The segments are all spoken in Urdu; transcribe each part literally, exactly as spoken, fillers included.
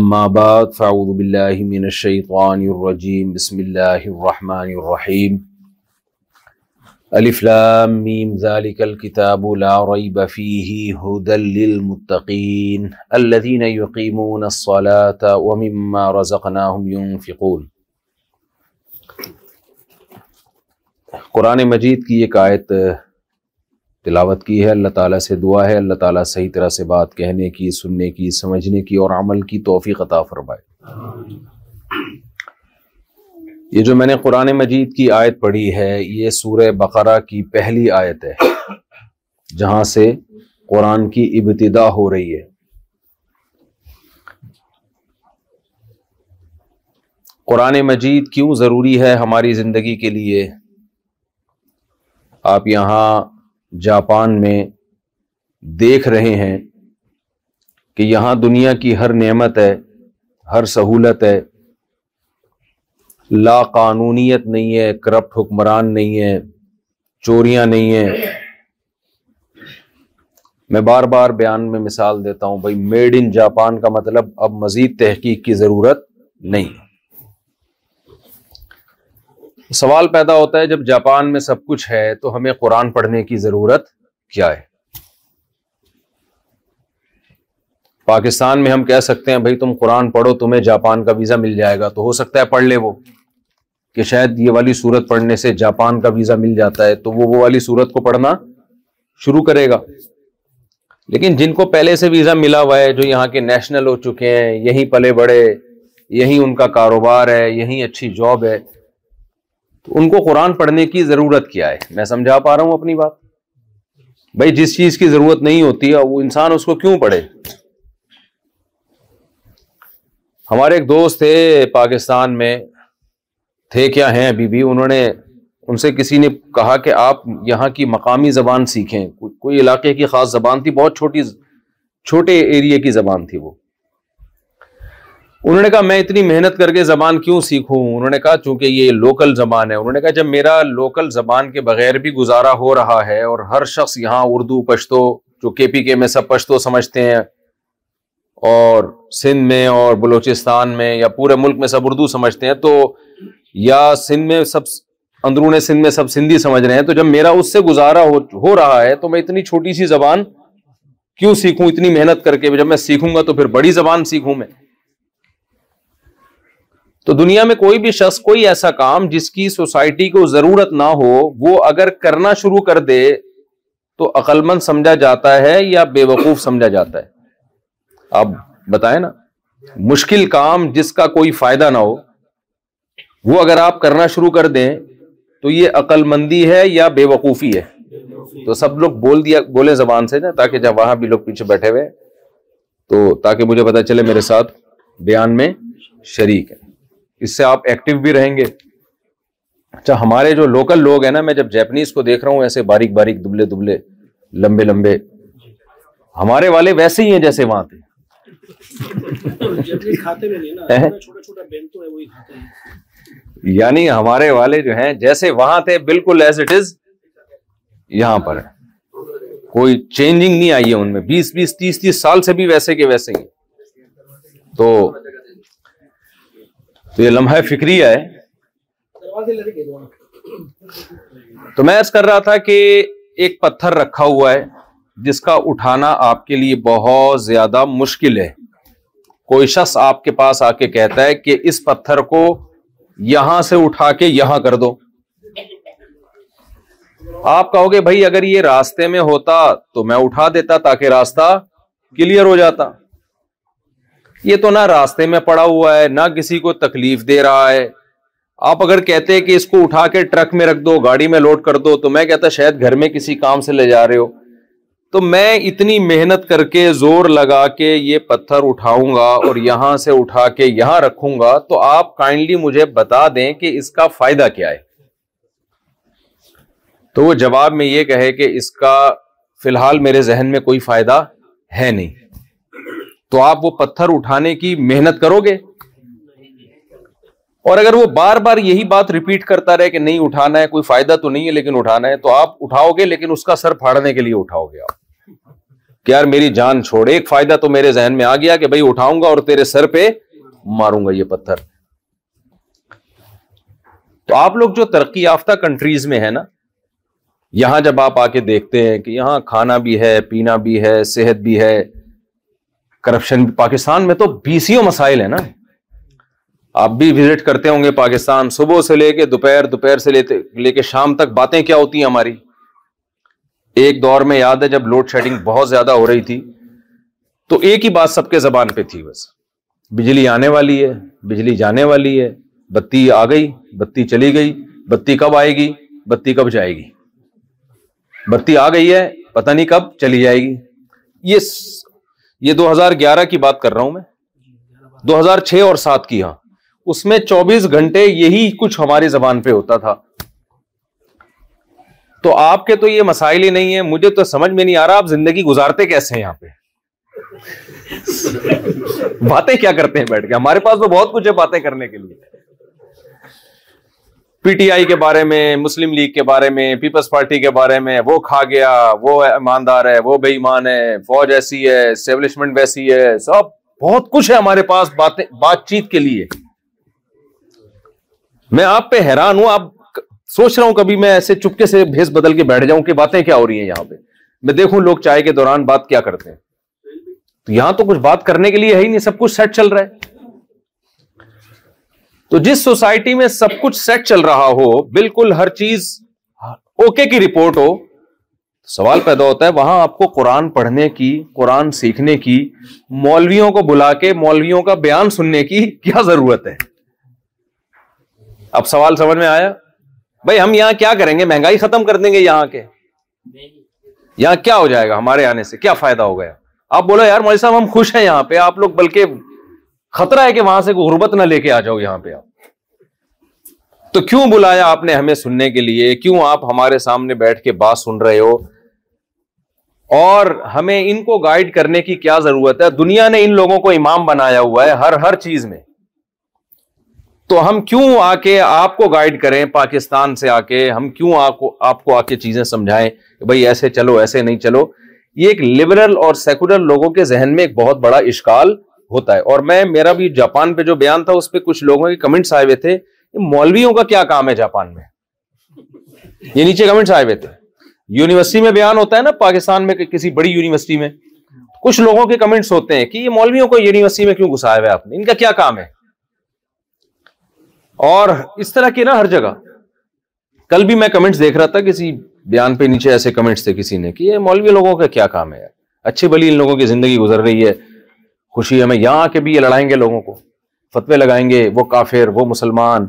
أما بعد فأعوذ بالله من الشيطان الرجيم بسم الله الرحمن الرحيم ألف لام ميم ذلك الكتاب لا ريب فيه هدى للمتقين الذين يقيمون الصلاة ومما رزقناهم ينفقون. قرآن مجید کی ایک آیت تلاوت کی ہے. اللہ تعالیٰ سے دعا ہے اللہ تعالیٰ صحیح طرح سے بات کہنے کی، سننے کی، سمجھنے کی اور عمل کی توفیق عطا فرمائے. یہ جو میں نے قرآن مجید کی آیت پڑھی ہے یہ سورہ بقرہ کی پہلی آیت ہے جہاں سے قرآن کی ابتدا ہو رہی ہے. قرآن مجید کیوں ضروری ہے ہماری زندگی کے لیے؟ آپ یہاں جاپان میں دیکھ رہے ہیں کہ یہاں دنیا کی ہر نعمت ہے، ہر سہولت ہے، لا قانونیت نہیں ہے، کرپٹ حکمران نہیں ہے، چوریاں نہیں ہیں. میں بار بار بیان میں مثال دیتا ہوں، بھائی میڈ ان جاپان کا مطلب اب مزید تحقیق کی ضرورت نہیں ہے. سوال پیدا ہوتا ہے جب جاپان میں سب کچھ ہے تو ہمیں قرآن پڑھنے کی ضرورت کیا ہے؟ پاکستان میں ہم کہہ سکتے ہیں بھائی تم قرآن پڑھو تمہیں جاپان کا ویزا مل جائے گا، تو ہو سکتا ہے پڑھ لے وہ کہ شاید یہ والی سورت پڑھنے سے جاپان کا ویزا مل جاتا ہے، تو وہ وہ والی سورت کو پڑھنا شروع کرے گا. لیکن جن کو پہلے سے ویزا ملا ہوا ہے، جو یہاں کے نیشنل ہو چکے ہیں، یہیں پلے بڑے، یہیں ان کا کاروبار ہے، یہیں اچھی جاب ہے، تو ان کو قرآن پڑھنے کی ضرورت کیا ہے؟ میں سمجھا پا رہا ہوں اپنی بات؟ بھائی جس چیز کی ضرورت نہیں ہوتی ہے وہ انسان اس کو کیوں پڑھے. ہمارے ایک دوست تھے پاکستان میں، تھے کیا ہیں ابھی بھی، انہوں نے ان سے کسی نے کہا کہ آپ یہاں کی مقامی زبان سیکھیں. کوئی علاقے کی خاص زبان تھی، بہت چھوٹی چھوٹے ایریے کی زبان تھی وہ. انہوں نے کہا میں اتنی محنت کر کے زبان کیوں سیکھوں؟ انہوں نے کہا چونکہ یہ لوکل زبان ہے. انہوں نے کہا جب میرا لوکل زبان کے بغیر بھی گزارا ہو رہا ہے اور ہر شخص یہاں اردو، پشتو، جو کے پی کے میں سب پشتو سمجھتے ہیں، اور سندھ میں اور بلوچستان میں یا پورے ملک میں سب اردو سمجھتے ہیں، تو یا سندھ میں سب اندرون سندھ میں سب سندھی سمجھ رہے ہیں، تو جب میرا اس سے گزارا ہو, ہو رہا ہے تو میں اتنی چھوٹی سی زبان کیوں سیکھوں اتنی محنت کر کے؟ جب میں سیکھوں گا تو پھر بڑی زبان سیکھوں میں. تو دنیا میں کوئی بھی شخص کوئی ایسا کام جس کی سوسائٹی کو ضرورت نہ ہو وہ اگر کرنا شروع کر دے تو عقلمند سمجھا جاتا ہے یا بے وقوف سمجھا جاتا ہے؟ آپ بتائیں نا. مشکل کام جس کا کوئی فائدہ نہ ہو وہ اگر آپ کرنا شروع کر دیں تو یہ عقلمندی ہے یا بے وقوفی ہے؟ تو سب لوگ بول دیا بولے زبان سے نا, تاکہ جب وہاں بھی لوگ پیچھے بیٹھے ہوئے تو تاکہ مجھے پتا چلے میرے ساتھ بیان میں شریک ہے. اس سے آپ ایکٹیو بھی رہیں گے. اچھا ہمارے جو لوکل لوگ ہیں نا, میں جب جیپنیز کو دیکھ رہا ہوں ایسے باریک باریک دبلے دبلے لمبے لمبے, ہمارے والے ویسے ہی ہیں جیسے وہاں تھے. یعنی ہمارے والے جو ہیں جیسے وہاں تھے بالکل ایز اٹ از یہاں پر ہے, کوئی چینجنگ نہیں آئی ہے ان میں. بیس بیس تیس تیس سال سے بھی ویسے کے ویسے ہی. تو یہ لمحہ فکریہ ہے. تو میں عرض کر رہا تھا کہ ایک پتھر رکھا ہوا ہے جس کا اٹھانا آپ کے لیے بہت زیادہ مشکل ہے. کوئی شخص آپ کے پاس آ کے کہتا ہے کہ اس پتھر کو یہاں سے اٹھا کے یہاں کر دو. آپ کہو گے بھائی اگر یہ راستے میں ہوتا تو میں اٹھا دیتا تاکہ راستہ کلیئر ہو جاتا. یہ تو نہ راستے میں پڑا ہوا ہے نہ کسی کو تکلیف دے رہا ہے. آپ اگر کہتے کہ اس کو اٹھا کے ٹرک میں رکھ دو, گاڑی میں لوڈ کر دو, تو میں کہتا شاید گھر میں کسی کام سے لے جا رہے ہو. تو میں اتنی محنت کر کے زور لگا کے یہ پتھر اٹھاؤں گا اور یہاں سے اٹھا کے یہاں رکھوں گا, تو آپ کائنڈلی مجھے بتا دیں کہ اس کا فائدہ کیا ہے. تو وہ جواب میں یہ کہے کہ اس کا فی الحال میرے ذہن میں کوئی فائدہ ہے نہیں. تو آپ وہ پتھر اٹھانے کی محنت کرو گے؟ اور اگر وہ بار بار یہی بات ریپیٹ کرتا رہے کہ نہیں اٹھانا ہے, کوئی فائدہ تو نہیں ہے لیکن اٹھانا ہے, تو آپ اٹھاؤ گے لیکن اس کا سر پھاڑنے کے لیے اٹھاؤ گے آپ کہ یار میری جان چھوڑے. ایک فائدہ تو میرے ذہن میں آ گیا کہ بھائی اٹھاؤں گا اور تیرے سر پہ ماروں گا یہ پتھر. تو آپ لوگ جو ترقی یافتہ کنٹریز میں ہیں نا, یہاں جب آپ آ کے دیکھتے ہیں کہ یہاں کھانا بھی ہے, پینا بھی ہے, صحت بھی ہے, کرپشن بھی. پاکستان میں تو بیسیوں مسائل ہیں نا. آپ بھی وزٹ کرتے ہوں گے پاکستان, صبح سے لے کے دوپہر, دوپہر سے لے کے شام تک باتیں کیا ہوتی ہیں ہماری. ایک دور میں یاد ہے جب لوڈ شیڈنگ بہت زیادہ ہو رہی تھی تو ایک ہی بات سب کے زبان پہ تھی, بس بجلی آنے والی ہے, بجلی جانے والی ہے, بتی آ گئی, بتی چلی گئی, بتی کب آئے گی, بتی کب جائے گی, بتی آ گئی ہے پتہ نہیں کب چلی جائے گی. یہ یہ دو ہزار گیارہ کی بات کر رہا ہوں میں, دو ہزار چھ اور سات کی. ہاں اس میں چوبیس گھنٹے یہی کچھ ہماری زبان پہ ہوتا تھا. تو آپ کے تو یہ مسائل ہی نہیں ہیں. مجھے تو سمجھ میں نہیں آ رہا آپ زندگی گزارتے کیسے ہیں یہاں پہ. باتیں کیا کرتے ہیں بیٹھ کے؟ ہمارے پاس تو بہت کچھ ہے باتیں کرنے کے لیے. پی ٹی آئی کے بارے میں, مسلم لیگ کے بارے میں, پیپلز پارٹی کے بارے میں, وہ کھا گیا, وہ ایماندار ہے, وہ بے ایمان ہے, فوج ایسی ہے, اسٹیبلشمنٹ ویسی ہے, سب بہت کچھ ہے ہمارے پاس باتیں بات چیت کے لیے. میں آپ پہ حیران ہوں. آپ سوچ رہا ہوں کبھی میں ایسے چپکے سے بھیس بدل کے بیٹھ جاؤں کہ باتیں کیا ہو رہی ہیں یہاں پہ. میں دیکھوں لوگ چائے کے دوران بات کیا کرتے ہیں. تو یہاں تو کچھ بات کرنے کے لیے ہے ہی نہیں, سب کچھ سیٹ چل رہا ہے. تو جس سوسائٹی میں سب کچھ سیٹ چل رہا ہو, بالکل ہر چیز اوکے کی رپورٹ ہو, سوال پیدا ہوتا ہے وہاں آپ کو قرآن پڑھنے کی, قرآن سیکھنے کی, مولویوں کو بلا کے مولویوں کا بیان سننے کی کیا ضرورت ہے؟ اب سوال سمجھ میں آیا بھائی؟ ہم یہاں کیا کریں گے؟ مہنگائی ختم کر دیں گے یہاں کے؟ یہاں کیا ہو جائے گا ہمارے آنے سے؟ کیا فائدہ ہو گیا؟ آپ بولو یار مولوی صاحب ہم خوش ہیں یہاں پہ. آپ لوگ بلکہ خطرہ ہے کہ وہاں سے غربت نہ لے کے آ جاؤ یہاں پہ. آپ تو کیوں بلایا آپ نے ہمیں سننے کے لیے؟ کیوں آپ ہمارے سامنے بیٹھ کے بات سن رہے ہو؟ اور ہمیں ان کو گائیڈ کرنے کی کیا ضرورت ہے؟ دنیا نے ان لوگوں کو امام بنایا ہوا ہے ہر ہر چیز میں. تو ہم کیوں آ کے آپ کو گائیڈ کریں پاکستان سے آ کے؟ ہم کیوں آپ کو آ کے چیزیں سمجھائیں کہ بھائی ایسے چلو ایسے نہیں چلو؟ یہ ایک لبرل اور سیکولر لوگوں کے ذہن میں ایک بہت بڑا اشکال ہوتا ہے. اور میں میرا بھی جاپان پہ جو بیان تھا اس پہ کچھ لوگوں کے کمنٹس آئے ہوئے تھے, مولویوں کا کیا کام ہے جاپان میں. یہ نیچے کمنٹس آئے ہوئے تھے. یونیورسٹی میں بیان ہوتا ہے نا پاکستان میں, کسی بڑی یونیورسٹی میں کچھ لوگوں کے کمنٹس ہوتے ہیں کہ یہ مولویوں کو یونیورسٹی میں کیوں گھسایا ہوا ہے آپ نے, ان کا کیا کام ہے. اور اس طرح کی نا ہر جگہ. کل بھی میں کمنٹس دیکھ رہا تھا کسی بیان پہ، نیچے ایسے کمنٹس تھے کسی نے کہ یہ مولوی لوگوں کا کیا کام ہے یار، اچھے بھلی ان لوگوں کی زندگی گزر رہی ہے، خوشی ہمیں یہاں آ کے بھی یہ لڑائیں گے، لوگوں کو فتوے لگائیں گے، وہ کافر وہ مسلمان،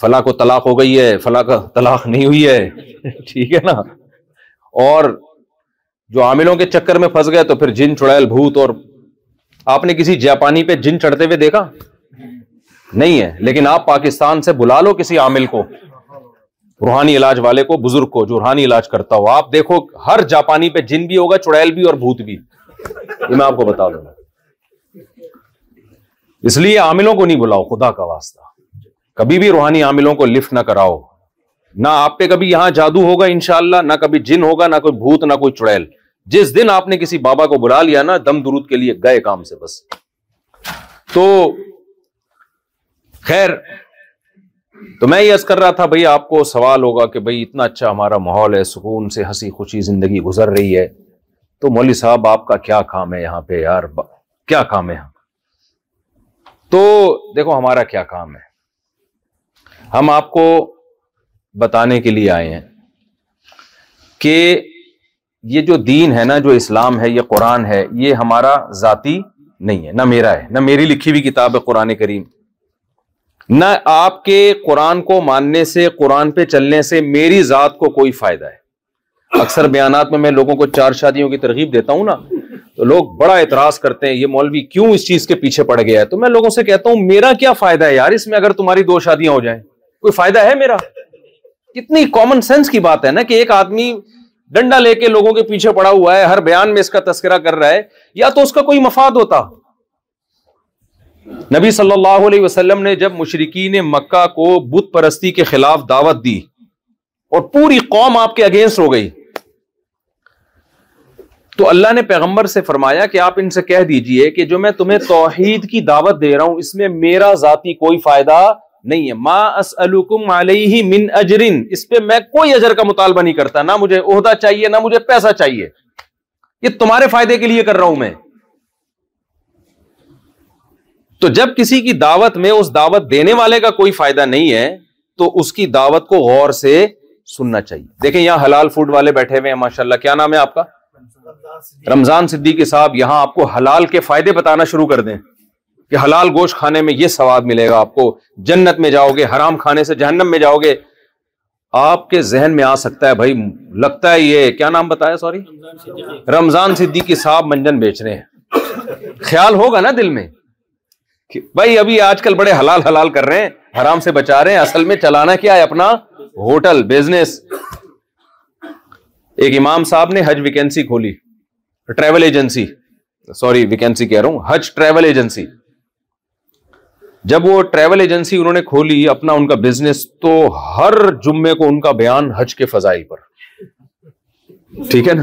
فلاں کو طلاق ہو گئی ہے، فلاں کا طلاق نہیں ہوئی ہے، ٹھیک ہے نا، اور جو عاملوں کے چکر میں پھنس گئے تو پھر جن چڑیل بھوت، اور آپ نے کسی جاپانی پہ جن چڑھتے ہوئے دیکھا نہیں ہے، لیکن آپ پاکستان سے بلا لو کسی عامل کو، روحانی علاج والے کو، بزرگ کو جو روحانی علاج کرتا ہو، آپ دیکھو ہر جاپانی پہ جن بھی ہوگا، چڑیل بھی اور بھوت بھی، یہ میں آپ کو بتا دوں گا۔ اس لیے عاملوں کو نہیں بلاؤ خدا کا واسطہ، کبھی بھی روحانی عاملوں کو لفٹ نہ کراؤ، نہ آپ پہ کبھی یہاں جادو ہوگا انشاءاللہ، نہ کبھی جن ہوگا، نہ کوئی بھوت، نہ کوئی چڑیل۔ جس دن آپ نے کسی بابا کو بلا لیا نا دم درود کے لیے، گئے کام سے بس۔ تو خیر، تو میں یہ عرض کر رہا تھا بھائی، آپ کو سوال ہوگا کہ بھائی اتنا اچھا ہمارا ماحول ہے، سکون سے ہنسی خوشی زندگی گزر رہی ہے، تو مولوی صاحب آپ کا کیا کام ہے یہاں پہ یار، کیا کام ہے؟ تو دیکھو ہمارا کیا کام ہے، ہم آپ کو بتانے کے لیے آئے ہیں کہ یہ جو دین ہے نا، جو اسلام ہے، یہ قرآن ہے، یہ ہمارا ذاتی نہیں ہے، نہ میرا ہے، نہ میری لکھی ہوئی کتاب ہے قرآن کریم، نہ آپ کے قرآن کو ماننے سے، قرآن پہ چلنے سے میری ذات کو کوئی فائدہ ہے۔ اکثر بیانات میں میں لوگوں کو چار شادیوں کی ترغیب دیتا ہوں نا، تو لوگ بڑا اعتراض کرتے ہیں یہ مولوی کیوں اس چیز کے پیچھے پڑ گیا ہے، تو میں لوگوں سے کہتا ہوں میرا کیا فائدہ ہے یار اس میں، اگر تمہاری دو شادیاں ہو جائیں کوئی فائدہ ہے میرا؟ کتنی کامن سینس کی بات ہے نا کہ ایک آدمی ڈنڈا لے کے لوگوں کے پیچھے پڑا ہوا ہے، ہر بیان میں اس کا تذکرہ کر رہا ہے، یا تو اس کا کوئی مفاد ہوتا۔ نبی صلی اللہ علیہ وسلم نے جب مشرکین مکہ کو بت پرستی کے خلاف دعوت دی اور پوری قوم آپ کے اگینسٹ ہو گئی، تو اللہ نے پیغمبر سے فرمایا کہ آپ ان سے کہہ دیجئے کہ جو میں تمہیں توحید کی دعوت دے رہا ہوں اس میں میرا ذاتی کوئی فائدہ نہیں ہے، ما اسألکم علیہ من اجرن، اس پہ میں کوئی اجر کا مطالبہ نہیں کرتا، نہ مجھے عہدہ چاہیے نہ مجھے پیسہ چاہیے، یہ تمہارے فائدے کے لیے کر رہا ہوں میں۔ تو جب کسی کی دعوت میں اس دعوت دینے والے کا کوئی فائدہ نہیں ہے تو اس کی دعوت کو غور سے سننا چاہیے۔ دیکھیں یہاں حلال فوڈ والے بیٹھے ہوئے ہیں ماشاءاللہ، کیا نام ہے آپ کا؟ رمضان صدیقی صاحب، یہاں آپ کو حلال کے فائدے بتانا شروع کر دیں کہ حلال گوشت کھانے میں یہ ثواب ملے گا آپ کو، جنت میں جاؤ گے، حرام کھانے سے جہنم میں جاؤ گے۔ آپ کے ذہن میں آ سکتا ہے بھائی، لگتا ہے یہ کیا نام بتایا، سوری، رمضان صدیقی صاحب منجن بیچ رہے ہیں، خیال ہوگا نا دل میں کہ بھائی ابھی آج کل بڑے حلال حلال کر رہے ہیں، حرام سے بچا رہے ہیں، اصل میں چلانا کیا ہے، اپنا ہوٹل بزنس۔ ایک امام صاحب نے حج ویکینسی کھولی، ٹریول ایجنسی، سوری ویکینسی کہہ رہا ہوں، حج ٹریول ایجنسی۔ جب وہ ٹریول ایجنسی انہوں نے کھولی اپنا، ان کا بزنس، تو ہر جمعے کو ان کا بیان حج کے فضائی پر، ٹھیک ہے نا،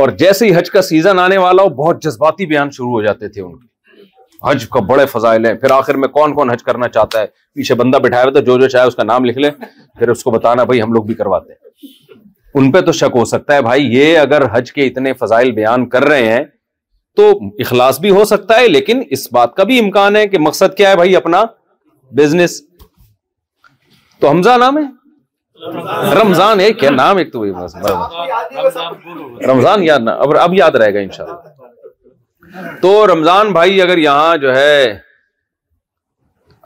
اور جیسے ہی حج کا سیزن آنے والا ہو بہت جذباتی بیان شروع ہو جاتے تھے ان کے، حج کا بڑے فضائل ہیں، پھر آخر میں کون کون حج کرنا چاہتا ہے، پیچھے بندہ بٹھایا ہوا تھا، جو جو چاہے اس کا نام لکھ لے، پھر اس کو بتانا بھائی ہم لوگ بھی کرواتے ہیں۔ ان پہ تو شک ہو سکتا ہے بھائی، یہ اگر حج کے اتنے فضائل بیان کر رہے ہیں تو اخلاص بھی ہو سکتا ہے، لیکن اس بات کا بھی امکان ہے کہ مقصد کیا ہے بھائی، اپنا بزنس۔ تو حمزہ نام ہے، رمضان ہے کیا نام، ایک تو رمضان یاد نہ، اب یاد رہے گا انشاءاللہ۔ تو رمضان بھائی اگر یہاں جو ہے،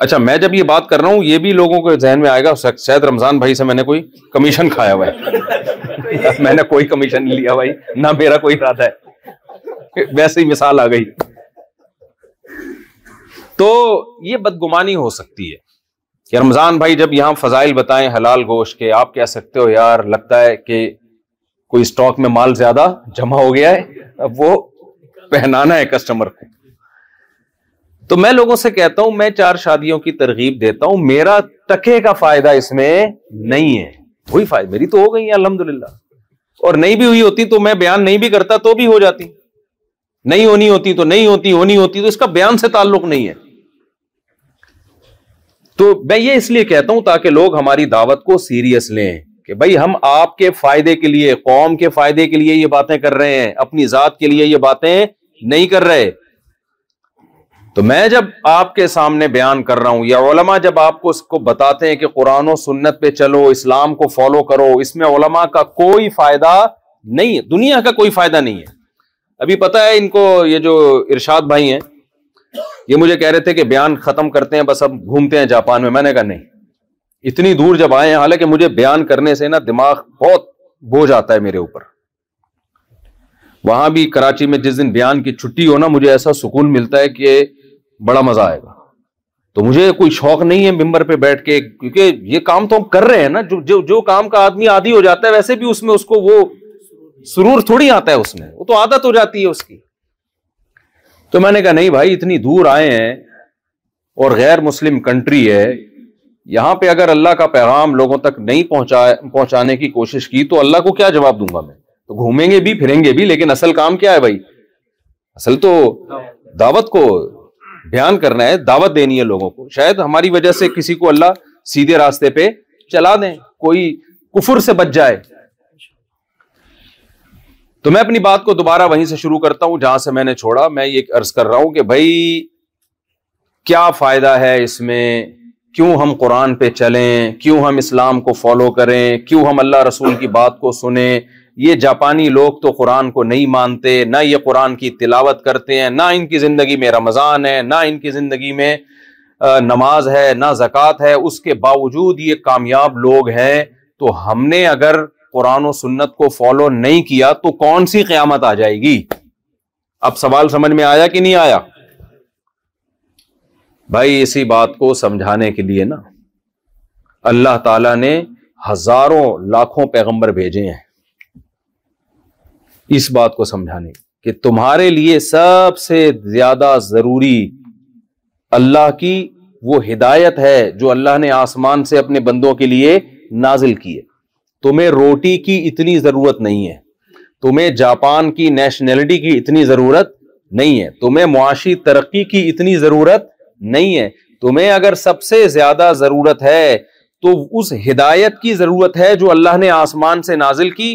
اچھا میں جب یہ بات کر رہا ہوں یہ بھی لوگوں کو ذہن میں آئے گا شاید رمضان بھائی سے میں نے کوئی کمیشن کھایا ہوا ہے، میں نے کوئی کمیشن نہیں لیا بھائی، نہ میرا کوئی ارادہ ہے، ویسے ہی مثال آ گئی۔ تو یہ بدگمانی ہو سکتی ہے کہ رمضان بھائی جب یہاں فضائل بتائیں حلال گوشت کے، آپ کہہ سکتے ہو یار لگتا ہے کہ کوئی اسٹاک میں مال زیادہ جمع ہو گیا ہے، اب وہ پہنانا ہے کسٹمر کو۔ تو میں لوگوں سے کہتا ہوں، میں چار شادیوں کی ترغیب دیتا ہوں، میرا ٹکے کا فائدہ اس میں نہیں ہے، وہی فائدہ میری تو ہو گئی ہے الحمدللہ، اور نہیں بھی ہوئی ہوتی تو میں بیان نہیں بھی کرتا تو بھی ہو جاتی، نہیں ہونی ہوتی تو نہیں ہوتی، ہونی ہوتی تو اس کا بیان سے تعلق نہیں ہے۔ تو میں یہ اس لیے کہتا ہوں تاکہ لوگ ہماری دعوت کو سیریس لیں کہ بھائی ہم آپ کے فائدے کے لیے، قوم کے فائدے کے لیے یہ باتیں کر رہے ہیں، اپنی ذات کے لیے یہ باتیں نہیں کر رہے۔ تو میں جب آپ کے سامنے بیان کر رہا ہوں یا علماء جب آپ کو اس کو بتاتے ہیں کہ قرآن و سنت پہ چلو, اسلام کو فالو کرو, اس میں علماء کا کوئی فائدہ نہیں ہے, دنیا کا کوئی فائدہ نہیں ہے. ابھی پتہ ہے ان کو, یہ جو ارشاد بھائی ہیں یہ مجھے کہہ رہے تھے کہ بیان ختم کرتے ہیں بس, اب گھومتے ہیں جاپان میں. میں نے کہا نہیں, اتنی دور جب آئے ہیں, حالانکہ مجھے بیان کرنے سے نا دماغ بہت بوجھ آتا ہے میرے اوپر. وہاں بھی کراچی میں جس دن بیان کی چھٹی ہو نا, مجھے ایسا سکون ملتا ہے کہ بڑا مزہ آئے گا. تو مجھے کوئی شوق نہیں ہے ممبر پہ بیٹھ کے, کیونکہ یہ کام تو ہم کر رہے ہیں نا. جو جو, جو کام کا آدمی عادی ہو جاتا ہے ویسے بھی اس میں اس کو وہ سرور تھوڑی آتا ہے, اس میں وہ تو عادت ہو جاتی ہے اس کی. تو میں نے کہا نہیں بھائی, اتنی دور آئے ہیں اور غیر مسلم کنٹری ہے, یہاں پہ اگر اللہ کا پیغام لوگوں تک نہیں پہنچا پہنچانے کی کوشش کی تو اللہ کو کیا جواب دوں گا میں. تو گھومیں گے بھی پھریں گے بھی, لیکن اصل کام کیا ہے بھائی؟ اصل تو دعوت کو بیان کرنا ہے, دعوت دینی ہے لوگوں کو. شاید ہماری وجہ سے کسی کو اللہ سیدھے راستے پہ چلا دیں, کوئی کفر سے بچ جائے. تو میں اپنی بات کو دوبارہ وہیں سے شروع کرتا ہوں جہاں سے میں نے چھوڑا. میں یہ عرض کر رہا ہوں کہ بھائی کیا فائدہ ہے اس میں, کیوں ہم قرآن پہ چلیں, کیوں ہم اسلام کو فالو کریں, کیوں ہم اللہ رسول کی بات کو سنیں. یہ جاپانی لوگ تو قرآن کو نہیں مانتے, نہ یہ قرآن کی تلاوت کرتے ہیں, نہ ان کی زندگی میں رمضان ہے, نہ ان کی زندگی میں نماز ہے, نہ زکوٰۃ ہے. اس کے باوجود یہ کامیاب لوگ ہیں. تو ہم نے اگر قرآن و سنت کو فالو نہیں کیا تو کون سی قیامت آ جائے گی؟ اب سوال سمجھ میں آیا کہ نہیں آیا بھائی؟ اسی بات کو سمجھانے کے لیے نا اللہ تعالیٰ نے ہزاروں لاکھوں پیغمبر بھیجے ہیں, اس بات کو سمجھانے کہ تمہارے لیے سب سے زیادہ ضروری اللہ کی وہ ہدایت ہے جو اللہ نے آسمان سے اپنے بندوں کے لیے نازل کی ہے. تمہیں روٹی کی اتنی ضرورت نہیں ہے, تمہیں جاپان کی نیشنلٹی کی اتنی ضرورت نہیں ہے, تمہیں معاشی ترقی کی اتنی ضرورت نہیں ہے. تمہیں اگر سب سے زیادہ ضرورت ہے تو اس ہدایت کی ضرورت ہے جو اللہ نے آسمان سے نازل کی,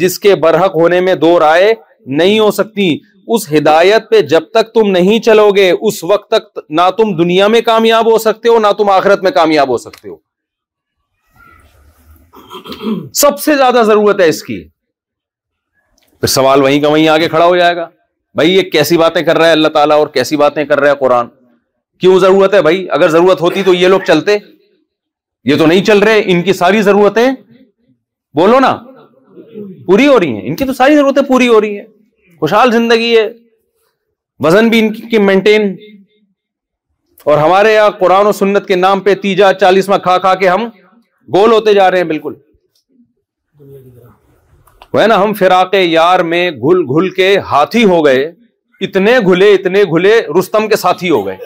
جس کے برحق ہونے میں دو رائے نہیں ہو سکتی. اس ہدایت پہ جب تک تم نہیں چلو گے اس وقت تک نہ تم دنیا میں کامیاب ہو سکتے ہو نہ تم آخرت میں کامیاب ہو سکتے ہو. سب سے زیادہ ضرورت ہے اس کی. پھر سوال وہیں کا وہیں آگے کھڑا ہو جائے گا, بھائی یہ کیسی باتیں کر رہا ہے اللہ تعالیٰ اور کیسی باتیں کر رہا ہے قرآن؟ کیوں ضرورت ہے بھائی؟ اگر ضرورت ہوتی تو یہ لوگ چلتے, یہ تو نہیں چل رہے. ان کی ساری ضرورتیں بولو نا پوری ہو رہی ہیں, ان کی تو ساری ضرورتیں پوری ہو رہی ہیں, خوشحال زندگی ہے, وزن بھی ان کی مینٹین. اور ہمارے یہاں قرآن و سنت کے نام پہ تیجا چالیسواں کھا کھا کے ہم گول ہوتے جا رہے ہیں. بالکل وہ ہے نا, ہم فراق یار میں گھل گھل کے ہاتھی ہو گئے, اتنے گھلے اتنے گھلے رستم کے ساتھی ہو گئے.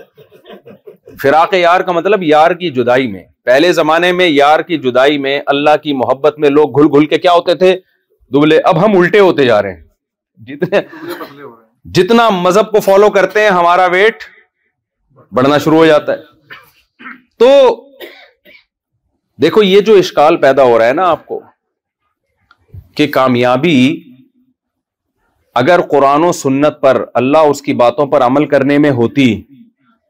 فراق یار کا مطلب یار کی جدائی میں, پہلے زمانے میں یار کی جدائی میں اللہ کی محبت میں لوگ گھل گھل کے کیا ہوتے تھے؟ دبلے. اب ہم الٹے ہوتے جا رہے ہیں, جتنے جتنا مذہب کو فالو کرتے ہیں ہمارا ویٹ بڑھنا شروع ہو جاتا ہے. تو دیکھو یہ جو اشکال پیدا ہو رہا ہے نا آپ کو کہ کامیابی اگر قرآن و سنت پر, اللہ اس کی باتوں پر عمل کرنے میں ہوتی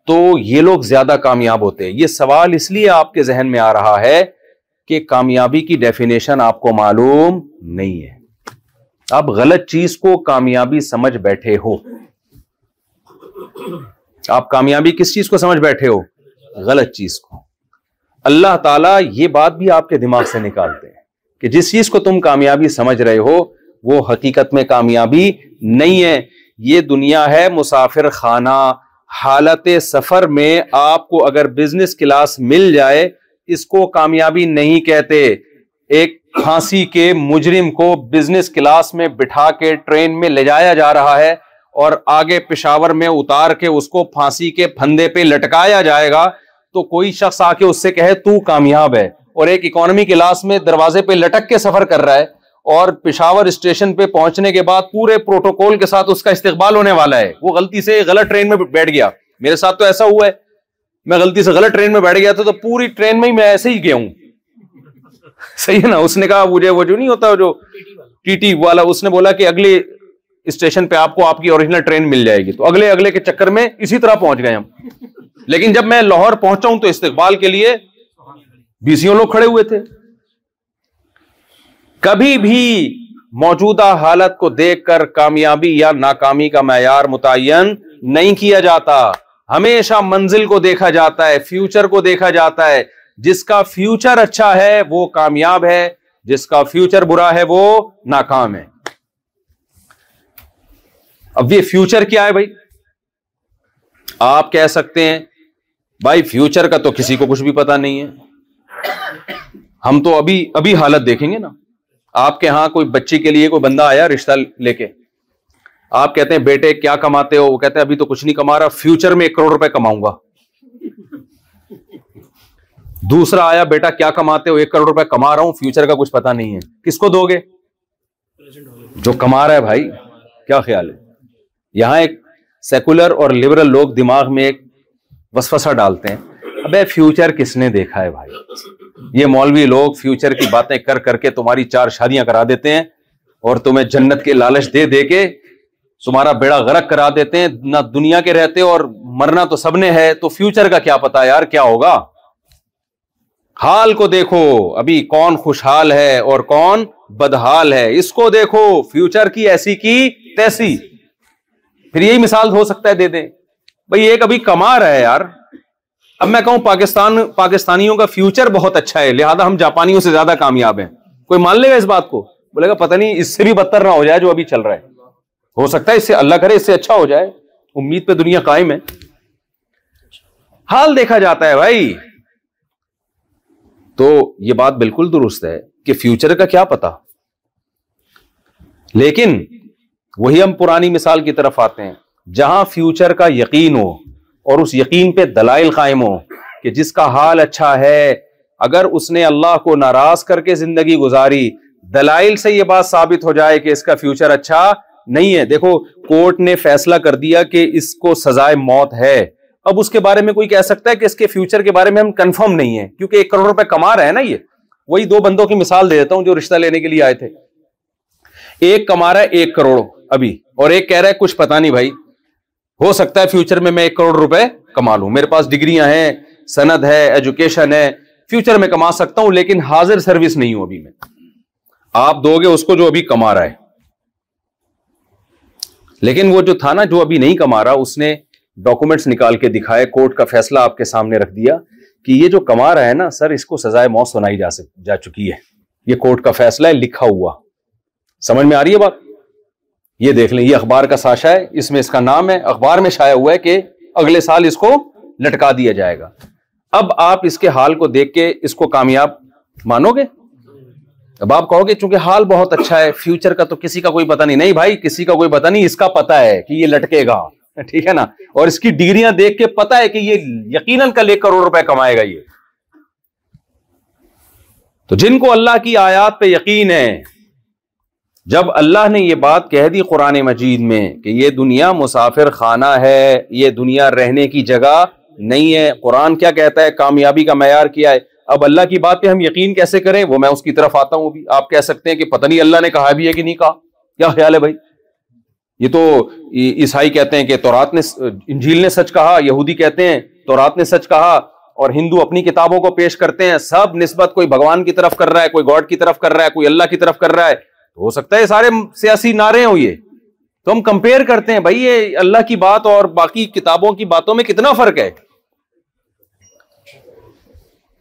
تو یہ لوگ زیادہ کامیاب ہوتے. یہ سوال اس لیے آپ کے ذہن میں آ رہا ہے کہ کامیابی کی ڈیفینیشن آپ کو معلوم نہیں ہے. آپ غلط چیز کو کامیابی سمجھ بیٹھے ہو. آپ کامیابی کس چیز کو سمجھ بیٹھے ہو؟ غلط چیز کو. اللہ تعالیٰ یہ بات بھی آپ کے دماغ سے نکالتے ہیں کہ جس چیز کو تم کامیابی سمجھ رہے ہو وہ حقیقت میں کامیابی نہیں ہے. یہ دنیا ہے مسافر خانہ. حالت سفر میں آپ کو اگر بزنس کلاس مل جائے اس کو کامیابی نہیں کہتے. ایک پھانسی کے مجرم کو بزنس کلاس میں بٹھا کے ٹرین میں لے جایا جا رہا ہے اور آگے پشاور میں اتار کے اس کو پھانسی کے پھندے پہ لٹکایا جائے گا. تو کوئی شخص آ کے اس سے کہے تو کامیاب ہے, اور ایک اکانومی کلاس میں دروازے پہ لٹک کے سفر کر رہا ہے اور پشاور اسٹیشن پہ پہنچنے کے بعد پورے پروٹوکول کے ساتھ اس کا استقبال ہونے والا ہے. وہ غلطی سے غلط ٹرین میں بیٹھ گیا. میرے ساتھ تو ایسا ہوا ہے, میں غلطی سے غلط ٹرین میں بیٹھ گیا تھا تو پوری ٹرین میں ہی میں ایسے ہی گیا ہوں. صحیح ہے نا؟ اس نے کہا مجھے وہ جو نہیں ہوتا جو ٹی ٹی والا, اس نے بولا کہ اگلی اسٹیشن پہ آپ کو آپ کی اوریجنل ٹرین مل جائے گی. تو اگلے اگلے کے چکر میں اسی طرح پہنچ گئے ہم. لیکن جب میں لاہور پہنچا ہوں تو استقبال کے لیے بیسیوں لوگ کھڑے ہوئے تھے. کبھی بھی موجودہ حالت کو دیکھ کر کامیابی یا ناکامی کا معیار متعین نہیں کیا جاتا. ہمیشہ منزل کو دیکھا جاتا ہے, فیوچر کو دیکھا جاتا ہے. جس کا فیوچر اچھا ہے وہ کامیاب ہے, جس کا فیوچر برا ہے وہ ناکام ہے. اب یہ فیوچر کیا ہے بھائی؟ آپ کہہ سکتے ہیں بھائی فیوچر کا تو کسی کو کچھ بھی پتا نہیں ہے, ہم تو ابھی ابھی حالت دیکھیں گے نا. آپ کے ہاں کوئی بچی کے لیے کوئی بندہ آیا رشتہ لے کے, آپ کہتے ہیں بیٹے کیا کماتے ہو, وہ کہتے ہیں ابھی تو کچھ نہیں کما رہا, فیوچر میں ایک کروڑ روپے کماؤں گا. دوسرا آیا, بیٹا کیا کماتے ہو, ایک کروڑ روپے کما رہا ہوں, فیوچر کا کچھ پتا نہیں ہے. کس کو دو گے؟ جو کما رہا ہے. بھائی کیا خیال ہے؟ یہاں ایک سیکولر اور لبرل لوگ دماغ میں ایک وسوسہ ڈالتے ہیں, ابے فیوچر کس نے دیکھا ہے بھائی. یہ مولوی لوگ فیوچر کی باتیں کر کر کے تمہاری چار شادیاں کرا دیتے ہیں اور تمہیں جنت کے لالچ دے دے کے تمہارا بیڑا غرق کرا دیتے ہیں. نہ دنیا کے رہتے اور مرنا تو سب نے ہے, تو فیوچر کا کیا پتا یار کیا ہوگا. حال کو دیکھو, ابھی کون خوشحال ہے اور کون بدحال ہے, اس کو دیکھو. فیوچر کی ایسی کی تیسی. پھر یہی مثال ہو سکتا ہے دے دیں بھائی, ایک ابھی کما رہا ہے یار. اب میں کہوں پاکستان پاکستانیوں کا فیوچر بہت اچھا ہے لہذا ہم جاپانیوں سے زیادہ کامیاب ہیں, کوئی مان لے گا اس بات کو؟ بولے گا پتہ نہیں اس سے بھی بدتر نہ ہو جائے جو ابھی چل رہا ہے. ہو سکتا ہے اس سے اللہ کرے اس سے اچھا ہو جائے, امید پہ دنیا قائم ہے. حال دیکھا جاتا ہے بھائی. تو یہ بات بالکل درست ہے کہ فیوچر کا کیا پتا. لیکن وہی ہم پرانی مثال کی طرف آتے ہیں, جہاں فیوچر کا یقین ہو اور اس یقین پہ دلائل قائم ہو کہ جس کا حال اچھا ہے, اگر اس نے اللہ کو ناراض کر کے زندگی گزاری, دلائل سے یہ بات ثابت ہو جائے کہ اس کا فیوچر اچھا نہیں ہے. دیکھو کورٹ نے فیصلہ کر دیا کہ اس کو سزائے موت ہے. اب اس کے بارے میں کوئی کہہ سکتا ہے کہ اس کے فیوچر کے بارے میں ہم کنفرم نہیں ہیں کیونکہ ایک کروڑ روپے کما رہا ہے نا. یہ وہی دو بندوں کی مثال دے دیتا ہوں جو رشتہ لینے کے لیے آئے تھے. ایک کما رہا ہے ایک کروڑ ابھی اور ایک کہہ رہا ہے کچھ پتا نہیں بھائی, ہو سکتا ہے فیوچر میں میں ایک کروڑ روپے کما لوں, میرے پاس ڈگریاں ہیں, سند ہے, ایجوکیشن ہے, فیوچر میں کما سکتا ہوں, لیکن حاضر سروس نہیں ہوں ابھی میں. آپ دو گے اس کو جو ابھی کما رہا ہے. لیکن وہ جو تھا نا جو ابھی نہیں کما رہا, اس نے ڈاکومنٹس نکال کے دکھائے, کورٹ کا فیصلہ آپ کے سامنے رکھ دیا کہ یہ جو کما رہا ہے نا سر اس کو سزائے موت سنائی جا جا چکی ہے, یہ کورٹ کا فیصلہ ہے لکھا ہوا. سمجھ میں آ رہی ہے بات؟ یہ دیکھ لیں, یہ اخبار کا ساشا ہے, اس میں اس کا نام ہے, اخبار میں شائع ہوا ہے کہ اگلے سال اس کو لٹکا دیا جائے گا. اب آپ اس کے حال کو دیکھ کے اس کو کامیاب مانو گے؟ اب آپ کہو گے چونکہ حال بہت اچھا ہے فیوچر کا تو کسی کا کوئی پتا نہیں. نہیں بھائی, کسی کا کوئی پتا نہیں, اس کا پتا ہے کہ یہ لٹکے گا, ٹھیک ہے نا, اور اس کی ڈگریاں دیکھ کے پتا ہے کہ یہ یقیناً کل ایک کروڑ روپے کمائے گا. یہ تو جن کو اللہ کی آیات پہ یقین ہے, جب اللہ نے یہ بات کہہ دی قرآن مجید میں کہ یہ دنیا مسافر خانہ ہے, یہ دنیا رہنے کی جگہ نہیں ہے. قرآن کیا کہتا ہے؟ کامیابی کا معیار کیا ہے. اب اللہ کی بات پہ ہم یقین کیسے کریں؟ وہ میں اس کی طرف آتا ہوں. ابھی آپ کہہ سکتے ہیں کہ پتہ نہیں اللہ نے کہا بھی ہے کہ نہیں کہا. کیا خیال ہے بھائی؟ یہ تو عیسائی کہتے ہیں کہ تورات نے, انجیل نے سچ کہا, یہودی کہتے ہیں تورات نے سچ کہا, اور ہندو اپنی کتابوں کو پیش کرتے ہیں. سب نسبت کوئی بھگوان کی طرف کر رہا ہے, کوئی گاڈ کی طرف کر رہا ہے, کوئی اللہ کی طرف کر رہا ہے. ہو سکتا ہے سارے سیاسی نعرے ہوں. یہ تو ہم کمپیئر کرتے ہیں بھائی, یہ اللہ کی بات اور باقی کتابوں کی باتوں میں کتنا فرق ہے.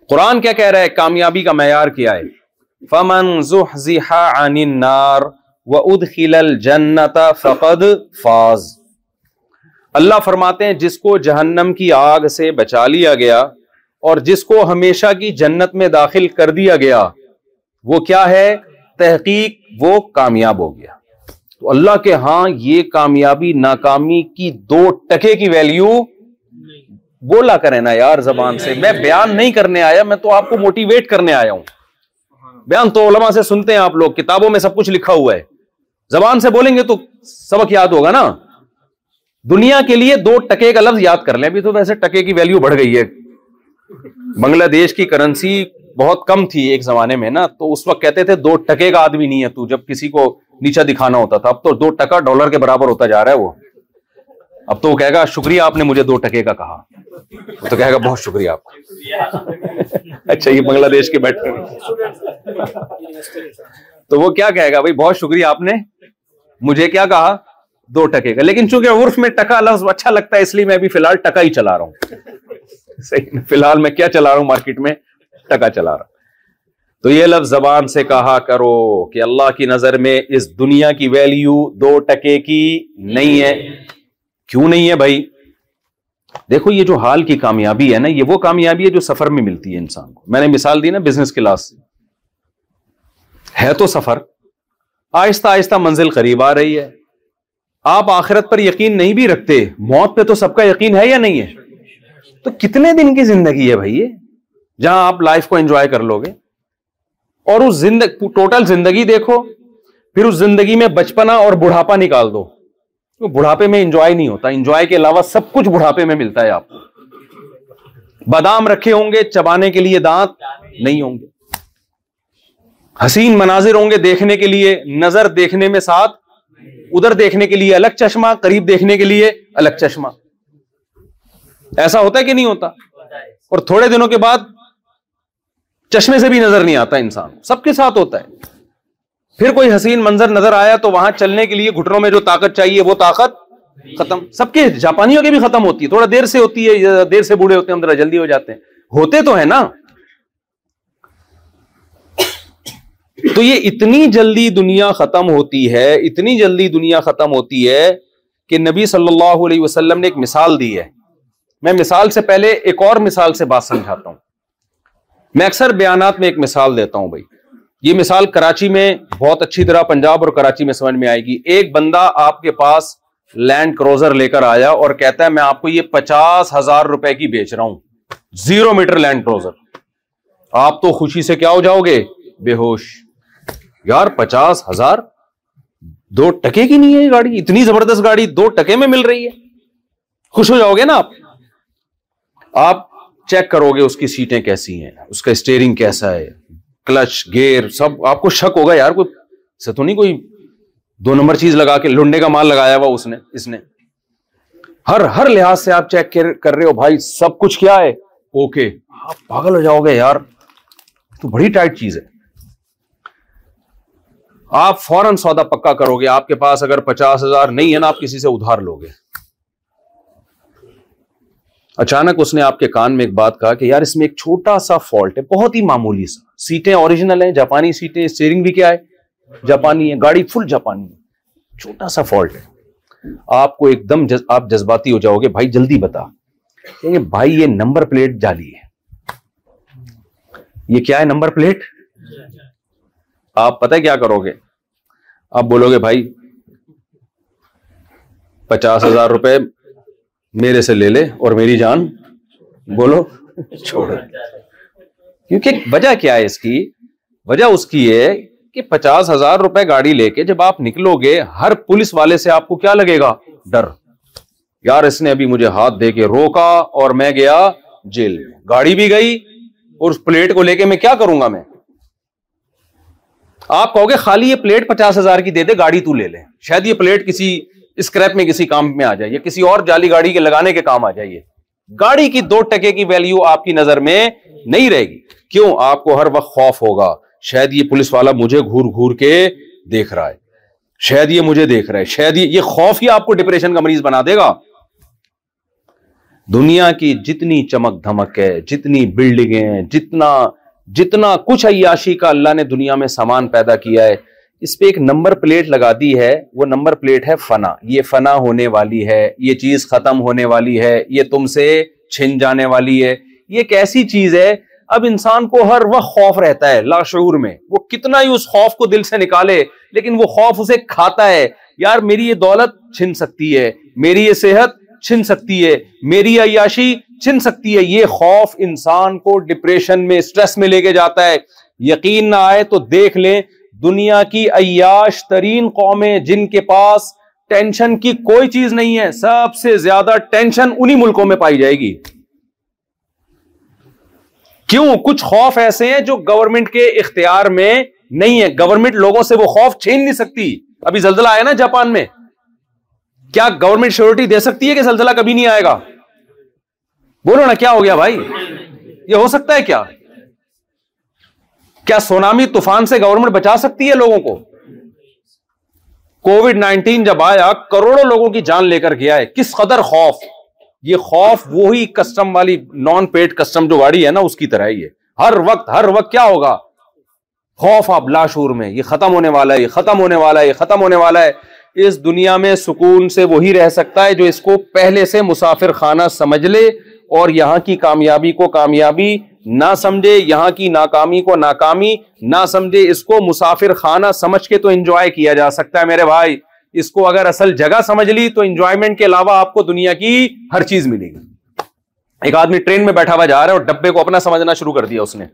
قرآن کیا کہہ رہا ہے؟ کامیابی کا معیار کیا ہے؟ فَمَن زُحْزِحَ عَنِ النَّارِ وَأُدْخِلَ الْجَنَّةَ فَقَدْ فَاز. اللہ فرماتے ہیں جس کو جہنم کی آگ سے بچا لیا گیا اور جس کو ہمیشہ کی جنت میں داخل کر دیا گیا, وہ کیا ہے؟ تحقیق وہ کامیاب ہو گیا. تو اللہ کے ہاں یہ کامیابی ناکامی کی دو ٹکے کی ویلیو بولا کرے نا یار زبان سے. میں بیان نہیں کرنے آیا, میں تو آپ کو موٹیویٹ کرنے آیا ہوں. بیان تو علماء سے سنتے ہیں آپ لوگ, کتابوں میں سب کچھ لکھا ہوا ہے, زبان سے بولیں گے تو سبق یاد ہوگا نا. دنیا کے لیے دو ٹکے کا لفظ یاد کر لیں. ابھی تو ویسے ٹکے کی ویلیو بڑھ گئی ہے, بنگلہ دیش کی کرنسی بہت کم تھی ایک زمانے میں نا, تو اس وقت کہتے تھے دو ٹکے کا آدمی نہیں ہے تو, جب کسی کو نیچا دکھانا ہوتا تھا. اب تو دو ٹکا ڈالر کے برابر ہوتا جا رہا ہے وہ. اب تو وہ کہے گا شکریہ آپ نے مجھے دو ٹکے کا کہا, وہ تو کہے گا بہت شکریہ آپ کا. اچھا یہ بنگلہ دیش کے بیٹھے تو وہ کیا کہے گا, بھائی بہت شکریہ آپ نے مجھے کیا کہا, دو ٹکے کا. لیکن چونکہ عرف میں ٹکا لفظ اچھا لگتا ہے اس لیے میں ابھی فی الحال ٹکا ہی چلا رہا ہوں. صحیح, فی الحال میں کیا چلا رہا ہوں مارکیٹ میں, ٹکا چلا رہا. تو یہ لفظ زبان سے کہا کرو کہ اللہ کی نظر میں اس دنیا کی ویلیو دو ٹکے کی نہیں ہے. کیوں نہیں ہے بھائی؟ دیکھو یہ جو حال کی کامیابی ہے نا, یہ وہ کامیابی ہے جو سفر میں ملتی ہے انسان کو. میں نے مثال دی نا بزنس کلاس ہے تو سفر, آہستہ آہستہ منزل قریب آ رہی ہے. آپ آخرت پر یقین نہیں بھی رکھتے, موت پہ تو سب کا یقین ہے یا نہیں ہے؟ تو کتنے دن کی زندگی ہے بھائی یہ, جہاں آپ لائف کو انجوائے کر لو گے, اور اس زندگی ٹوٹل زندگی دیکھو, پھر اس زندگی میں بچپنا اور بڑھاپا نکال دو. بڑھاپے میں انجوائے نہیں ہوتا, انجوائے کے علاوہ سب کچھ بڑھاپے میں ملتا ہے آپ کو. بادام رکھے ہوں گے چبانے کے لیے, دانت نہیں ہوں گے. حسین مناظر ہوں گے دیکھنے کے لیے, نظر دیکھنے میں ساتھ, ادھر دیکھنے کے لیے الگ چشمہ, قریب دیکھنے کے لیے الگ چشمہ. ایسا ہوتا ہے کہ نہیں ہوتا؟ اور تھوڑے دنوں کے بعد چشمے سے بھی نظر نہیں آتا انسان, سب کے ساتھ ہوتا ہے. پھر کوئی حسین منظر نظر آیا تو وہاں چلنے کے لیے گھٹنوں میں جو طاقت چاہیے وہ طاقت ختم. سب کے, جاپانیوں کے بھی ختم ہوتی ہے, تھوڑا دیر سے ہوتی ہے, دیر سے بوڑھے ہوتے ہیں ہم, ذرا جلدی ہو جاتے ہیں, ہوتے تو ہے نا. تو یہ اتنی جلدی دنیا ختم ہوتی ہے, اتنی جلدی دنیا ختم ہوتی ہے کہ نبی صلی اللہ علیہ وسلم نے ایک مثال دی ہے. میں مثال سے پہلے ایک اور مثال سے بات سمجھاتا ہوں. میں اکثر بیانات میں ایک مثال دیتا ہوں بھائی, یہ مثال کراچی میں بہت اچھی طرح پنجاب اور کراچی میں سمجھ میں آئے گی. ایک بندہ آپ کے پاس لینڈ کروزر لے کر آیا اور کہتا ہے میں آپ کو یہ پچاس ہزار روپے کی بیچ رہا ہوں, زیرو میٹر لینڈ کروزر. آپ تو خوشی سے کیا ہو جاؤ گے, بے ہوش. یار پچاس ہزار دو ٹکے کی نہیں ہے یہ گاڑی, اتنی زبردست گاڑی دو ٹکے میں مل رہی ہے, خوش ہو جاؤ گے نا آپ. آپ چیک کرو گے اس کی سیٹیں کیسی ہیں, اس کا اسٹیئرنگ کیسا ہے, کلچ گیئر سب. آپ کو شک ہوگا یار کوئی سے تو نہیں, کوئی دو نمبر چیز لگا کے لنڈے کا مال لگایا ہوا اس نے اس نے ہر ہر لحاظ سے آپ چیک کر رہے ہو, بھائی سب کچھ کیا ہے اوکے. آپ پاگل ہو جاؤ گے یار تو بڑی ٹائٹ چیز ہے. آپ فوراً سودا پکا کرو گے. آپ کے پاس اگر پچاس ہزار نہیں ہے نا, آپ کسی سے ادھار لو گے. اچانک اس نے آپ کے کان میں ایک بات کہا کہ یار اس میں ایک چھوٹا سا فالٹ ہے, بہت ہی معمولی سا. سیٹیں اوریجنل ہیں, جاپانی سیٹیں, اسٹیئرنگ بھی کیا ہے, جاپانی ہے, گاڑی فل جاپانی ہے, چھوٹا سا فالٹ ہے. آپ کو ایک دم جز... آپ جذباتی ہو جاؤ گے, بھائی جلدی بتا. کہیں گے بھائی یہ نمبر پلیٹ جعلی ہے. یہ کیا ہے نمبر پلیٹ؟ آپ پتہ کیا کرو گے, آپ بولو گے بھائی پچاس ہزار روپے میرے سے لے لے اور میری جان بولو چھوڑ. کیونکہ وجہ کیا ہے اس کی, وجہ اس کی ہے کہ پچاس ہزار روپے گاڑی لے کے جب آپ نکلو گے, ہر پولیس والے سے آپ کو کیا لگے گا, ڈر. یار اس نے ابھی مجھے ہاتھ دے کے روکا اور میں گیا جیل میں, گاڑی بھی گئی اور اس پلیٹ کو لے کے میں کیا کروں گا میں. آپ کہو گے خالی یہ پلیٹ پچاس ہزار کی دے دے, گاڑی تو لے لے, شاید یہ پلیٹ کسی اسکریپ میں کسی کام میں آ جائے یا کسی اور جعلی گاڑی کے لگانے کے کام آ جائے. گاڑی کی دو ٹکے کی ویلیو آپ کی نظر میں نہیں رہے گی. کیوں؟ آپ کو ہر وقت خوف ہوگا, شاید یہ پولیس والا مجھے گھور گھور کے دیکھ رہا ہے, شاید یہ مجھے دیکھ رہا ہے, شاید یہ خوف ہی آپ کو ڈپریشن کا مریض بنا دے گا. دنیا کی جتنی چمک دھمک ہے, جتنی بلڈنگیں, جتنا جتنا کچھ عیاشی کا اللہ نے دنیا میں سامان پیدا کیا ہے, اس پہ ایک نمبر پلیٹ لگا دی ہے. وہ نمبر پلیٹ ہے فنا. یہ فنا ہونے والی ہے, یہ چیز ختم ہونے والی ہے, یہ تم سے چھن جانے والی ہے. یہ ایک ایسی چیز ہے, اب انسان کو ہر وقت خوف رہتا ہے لاشعور میں. وہ کتنا ہی اس خوف کو دل سے نکالے لیکن وہ خوف اسے کھاتا ہے. یار میری یہ دولت چھن سکتی ہے, میری یہ صحت چھن سکتی ہے, میری عیاشی چھن سکتی ہے. یہ خوف انسان کو ڈپریشن میں, سٹریس میں لے کے جاتا ہے. یقین نہ آئے تو دیکھ لیں, دنیا کی عیاش ترین قومیں جن کے پاس ٹینشن کی کوئی چیز نہیں ہے, سب سے زیادہ ٹینشن انہی ملکوں میں پائی جائے گی. کیوں؟ کچھ خوف ایسے ہیں جو گورنمنٹ کے اختیار میں نہیں ہے. گورنمنٹ لوگوں سے وہ خوف چھین نہیں سکتی. ابھی زلزلہ آیا نا جاپان میں, کیا گورنمنٹ شیورٹی دے سکتی ہے کہ زلزلہ کبھی نہیں آئے گا؟ بولو نا, کیا ہو گیا بھائی؟ یہ ہو سکتا ہے کیا؟ کیا سونامی طوفان سے گورنمنٹ بچا سکتی ہے لوگوں کو؟ کووڈ نائنٹین جب آیا کروڑوں لوگوں کی جان لے کر گیا ہے. کس قدر خوف, یہ خوف وہی کسٹم والی نان پیڈ کسٹم جو گاڑی ہے نا اس کی طرح ہی ہے. ہر وقت ہر وقت کیا ہوگا؟ خوف آپ لاشعور میں, یہ ختم ہونے والا ہے, یہ ختم ہونے والا ہے, یہ ختم ہونے والا ہے. اس دنیا میں سکون سے وہی رہ سکتا ہے جو اس کو پہلے سے مسافر خانہ سمجھ لے اور یہاں کی کامیابی کو کامیابی نہ سمجھے, یہاں کی ناکامی کو ناکامی نہ سمجھے. اس کو مسافر خانہ سمجھ کے تو انجوائے کیا جا سکتا ہے میرے بھائی. اس کو اگر اصل جگہ سمجھ لی تو انجوائمنٹ کے علاوہ آپ کو دنیا کی ہر چیز ملے گی. ایک آدمی ٹرین میں بیٹھا ہوا جا رہا ہے اور ڈبے کو اپنا سمجھنا شروع کر دیا اس نے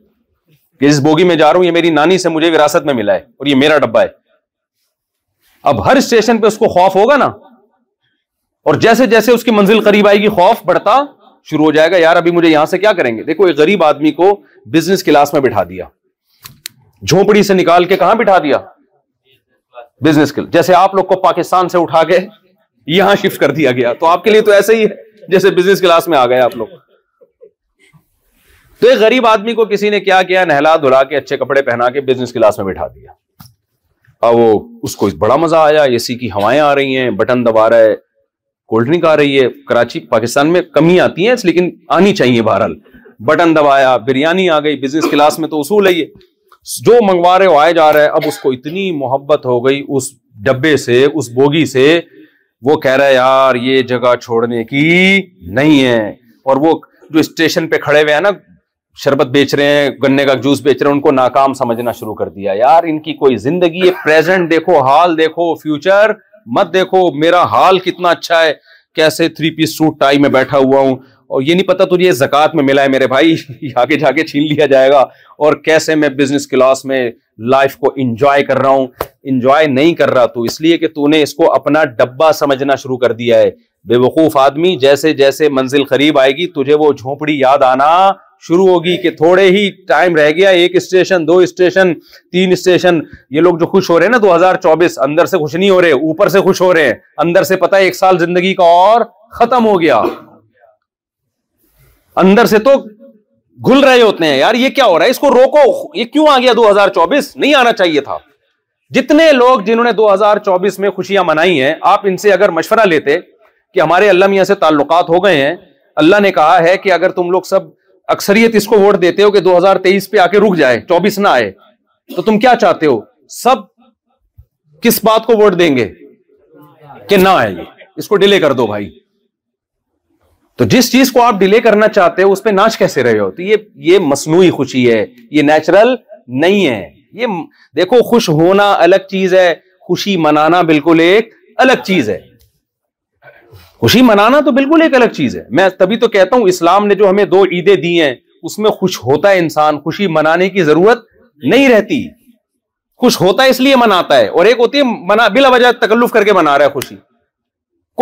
کہ اس بوگی میں جا رہا ہوں, یہ میری نانی سے مجھے وراثت میں ملا ہے اور یہ میرا ڈبہ ہے. اب ہر اسٹیشن پہ اس کو خوف ہوگا نا, اور جیسے جیسے اس کی منزل قریب آئے گی خوف بڑھتا شروع ہو جائے گا. یار ابھی مجھے یہاں سے کیا کریں گے؟ دیکھو ایک غریب آدمی کو بزنس کلاس میں بٹھا دیا, جھونپڑی سے نکال کے کہاں بٹھا دیا؟ Business class. جیسے آپ لوگ کو پاکستان سے اٹھا کے یہاں شفٹ کر دیا گیا, تو آپ کے لیے تو ایسے ہی ہے جیسے بزنس کلاس میں آ گئے آپ لوگ. تو ایک غریب آدمی کو کسی نے کیا کیا, نہلا دھلا کے اچھے کپڑے پہنا کے بزنس کلاس میں بٹھا دیا. اب وہ اس کو بڑا مزہ آیا, اے سی کی ہوائیں آ رہی ہیں, بٹن دبا رہا ہے, کولڈ ڈرنک آ رہی ہے. کراچی پاکستان میں کمی آتی ہے لیکن آنی چاہیے بہرحال. بٹن دبایا, بریانی آ گئی. بزنس کلاس میں تو اصول ہے یہ, جو منگوا رہے ہو آئے جا رہے. اب اس کو اتنی محبت ہو گئی اس ڈبے سے, اس بوگی سے, وہ کہہ رہا ہے یار یہ جگہ چھوڑنے کی نہیں ہے. اور وہ جو اسٹیشن پہ کھڑے ہوئے ہیں نا, شربت بیچ رہے ہیں, گنے کا جوس بیچ رہے ہیں, ان کو ناکام سمجھنا شروع کر دیا. یار ان کی کوئی زندگی ہے, پریزنٹ دیکھو, حال دیکھو, فیوچر مت دیکھو. میرا حال کتنا اچھا ہے, کیسے تھری پیس سوٹ ٹائی میں بیٹھا ہوا ہوں, اور یہ نہیں پتا تجھے یہ زکات میں ملا ہے میرے بھائی, آگے جا کے چھین لیا جائے گا. اور کیسے میں بزنس کلاس میں لائف کو انجوائے کر رہا ہوں. انجوائے نہیں کر رہا تو اس لیے کہ تو نے اس کو اپنا ڈبہ سمجھنا شروع کر دیا ہے. بے وقوف آدمی, جیسے جیسے منزل قریب آئے گی تجھے وہ جھونپڑی یاد آنا شروع ہوگی کہ تھوڑے ہی ٹائم رہ گیا, ایک اسٹیشن, دو اسٹیشن, تین اسٹیشن. یہ لوگ جو خوش ہو رہے ہیں نا دو ہزار چوبیس اندر سے خوش نہیں ہو رہے, اوپر سے خوش ہو رہے ہیں. اندر سے پتا ہے ایک سال زندگی کا اور ختم ہو گیا. اندر سے تو گھل رہے ہوتے ہیں یار یہ کیا ہو رہا ہے, اس کو روکو, یہ کیوں آ گیا دو ہزار چوبیس نہیں آنا چاہیے تھا. جتنے لوگ جنہوں نے دو ہزار چوبیس میں خوشیاں منائی ہیں, آپ ان سے اگر مشورہ لیتے کہ ہمارے اللہ میاں سے تعلقات ہو گئے ہیں, اللہ نے کہا ہے کہ اگر تم لوگ سب اکثریت اس کو ووٹ دیتے ہو کہ دو ہزار تیئیس پہ آ کے رک جائے, چوبیس نہ آئے, تو تم کیا چاہتے ہو؟ سب کس بات کو ووٹ دیں گے کہ نہ آئے, یہ اس کو ڈیلے کر دو بھائی. تو جس چیز کو آپ ڈیلے کرنا چاہتے ہو اس پہ ناچ کیسے رہے ہو؟ تو یہ یہ مصنوعی خوشی ہے, یہ نیچرل نہیں ہے. یہ دیکھو خوش ہونا الگ چیز ہے, خوشی منانا بالکل ایک الگ چیز ہے. خوشی منانا تو بالکل ایک الگ چیز ہے. میں تبھی تو کہتا ہوں اسلام نے جو ہمیں دو عیدیں دی ہیں اس میں خوش ہوتا ہے انسان, خوشی منانے کی ضرورت نہیں رہتی. خوش ہوتا ہے اس لیے مناتا ہے, اور ایک ہوتی ہے منا بلا وجہ تکلف کر کے منا رہا ہے خوشی,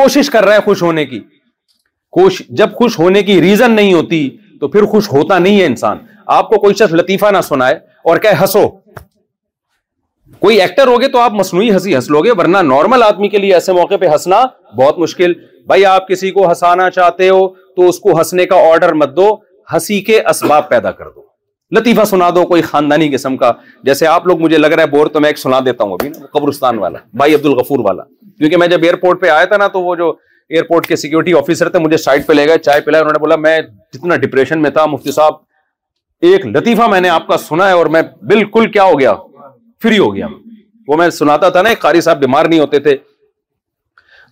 کوشش کر رہا ہے خوش ہونے کی. کوش جب خوش ہونے کی ریزن نہیں ہوتی تو پھر خوش ہوتا نہیں ہے انسان. آپ کو کوئی شخص لطیفہ نہ سنائے اور کہے ہنسو, کوئی ایکٹر ہوگے تو آپ مصنوعی ہنسی ہنس لوگے, ورنہ نارمل آدمی کے لیے ایسے موقع پہ ہنسنا بہت مشکل. بھائی آپ کسی کو ہنسانا چاہتے ہو تو اس کو ہنسنے کا آرڈر مت دو, ہنسی کے اسباب پیدا کر دو. لطیفہ سنا دو کوئی خاندانی قسم کا, جیسے آپ لوگ مجھے لگ رہا ہے بور, تو میں ایک سنا دیتا ہوں ابھی نا, قبرستان والا, بھائی عبد الغفور والا. کیونکہ میں جب ایئرپورٹ پہ آیا تھا نا تو وہ جو ایئرپورٹ کے سیکیورٹی آفیسر تھے مجھے سائڈ پہ لے گئے, چائے پلائی, انہوں نے بولا میں جتنا ڈپریشن میں تھا مفتی صاحب ایک لطیفہ میں نے آپ کا سنا ہے اور میں بالکل کیا ہو گیا, فری ہو گیا. وہ میں سناتا تھا نا, ایک قاری صاحب بیمار نہیں ہوتے تھے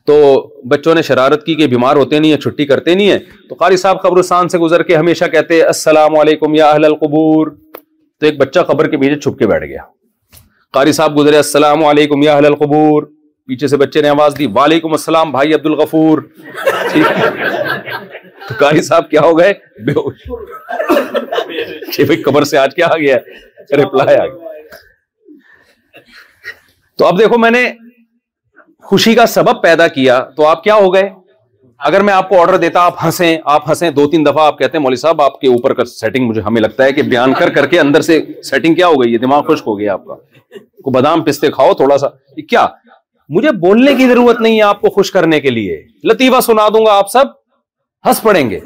تو بچوں نے شرارت کی کہ بیمار ہوتے نہیں ہیں, چھٹی کرتے نہیں ہیں, تو قاری صاحب قبرستان سے گزر کے ہمیشہ کہتے السلام علیکم یا اہل القبور. تو ایک بچہ قبر کے پیچھے چھپ کے بیٹھ گیا, قاری صاحب گزرے السلام علیکم یا اہل القبور, پیچھے سے بچے نے آواز دی وعلیکم السلام بھائی عبد الغفور. تو قاری صاحب کیا ہو گئے بے ہوش, قبر سے آج کیا آ گیا ہے, ریپلائی آ گیا. تو اب دیکھو میں نے خوشی کا سبب پیدا کیا تو آپ کیا ہو گئے, اگر میں آپ کو آرڈر دیتا آپ ہنسیں آپ ہنسیں دو تین دفعہ آپ کہتے ہیں مولوی صاحب آپ کے اوپر کا سیٹنگ مجھے ہمیں لگتا ہے کہ بیان کر کر کے اندر سے سیٹنگ کیا ہو گئی ہے, دماغ خشک ہو گیا آپ کا, کو بادام پستے کھاؤ تھوڑا سا. کیا مجھے بولنے کی ضرورت نہیں ہے آپ کو خوش کرنے کے لیے, لطیفہ سنا دوں گا آپ سب ہنس پڑیں گے.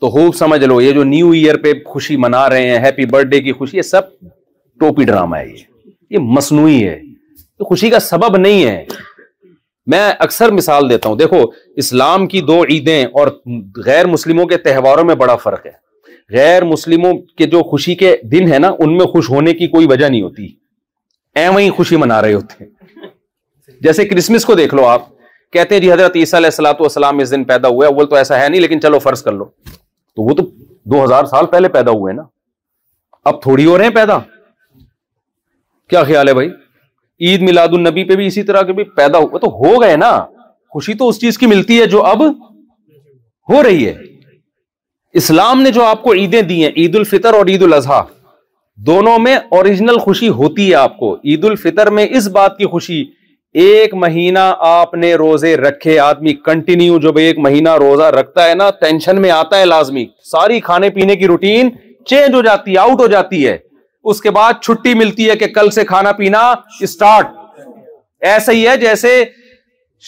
تو خوب سمجھ لو یہ جو نیو ایئر پہ خوشی منا رہے ہیں, ہیپی برتھ ڈے کی خوشی, یہ سب ٹوپی ڈرامہ ہے, یہ یہ مصنوعی ہے, یہ خوشی کا سبب نہیں ہے. میں اکثر مثال دیتا ہوں, دیکھو اسلام کی دو عیدیں اور غیر مسلموں کے تہواروں میں بڑا فرق ہے. غیر مسلموں کے جو خوشی کے دن ہیں نا ان میں خوش ہونے کی کوئی وجہ نہیں ہوتی, ایویں خوشی منا رہے ہوتے ہیں. جیسے کرسمس کو دیکھ لو, آپ کہتے ہیں جی حضرت عیسیٰ علیہ السلام اس دن پیدا ہوا ہے, اول تو ایسا ہے نہیں لیکن چلو فرض کر لو, تو وہ تو دو ہزار سال پہلے پیدا ہوئے نا, اب تھوڑی ہو رہے ہیں پیدا. کیا خیال ہے بھائی, عید میلاد النبی پہ بھی اسی طرح کے بھی پیدا ہوا تو ہو گئے نا. خوشی تو اس چیز کی ملتی ہے جو اب ہو رہی ہے. اسلام نے جو آپ کو عیدیں دی ہیں, عید الفطر اور عید الاضحیٰ, دونوں میں اوریجنل خوشی ہوتی ہے. آپ کو عید الفطر میں اس بات کی خوشی, ایک مہینہ آپ نے روزے رکھے, آدمی کنٹینیو جب ایک مہینہ روزہ رکھتا ہے نا ٹینشن میں آتا ہے لازمی, ساری کھانے پینے کی روٹین چینج ہو جاتی ہے, آؤٹ ہو جاتی ہے. اس کے بعد چھٹی ملتی ہے کہ کل سے کھانا پینا اسٹارٹ. ایسا ہی ہے جیسے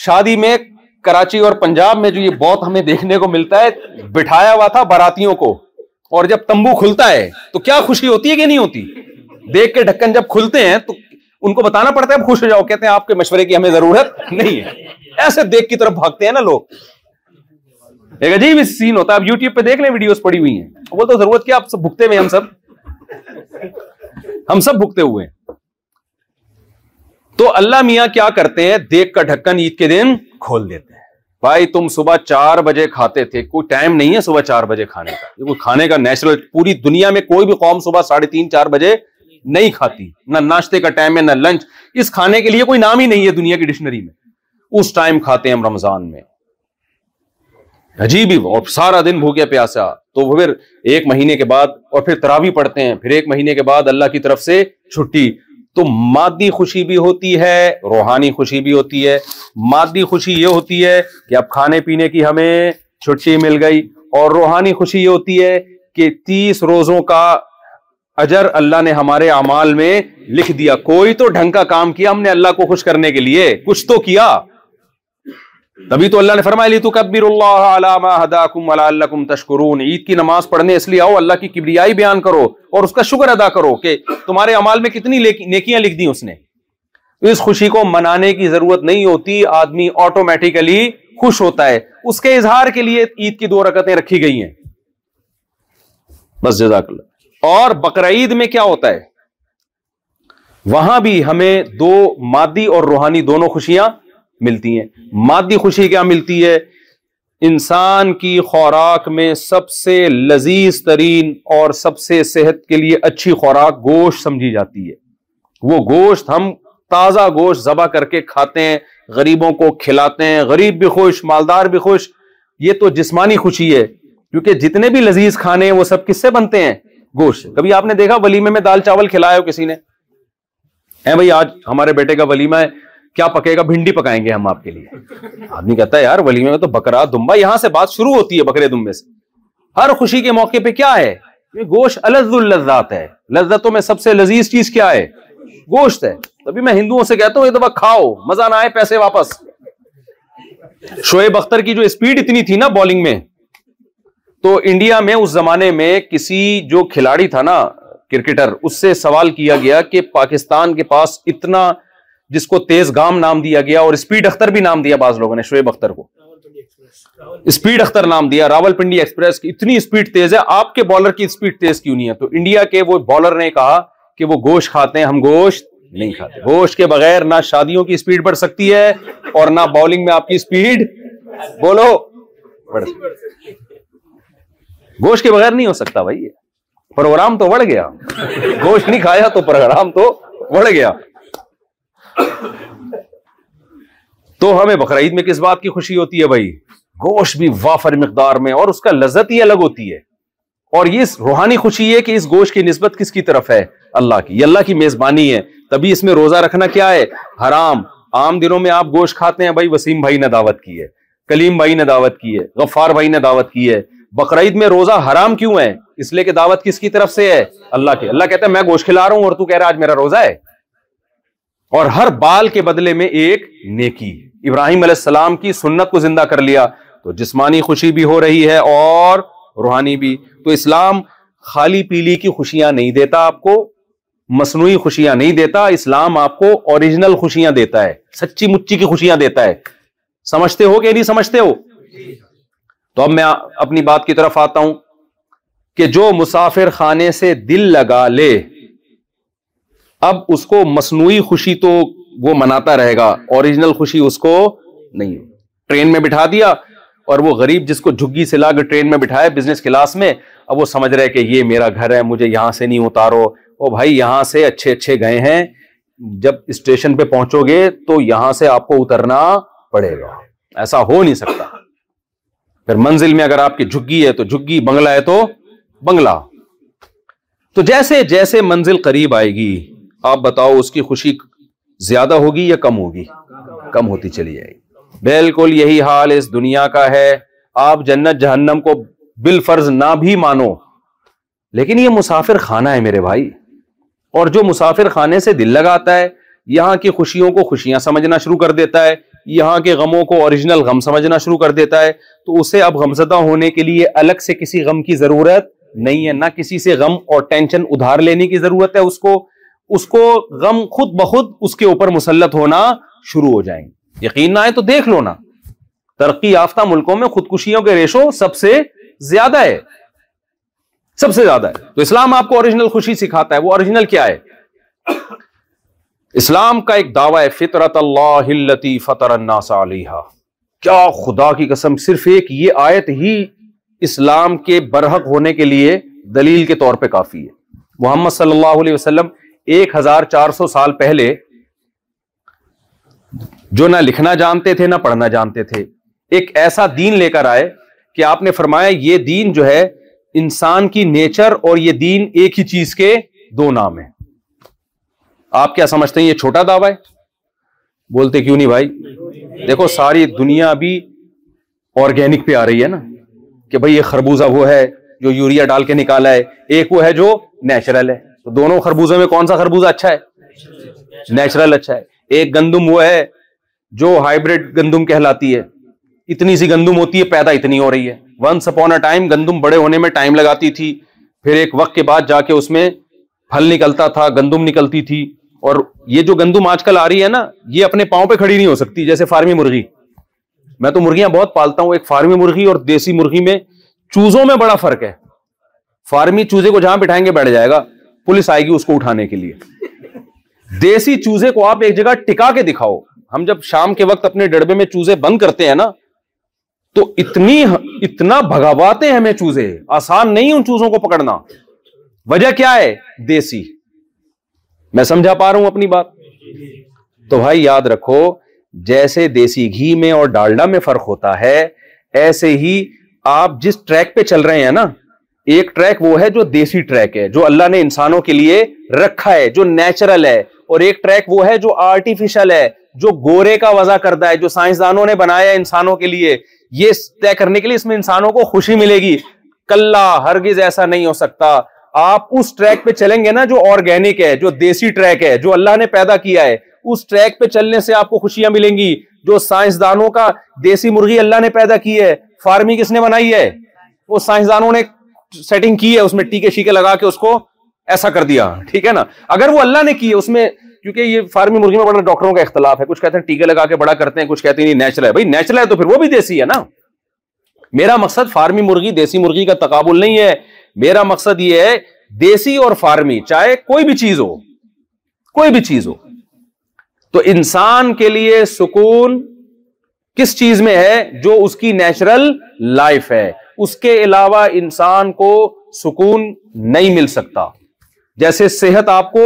شادی میں کراچی اور پنجاب میں جو یہ بہت ہمیں دیکھنے کو ملتا ہے, بٹھایا ہوا تھا باراتیوں کو اور جب تمبو کھلتا ہے تو کیا خوشی ہوتی ہے کہ نہیں ہوتی, دیکھ کے ڈھکن جب کھلتے ہیں تو ان کو بتانا پڑتا ہے خوش ہو جاؤ, کہتے ہیں آپ کے مشورے کی ہمیں ضرورت نہیں ہے, ایسے دیکھ کی طرف بھاگتے ہیں نا لوگ. ایک عجیب سین ہوتا ہے, آپ یوٹیوب پہ دیکھ لیں ویڈیوز پڑی ہوئی ہیں, وہ تو ضرورت کیا, آپ سب بھوکتے ہوئے, ہم سب ہم سب بھوکتے ہوئے. تو اللہ میاں کیا کرتے ہیں, دیکھ کا ڈھکن عید کے دن کھول دیتے ہیں. بھائی تم صبح چار بجے کھاتے تھے, کوئی ٹائم نہیں ہے صبح چار بجے کھانے کا, کوئی کھانے کا نیچرل, پوری دنیا میں کوئی بھی قوم صبح ساڑھے تین چار بجے نہیں کھاتی, نہ ناشتے کا ٹائم ہے نہ لنچ, اس کھانے کے لیے کوئی نام ہی نہیں ہے دنیا کی ڈکشنری میں. اس ٹائم کھاتے ہیں ہم رمضان میں, عجیب ہی, اور سارا دن بھوکے پیاسا. تو پھر ایک مہینے کے بعد, اور پھر تراوی پڑھتے ہیں, پھر ایک مہینے کے بعد اللہ کی طرف سے چھٹی. تو مادی خوشی بھی ہوتی ہے, روحانی خوشی بھی ہوتی ہے. مادی خوشی یہ ہوتی ہے کہ اب کھانے پینے کی ہمیں چھٹی مل گئی, اور روحانی خوشی یہ ہوتی ہے کہ تیس روزوں کا اجر اللہ نے ہمارے اعمال میں لکھ دیا. کوئی تو ڈھنگ کا کام کیا ہم نے اللہ کو خوش کرنے کے لیے, کچھ تو کیا, تبھی تو اللہ نے فرمایا لِتُكَبِّرُوا اللَّهَ عَلَىٰ مَا هَدَاكُمْ وَلَعَلَّكُمْ تَشْكُرُونَ. عید کی نماز پڑھنے اس لیے آؤ, اللہ کی کبریائی بیان کرو اور اس کا شکر ادا کرو کہ تمہارے اعمال میں کتنی نیکیاں لکھ دی اس نے. اس خوشی کو منانے کی ضرورت نہیں ہوتی, آدمی آٹومیٹیکلی خوش ہوتا ہے. اس کے اظہار کے لیے عید کی دو رکعتیں رکھی گئی ہیں بس, جزاک اللہ. اور بقرعید میں کیا ہوتا ہے, وہاں بھی ہمیں دو مادی اور روحانی دونوں خوشیاں ملتی ہیں. مادی خوشی کیا ملتی ہے, انسان کی خوراک میں سب سے لذیذ ترین اور سب سے صحت کے لیے اچھی خوراک گوشت سمجھی جاتی ہے. وہ گوشت ہم تازہ گوشت ذبح کر کے کھاتے ہیں, غریبوں کو کھلاتے ہیں, غریب بھی خوش مالدار بھی خوش. یہ تو جسمانی خوشی ہے, کیونکہ جتنے بھی لذیذ کھانے ہیں وہ سب کس سے بنتے ہیں, گوشت. کبھی آپ نے دیکھا ولیمے میں دال چاول کھلایا ہو کسی نے, اے بھائی آج ہمارے بیٹے کا ولیمہ ہے, کیا پکے گا, بھنڈی پکائیں گے ہم آپ کے لیے. آدمی کہتا ہے یار ولیمے میں تو بکرا دمبا, یہاں سے بات شروع ہوتی ہے بکرے دمبے سے. ہر خوشی کے موقع پہ کیا ہے, یہ گوشت الذ اللذات ہے. لذتوں میں سب سے لذیذ چیز کیا ہے, گوشت ہے. تبھی میں ہندوؤں سے کہتا ہوں ایک دفعہ کھاؤ, مزہ نہ آئے پیسے واپس. شعیب اختر کی جو اسپیڈ اتنی تھی نا بالنگ میں, تو انڈیا میں اس زمانے میں کسی جو کھلاڑی تھا نا کرکٹر, اس سے سوال کیا گیا کہ پاکستان کے پاس اتنا, جس کو تیز گام نام دیا گیا اور اسپیڈ اختر بھی نام دیا بعض لوگوں نے, شعیب اختر کو اسپیڈ اختر نام دیا, راول پنڈی ایکسپریس کی اتنی اسپیڈ تیز ہے, آپ کے بالر کی اسپیڈ تیز کیوں نہیں ہے. تو انڈیا کے وہ بالر نے کہا کہ وہ گوشت کھاتے ہیں, ہم گوشت نہیں کھاتے. گوشت کے بغیر نہ شادیوں کی اسپیڈ بڑھ سکتی ہے اور نہ بالنگ میں آپ کی اسپیڈ بولو بڑھ سکتی, گوشت کے بغیر نہیں ہو سکتا بھائی. پروگرام تو بڑھ گیا, گوشت نہیں کھایا تو پروگرام تو بڑھ گیا. تو ہمیں بقرعید میں کس بات کی خوشی ہوتی ہے بھائی, گوشت بھی وافر مقدار میں, اور اس کا لذت ہی الگ ہوتی ہے. اور یہ روحانی خوشی ہے کہ اس گوشت کی نسبت کس کی طرف ہے, اللہ کی. یہ اللہ کی میزبانی ہے, تبھی اس میں روزہ رکھنا کیا ہے, حرام. عام دنوں میں آپ گوشت کھاتے ہیں بھائی, وسیم بھائی نے دعوت کی ہے, کلیم بھائی نے دعوت کی ہے, غفار بھائی نے دعوت کی ہے. بقرعید میں روزہ حرام کیوں ہے؟ اس لیے کہ دعوت کس کی طرف سے ہے؟ اللہ کے. اللہ کہتا ہے میں گوشت کھلا رہا ہوں اور تو کہہ رہا آج میرا روزہ ہے. اور ہر بال کے بدلے میں ایک نیکی. ابراہیم علیہ السلام کی سنت کو زندہ کر لیا تو جسمانی خوشی بھی ہو رہی ہے اور روحانی بھی. تو اسلام خالی پیلی کی خوشیاں نہیں دیتا, آپ کو مصنوعی خوشیاں نہیں دیتا, اسلام آپ کو اوریجنل خوشیاں دیتا ہے, سچی مچی کی خوشیاں دیتا ہے. سمجھتے ہو کہ نہیں سمجھتے ہو؟ تو اب میں اپنی بات کی طرف آتا ہوں کہ جو مسافر خانے سے دل لگا لے, اب اس کو مصنوعی خوشی تو وہ مناتا رہے گا, اوریجنل خوشی اس کو نہیں. ٹرین میں بٹھا دیا اور وہ غریب جس کو جھگی سے لا کے ٹرین میں بٹھایا بزنس کلاس میں, اب وہ سمجھ رہے کہ یہ میرا گھر ہے, مجھے یہاں سے نہیں اتارو. او بھائی یہاں سے اچھے اچھے گئے ہیں, جب اسٹیشن پہ پہنچو گے تو یہاں سے آپ کو اترنا پڑے گا, ایسا ہو نہیں سکتا. پھر منزل میں اگر آپ کی جھگی ہے تو جھگی, بنگلہ ہے تو بنگلہ. تو جیسے جیسے منزل قریب آئے گی, آپ بتاؤ اس کی خوشی زیادہ ہوگی یا کم ہوگی؟ کم ہوتی چلی جائے گی. بالکل یہی حال اس دنیا کا ہے. آپ جنت جہنم کو بالفرض نہ بھی مانو, لیکن یہ مسافر خانہ ہے میرے بھائی. اور جو مسافر خانے سے دل لگاتا ہے, یہاں کی خوشیوں کو خوشیاں سمجھنا شروع کر دیتا ہے, یہاں کے غموں کو اوریجنل غم سمجھنا شروع کر دیتا ہے, تو اسے اب غمزدہ ہونے کے لیے الگ سے کسی غم کی ضرورت نہیں ہے, نہ کسی سے غم اور ٹینشن ادھار لینے کی ضرورت ہے. اس کو اس کو غم خود بخود اس کے اوپر مسلط ہونا شروع ہو جائیں گے. یقین نہ آئے تو دیکھ لو نا, ترقی یافتہ ملکوں میں خودکشیوں کے ریشو سب سے زیادہ ہے, سب سے زیادہ ہے. تو اسلام آپ کو اوریجنل خوشی سکھاتا ہے. وہ اوریجنل کیا ہے؟ اسلام کا ایک دعویٰ ہے, فطرت اللہ التی فطر الناس علیہا. کیا خدا کی قسم, صرف ایک یہ آیت ہی اسلام کے برحق ہونے کے لیے دلیل کے طور پہ کافی ہے. محمد صلی اللہ علیہ وسلم ایک ہزار چار سو سال پہلے جو نہ لکھنا جانتے تھے نہ پڑھنا جانتے تھے, ایک ایسا دین لے کر آئے کہ آپ نے فرمایا یہ دین جو ہے انسان کی نیچر اور یہ دین ایک ہی چیز کے دو نام ہیں. آپ کیا سمجھتے ہیں یہ چھوٹا دعویٰ ہے؟ بولتے کیوں نہیں بھائی؟ دیکھو ساری دنیا بھی آرگینک پہ آ رہی ہے نا, کہ بھائی یہ خربوزہ وہ ہے جو یوریا ڈال کے نکالا ہے, ایک وہ ہے جو نیچرل ہے. تو دونوں خربوزوں میں کون سا خربوزہ اچھا ہے؟ نیچرل اچھا ہے. ایک گندم وہ ہے جو ہائبریڈ گندم کہلاتی ہے, اتنی سی گندم ہوتی ہے, پیدا اتنی ہو رہی ہے. ونس اپون اے ٹائم گندم بڑے ہونے میں ٹائم لگاتی تھی, پھر ایک وقت کے بعد جا کے اس میں پھل نکلتا تھا, گندم نکلتی تھی. اور یہ جو گندم آج کل آ رہی ہے نا, یہ اپنے پاؤں پہ کھڑی نہیں ہو سکتی. جیسے فارمی مرغی, میں تو مرغیاں بہت پالتا ہوں, ایک فارمی مرغی اور دیسی مرغی میں چوزوں میں بڑا فرق ہے. فارمی چوزے کو جہاں بٹھائیں گے بیٹھ جائے گا, پولیس آئے گی اس کو اٹھانے کے لیے. دیسی چوزے کو آپ ایک جگہ ٹکا کے دکھاؤ. ہم جب شام کے وقت اپنے ڈڑبے میں چوزے بند کرتے ہیں نا, تو اتنی اتنا بھگاواتے ہیں ہمیں چوزے, آسان نہیں ان چوزوں کو پکڑنا. وجہ کیا ہے؟ دیسی. میں سمجھا پا رہا ہوں اپنی بات؟ تو بھائی یاد رکھو, جیسے دیسی گھی میں اور ڈالڈا میں فرق ہوتا ہے, ایسے ہی آپ جس ٹریک پہ چل رہے ہیں نا, ایک ٹریک وہ ہے جو دیسی ٹریک ہے, جو اللہ نے انسانوں کے لیے رکھا ہے, جو نیچرل ہے, اور ایک ٹریک وہ ہے جو آرٹیفیشل ہے, جو گورے کا وضع کردہ ہے, جو سائنسدانوں نے بنایا ہے انسانوں کے لیے. یہ طے کرنے کے لیے اس میں انسانوں کو خوشی ملے گی. کلا, ہرگز ایسا نہیں ہو سکتا. آپ اس ٹریک پہ چلیں گے نا جو آرگینک ہے, جو دیسی ٹریک ہے, جو اللہ نے پیدا کیا ہے, اس ٹریک پہ چلنے سے آپ کو خوشیاں ملیں گی. جو سائنسدانوں کا, دیسی مرغی اللہ نے پیدا کی ہے, فارمی کس نے بنائی ہے؟ وہ سائنسدانوں نے سیٹنگ کی ہے, اس میں ٹیکے شیکے لگا کے اس کو ایسا کر دیا, ٹھیک ہے نا. اگر وہ اللہ نے کی ہے اس میں, کیونکہ یہ فارمی مرغی میں بڑا ڈاکٹروں کا اختلاف ہے, کچھ کہتے ہیں ٹیکے لگا کے بڑا کرتے ہیں, کچھ کہتے ہیں نہیں نیچرل ہے. بھائی نیچرل ہے تو پھر وہ بھی دیسی ہے نا. میرا مقصد فارمی مرغی دیسی مرغی کا تقابل نہیں ہے. میرا مقصد یہ ہے دیسی اور فارمی, چاہے کوئی بھی چیز ہو, کوئی بھی چیز ہو. تو انسان کے لیے سکون کس چیز میں ہے؟ جو اس کی نیچرل لائف ہے, اس کے علاوہ انسان کو سکون نہیں مل سکتا. جیسے صحت آپ کو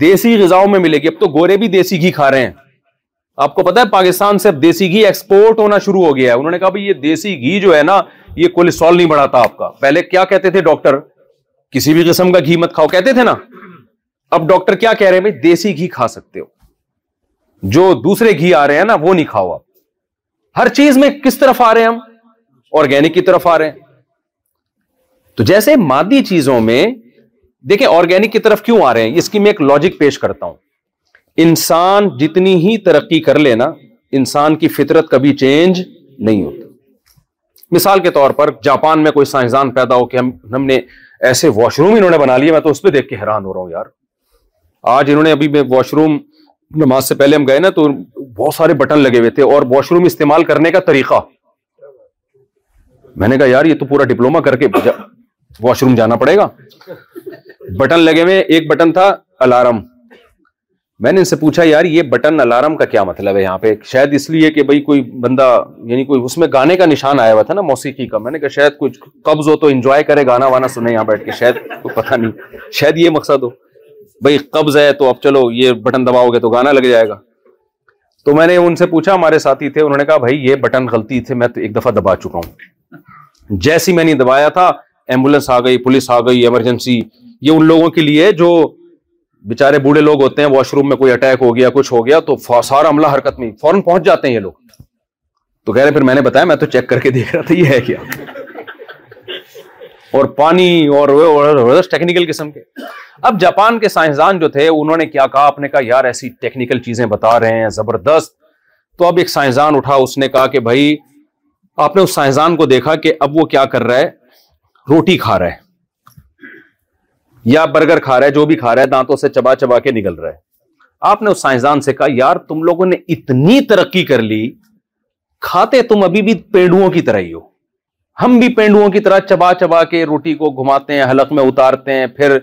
دیسی غذاؤں میں ملے گی. اب تو گورے بھی دیسی گھی کھا رہے ہیں. آپ کو پتا ہے پاکستان سے اب دیسی گھی ایکسپورٹ ہونا شروع ہو گیا ہے. انہوں نے کہا بھائی یہ دیسی گھی جو ہے نا, یہ کولیسٹرول نہیں بڑھاتا آپ کا. پہلے کیا کہتے تھے ڈاکٹر؟ کسی بھی قسم کا گھی مت کھاؤ, کہتے تھے نا. اب ڈاکٹر کیا کہہ رہے ہیں؟ بھائی دیسی گھی کھا سکتے ہو, جو دوسرے گھی آ رہے ہیں نا وہ نہیں کھاؤ آپ. ہر چیز میں کس طرف آ رہے ہیں ہم؟ آرگینک کی طرف آ رہے ہیں. تو جیسے مادی چیزوں میں دیکھیں آرگینک کی طرف کیوں آ رہے ہیں, اس کی میں ایک لاجک پیش کرتا ہوں. انسان جتنی ہی ترقی کر لے نا, انسان کی فطرت کبھی چینج نہیں ہوتی. مثال کے طور پر جاپان میں کوئی سائنسدان پیدا ہو کہ ہم ہم نے ایسے واش روم انہوں نے بنا لیے, میں تو اس پہ دیکھ کے حیران ہو رہا ہوں یار. آج انہوں نے ابھی میں واش روم, نماز سے پہلے ہم گئے نا تو بہت سارے بٹن لگے ہوئے تھے اور واش روم استعمال کرنے کا طریقہ. میں نے کہا یار یہ تو پورا ڈپلوما کر کے واش روم جانا پڑے گا. بٹن لگے ہوئے, ایک بٹن تھا الارم. میں نے ان سے پوچھا یار یہ بٹن الارم کا کیا مطلب ہے یہاں پہ؟ شاید اس لیے کہ بھائی کوئی بندہ یعنی کوئی اس میں گانے کا نشان آیا ہوا تھا نا موسیقی کا. میں نے کہا شاید کچھ قبض ہو تو انجوائے کرے, گانا وانا سنے یہاں بیٹھ کے, شاید کوئی پتہ نہیں, شاید یہ مقصد ہو بھائی قبض ہے تو اب چلو یہ بٹن دباؤ گے تو گانا لگ جائے گا. تو میں نے ان سے پوچھا, ہمارے ساتھی تھے, انہوں نے کہا بھائی یہ بٹن غلطی سے میں ایک دفعہ دبا چکا ہوں, جیسی میں نے دبایا تھا ایمبولینس آ گئی, پولیس آ گئی, ایمرجنسی. یہ ان لوگوں کے لیے جو بےچارے بوڑھے لوگ ہوتے ہیں, واش روم میں کوئی اٹیک ہو گیا کچھ ہو گیا تو سارا عملہ حرکت میں, فوراً پہنچ جاتے ہیں یہ لوگ. تو کہہ رہے پھر میں نے بتایا میں تو چیک کر کے دیکھ رہا تھا یہ ہے کیا, اور پانی اور ٹیکنیکل قسم کے. اب جاپان کے سائنسدان جو تھے انہوں نے کیا کہا, آپ نے کہا یار ایسی ٹیکنیکل چیزیں بتا رہے ہیں زبردست. تو اب ایک سائنسدان اٹھا, اس نے کہا کہ بھائی آپ نے اس سائنسدان کو دیکھا کہ اب وہ کیا کر رہا ہے, روٹی کھا رہا ہے یا برگر کھا رہا ہے, جو بھی کھا رہا ہے دانتوں سے چبا چبا کے نگل رہا ہے. آپ نے اس سائنسدان سے کہا یار تم لوگوں نے اتنی ترقی کر لی, کھاتے تم ابھی بھی پینڈوؤں کی طرح ہی ہو, ہم بھی پینڈوؤں کی طرح چبا چبا کے روٹی کو گھماتے ہیں, حلق میں اتارتے ہیں, پھر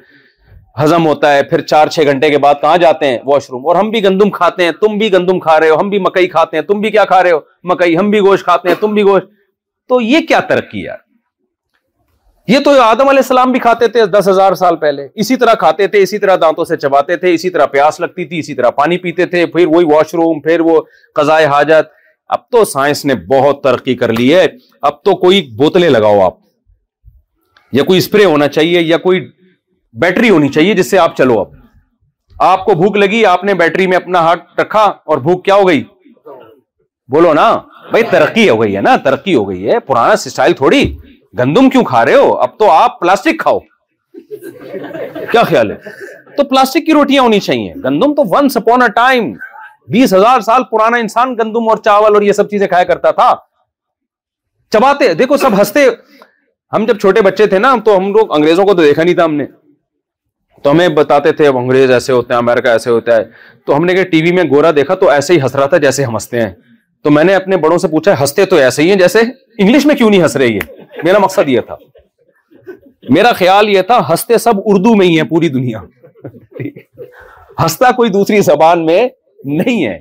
ہضم ہوتا ہے, پھر چار چھ گھنٹے کے بعد کہاں جاتے ہیں واش روم, اور ہم بھی گندم کھاتے ہیں تم بھی گندم کھا رہے ہو, ہم بھی مکئی کھاتے ہیں تم بھی کیا کھا رہے ہو مکئی, ہم بھی گوشت کھاتے ہیں تم بھی گوشت. تو یہ کیا ترقی یار, یہ تو آدم علیہ السلام بھی کھاتے تھے دس ہزار سال پہلے, اسی طرح کھاتے تھے, اسی طرح دانتوں سے چباتے تھے, اسی طرح پیاس لگتی تھی, اسی طرح پانی پیتے تھے, پھر وہی واش روم, پھر وہ قضائے حاجت. اب تو سائنس نے بہت ترقی کر لی ہے, اب تو کوئی بوتلیں لگاؤ آپ, یا کوئی اسپرے ہونا چاہیے, یا کوئی بیٹری ہونی چاہیے جس سے آپ چلو. اب آپ کو بھوک لگی, آپ نے بیٹری میں اپنا ہاتھ رکھا اور بھوک کیا ہو گئی, بولو نا بھائی ترقی ہو گئی ہے نا, ترقی ہو گئی ہے. پرانا اسٹائل تھوڑی, گندم کیوں کھا رہے ہو, اب تو آپ پلاسٹک کھاؤ. کیا خیال ہے؟ تو پلاسٹک کی روٹیاں ہونی چاہیے. گندم تو ونس اپون اے ٹائم, بیس ہزار سال پرانا انسان گندم اور چاول اور یہ سب چیزیں کھایا کرتا تھا, چباتے. دیکھو سب ہنستے, ہم جب چھوٹے بچے تھے نا تو ہم لوگ انگریزوں کو تو دیکھا نہیں تھا ہم نے, تو ہمیں بتاتے تھے انگریز ایسے ہوتے ہیں, امریکہ ایسے ہوتا ہے. تو ہم نے کہ ٹی وی میں گورا دیکھا تو ایسے ہی ہنس رہا تھا جیسے ہم ہنستے ہیں. تو میں نے اپنے بڑوں سے پوچھا ہنستے تو ایسے ہی ہیں جیسے, انگلش میں کیوں نہیں ہنس رہے؟ یہ میرا مقصد یہ تھا, میرا خیال یہ تھا ہنستے سب اردو میں ہی ہیں پوری دنیا, ہنستا کوئی دوسری زبان میں نہیں ہے,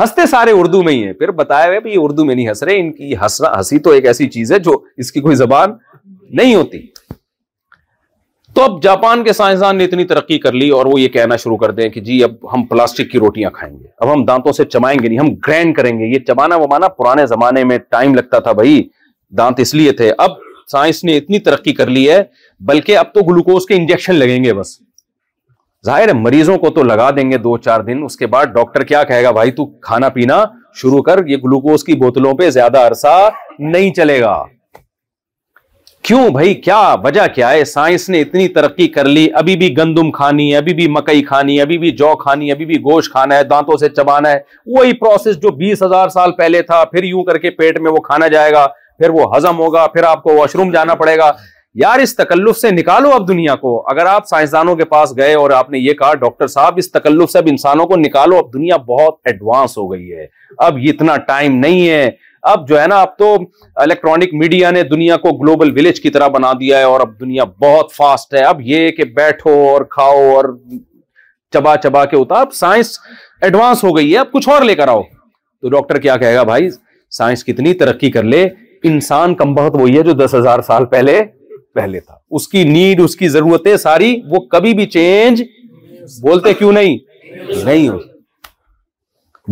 ہنستے سارے اردو میں ہی ہیں. پھر بتایا ہوئے بھی یہ اردو میں نہیں ہنس رہے, ان کی ہنسنا ہنسی تو ایک ایسی چیز ہے جو اس کی کوئی زبان نہیں ہوتی. تو اب جاپان کے سائنسدان نے اتنی ترقی کر لی اور وہ یہ کہنا شروع کر دیں کہ جی اب ہم پلاسٹک کی روٹیاں کھائیں گے, اب ہم دانتوں سے چبائیں گے نہیں, ہم گرینڈ کریں گے. یہ چبانا ومانا پرانے زمانے میں ٹائم لگتا تھا بھائی, دانت اس لیے تھے. اب سائنس نے اتنی ترقی کر لی ہے بلکہ اب تو گلوکوز کے انجیکشن لگیں گے بس. ظاہر ہے مریضوں کو تو لگا دیں گے دو چار دن, اس کے بعد ڈاکٹر کیا کہے گا بھائی تو کھانا پینا شروع کر, یہ گلوکوز کی بوتلوں پہ زیادہ عرصہ نہیں چلے گا. کیوں بھائی, کیا وجہ کیا ہے؟ سائنس نے اتنی ترقی کر لی, ابھی بھی گندم کھانی ہے, ابھی بھی مکئی کھانی ہے, ابھی بھی جو کھانی ہے, ابھی بھی گوشت کھانا ہے, دانتوں سے چبانا ہے, وہی پروسیس جو بیس ہزار سال پہلے تھا. پھر یوں کر کے پیٹ میں وہ کھانا جائے گا, پھر وہ ہضم ہوگا, پھر آپ کو واش روم جانا پڑے گا. یار اس تکلف سے نکالو اب دنیا کو. اگر آپ سائنسدانوں کے پاس گئے اور آپ نے یہ کہا ڈاکٹر صاحب اس تکلف سے اب انسانوں کو نکالو, اب دنیا بہت ایڈوانس ہو گئی ہے, اب یہ اتنا ٹائم نہیں ہے. اب جو ہے نا اب تو الیکٹرانک میڈیا نے دنیا کو گلوبل ولیج کی طرح بنا دیا ہے اور اب دنیا بہت فاسٹ ہے. اب یہ کہ بیٹھو اور کھاؤ اور چبا چبا کے اتار, اب سائنس ایڈوانس ہو گئی ہے, اب کچھ اور لے کر آؤ. تو ڈاکٹر کیا کہے گا بھائی سائنس کتنی ترقی کر لے, انسان کم بہت وہی ہے جو دس ہزار سال پہلے پہلے تھا. اس کی نیڈ, اس کی ضرورتیں ساری وہ کبھی بھی چینج بولتے کیوں نہیں نہیں ہو,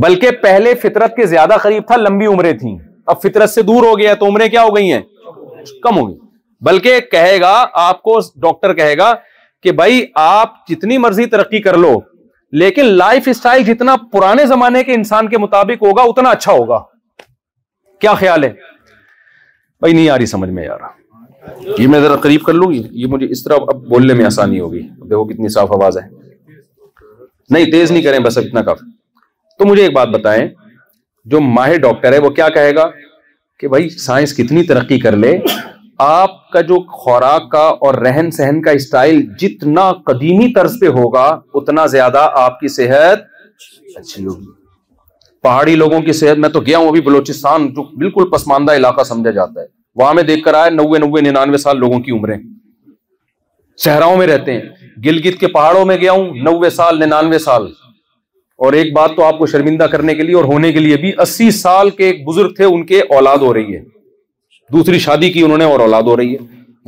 بلکہ پہلے فطرت کے زیادہ قریب تھا, لمبی عمریں تھیں. اب فطرت سے دور ہو گیا تو عمریں کیا ہو گئی ہیں, کم ہو گئی. بلکہ کہے گا آپ کو ڈاکٹر کہے گا کہ بھائی آپ جتنی مرضی ترقی کر لو لیکن لائف اسٹائل جتنا پرانے زمانے کے انسان کے مطابق ہوگا اتنا اچھا ہوگا. کیا خیال ہے؟ بھائی نہیں آ رہی سمجھ میں یار, یہ میں ذرا قریب کر لوں گی, یہ مجھے اس طرح اب بولنے میں آسانی ہوگی. دیکھو کتنی صاف آواز ہے, نہیں تیز نہیں کریں, بس اتنا کافی. تو مجھے ایک بات بتائیں, جو ماہر ڈاکٹر ہے وہ کیا کہے گا کہ بھائی سائنس کتنی ترقی کر لے, آپ کا جو خوراک کا اور رہن سہن کا اسٹائل جتنا قدیمی طرز پہ ہوگا اتنا زیادہ آپ کی صحت اچھی ہوگی. پہاڑی لوگوں کی صحت, میں تو گیا ہوں ابھی بلوچستان, جو بالکل پسماندہ علاقہ سمجھا جاتا ہے, وہاں میں دیکھ کر آیا نوے نوے ننانوے سال لوگوں کی عمریں, صحراؤں میں رہتے ہیں. گلگت کے پہاڑوں میں گیا ہوں, نوے سال ننانوے سال. اور ایک بات تو آپ کو شرمندہ کرنے کے لیے اور ہونے کے لیے بھی, اسی سال کے ایک بزرگ تھے, ان کے اولاد ہو رہی ہے, دوسری شادی کی انہوں نے اور اولاد ہو رہی ہے.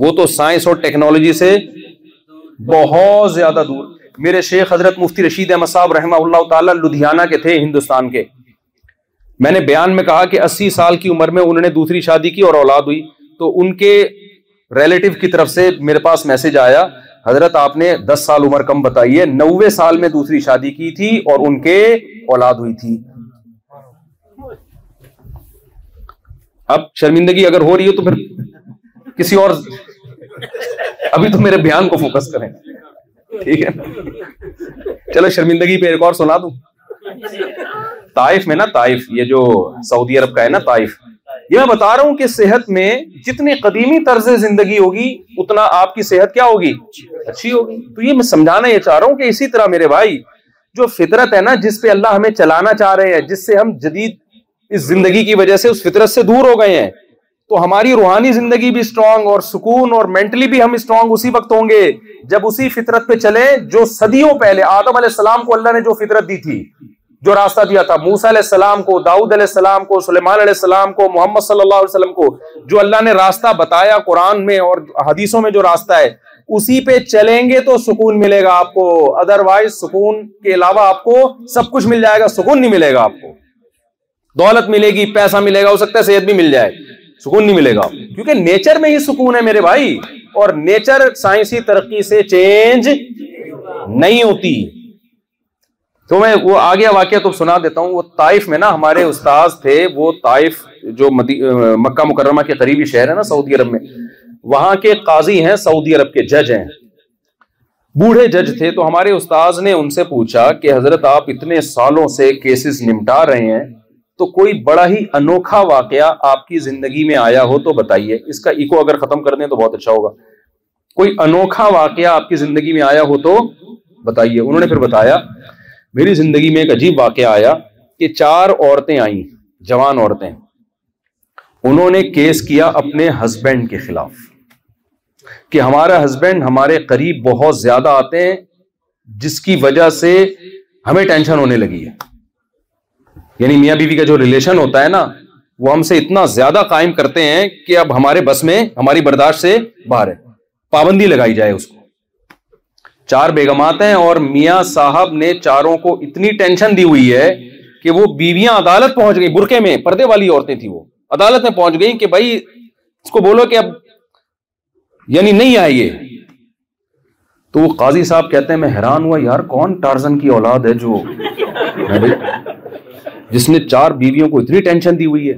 وہ تو سائنس اور ٹیکنالوجی سے بہت زیادہ دور. میرے شیخ حضرت مفتی رشید احمد صاحب رحمہ اللہ تعالیٰ لدھیانہ کے تھے, ہندوستان کے. میں نے بیان میں کہا کہ اسی سال کی عمر میں انہوں نے دوسری شادی کی اور اولاد ہوئی. تو ان کے ریلیٹو کی طرف سے میرے پاس میسج آیا, حضرت آپ نے دس سال عمر کم بتائی ہے, نوے سال میں دوسری شادی کی تھی اور ان کے اولاد ہوئی تھی. اب شرمندگی اگر ہو رہی ہے تو پھر کسی اور, ابھی تو میرے بیان کو فوکس کریں, ٹھیک ہے؟ چلو شرمندگی پہ ایک اور سنا دوں. طائف میں نا, طائف یہ جو سعودی عرب کا ہے نا طائف, یہ میں بتا رہا ہوں کہ صحت میں جتنی قدیمی طرز زندگی ہوگی اتنا آپ کی صحت کیا ہوگی, اچھی ہوگی. تو یہ میں سمجھانا یہ چاہ رہا ہوں کہ اسی طرح میرے بھائی جو فطرت ہے نا, جس پہ اللہ ہمیں چلانا چاہ رہے ہیں, جس سے ہم جدید اس زندگی کی وجہ سے اس فطرت سے دور ہو گئے ہیں, تو ہماری روحانی زندگی بھی اسٹرانگ اور سکون اور مینٹلی بھی ہم اسٹرانگ اسی وقت ہوں گے جب اسی فطرت پہ چلیں جو صدیوں پہلے آدم علیہ السلام کو اللہ نے جو فطرت دی تھی, جو راستہ دیا تھا موسیٰ علیہ السلام کو, داؤد علیہ السلام کو, سلیمان علیہ السلام کو, محمد صلی اللہ علیہ وسلم کو, جو اللہ نے راستہ بتایا قرآن میں اور حدیثوں میں جو راستہ ہے, اسی پہ چلیں گے تو سکون ملے گا آپ کو. ادروائز سکون کے علاوہ آپ کو سب کچھ مل جائے گا, سکون نہیں ملے گا آپ کو. دولت ملے گی, پیسہ ملے گا, ہو سکتا ہے صحت بھی مل جائے, سکون نہیں ملے گا, کیونکہ نیچر میں ہی سکون ہے میرے بھائی. اور نیچر سائنسی ترقی سے چینج نہیں ہوتی. تو میں وہ آگے واقعہ تو سنا دیتا ہوں. وہ طائف میں نا ہمارے استاذ تھے, وہ طائف جو مکہ مکرمہ کے قریبی شہر ہے نا سعودی عرب میں, وہاں کے قاضی ہیں, سعودی عرب کے جج ہیں, بوڑھے جج تھے. تو ہمارے استاذ نے ان سے پوچھا کہ حضرت آپ اتنے سالوں سے کیسز نمٹا رہے ہیں, تو کوئی بڑا ہی انوکھا واقعہ آپ کی زندگی میں آیا ہو تو بتائیے. اس کا ایکو اگر ختم کر دیں تو بہت اچھا ہوگا. کوئی انوکھا واقعہ آپ کی زندگی میں آیا ہو تو بتائیے. انہوں نے پھر بتایا, میری زندگی میں ایک عجیب واقعہ آیا کہ چار عورتیں آئیں, جوان عورتیں, انہوں نے کیس کیا اپنے ہسبینڈ کے خلاف کہ ہمارا ہسبینڈ ہمارے قریب بہت زیادہ آتے ہیں, جس کی وجہ سے ہمیں ٹینشن ہونے لگی ہے. یعنی میاں بیوی کا جو ریلیشن ہوتا ہے نا, وہ ہم سے اتنا زیادہ قائم کرتے ہیں کہ اب ہمارے بس میں, ہماری برداشت سے باہر ہے. پابندی لگائی جائے اس کو. چار بیگمات ہیں اور میاں صاحب نے چاروں کو اتنی ٹینشن دی ہوئی ہے کہ وہ بیویاں عدالت پہنچ گئیں, برقعے میں پردے والی عورتیں تھیں, وہ عدالت میں پہنچ گئیں کہ بھائی اس کو بولو کہ اب یعنی نہیں آئے یہ. تو وہ قاضی صاحب کہتے ہیں, میں حیران ہوا یار, کون ٹارزن کی اولاد ہے جو جس نے چار بیویوں کو اتنی ٹینشن دی ہوئی ہے,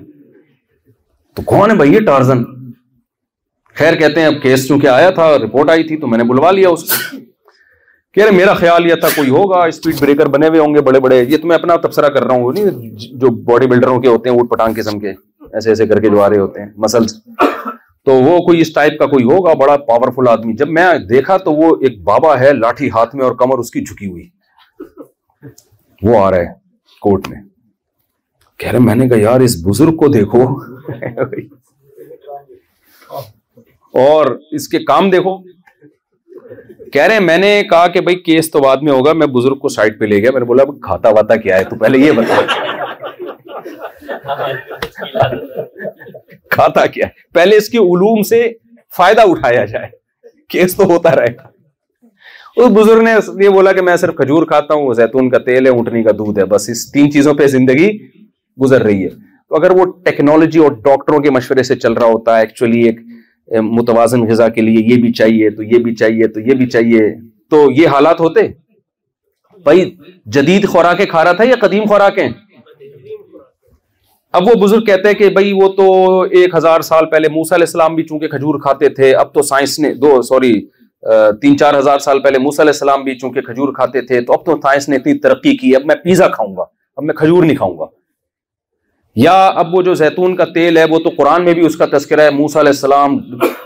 تو کون ہے بھائی یہ ٹارزن؟ خیر کہتے ہیں, اب کیس چونکہ آیا تھا, رپورٹ آئی تھی, تو میں نے بلوا لیا اس کو. کہہ رہے میرا خیال یہ تھا کوئی ہوگا, اسپیڈ بریکر بنے ہوئے ہوں گے بڑے بڑے. یہ تو میں اپنا تبصرہ کر رہا ہوں, نہیں جو باڈی بلڈروں کے ہوتے ہیں اوٹ پٹانگ قسم کے, ایسے ایسے کر کے جو آ رہے ہوتے ہیں مسلز, تو وہ کوئی اس ٹائپ کا کوئی ہوگا, بڑا پاورفل آدمی. جب میں دیکھا تو وہ ایک بابا ہے, لاٹھی ہاتھ میں اور کمر اس کی جھکی ہوئی, وہ آ رہا ہے کورٹ میں. کہہ رہے میں نے کہا یار اس بزرگ کو دیکھو اور اس کے کام دیکھو. کہہ رہے ہیں میں نے کہا کہ بھائی کیس تو بعد میں ہوگا, میں بزرگ کو سائٹ پہ لے گیا. میں نے بولا کھاتا واتا کیا ہے, تو پہلے یہ بتا کھاتا کیا ہے, پہلے اس کے علوم سے فائدہ اٹھایا جائے, کیس تو ہوتا رہے گا. اس بزرگ نے یہ بولا کہ میں صرف کھجور کھاتا ہوں, زیتون کا تیل ہے, اونٹنی کا دودھ ہے, بس اس تین چیزوں پہ زندگی گزر رہی ہے. تو اگر وہ ٹیکنالوجی اور ڈاکٹروں کے مشورے سے چل رہا ہوتا ہے, ایکچولی ایک متوازن غذا کے لیے یہ بھی چاہیے تو یہ بھی چاہیے تو یہ بھی چاہیے, تو یہ حالات ہوتے. بھائی جدید خوراکیں کھا رہا تھا یا قدیم خوراکیں؟ اب وہ بزرگ کہتے ہیں کہ بھائی وہ تو ایک ہزار سال پہلے موسیٰ علیہ السلام بھی چونکہ کھجور کھاتے تھے, اب تو سائنس نے دو سوری تین چار ہزار سال پہلے موسیٰ علیہ السلام بھی چونکہ کھجور کھاتے تھے, تو اب تو سائنس نے اتنی ترقی کی, اب میں پیزا کھاؤں گا, اب میں کھجور نہیں کھاؤں گا. یا اب وہ جو زیتون کا تیل ہے وہ تو قرآن میں بھی اس کا تذکرہ ہے, موسیٰ علیہ السلام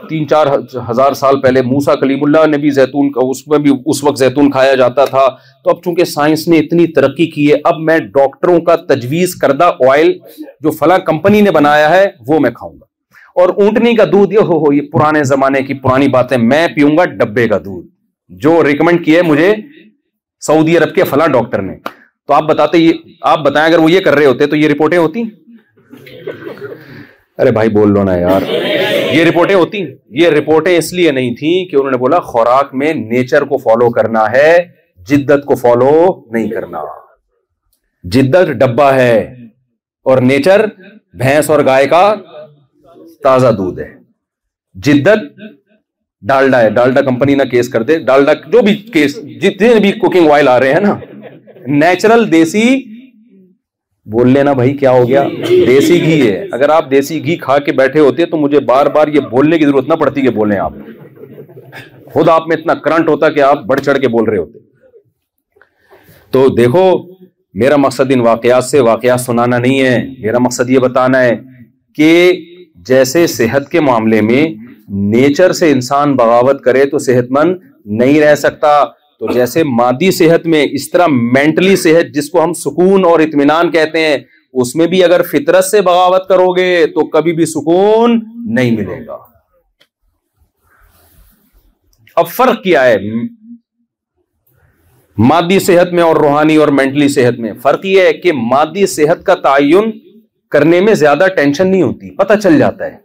تین چار ہزار سال پہلے موسیٰ کلیم اللہ نے بھی زیتون کا اس میں بھی اس وقت زیتون کھایا جاتا تھا, تو اب چونکہ سائنس نے اتنی ترقی کی ہے اب میں ڈاکٹروں کا تجویز کردہ آئل جو فلاں کمپنی نے بنایا ہے وہ میں کھاؤں گا, اور اونٹنی کا دودھ یہ ہو یہ پرانے زمانے کی پرانی باتیں, میں پیوں گا ڈبے کا دودھ جو ریکمینڈ کیا ہے مجھے سعودی عرب کے فلاں ڈاکٹر نے. تو آپ بتاتے یہ آپ بتائیں اگر وہ یہ کر رہے ہوتے تو یہ رپورٹیں ہوتی؟ ارے بھائی بول لو نا یار, یہ رپورٹیں ہوتی. یہ رپورٹیں اس لیے نہیں تھیں کہ انہوں نے بولا خوراک میں نیچر کو فالو کرنا ہے, جدت کو فالو نہیں کرنا. جدت ڈبہ ہے اور نیچر بھینس اور گائے کا تازہ دودھ ہے. جدت ڈالڈا ہے, ڈالڈا کمپنی نہ کیس کر دے, ڈالڈا جو بھی کیس, جتنے بھی کوکنگ آئل آ رہے ہیں نا, نیچرل دیسی بول لینا بھائی کیا ہو گیا, دیسی گھی ہے. اگر آپ دیسی گھی کھا کے بیٹھے ہوتے تو مجھے بار بار یہ بولنے کی ضرورت نہ پڑتی کہ بولیں, آپ خود آپ میں اتنا کرنٹ ہوتا کہ آپ بڑھ چڑھ کے بول رہے ہوتے. تو دیکھو میرا مقصد ان واقعات سے واقعات سنانا نہیں ہے, میرا مقصد یہ بتانا ہے کہ جیسے صحت کے معاملے میں نیچر سے انسان بغاوت کرے تو صحت مند نہیں رہ سکتا, تو جیسے مادی صحت میں اس طرح مینٹلی صحت جس کو ہم سکون اور اطمینان کہتے ہیں اس میں بھی اگر فطرت سے بغاوت کرو گے تو کبھی بھی سکون نہیں ملے گا. اب فرق کیا ہے مادی صحت میں اور روحانی اور مینٹلی صحت میں؟ فرق یہ ہے کہ مادی صحت کا تعین کرنے میں زیادہ ٹینشن نہیں ہوتی, پتہ چل جاتا ہے,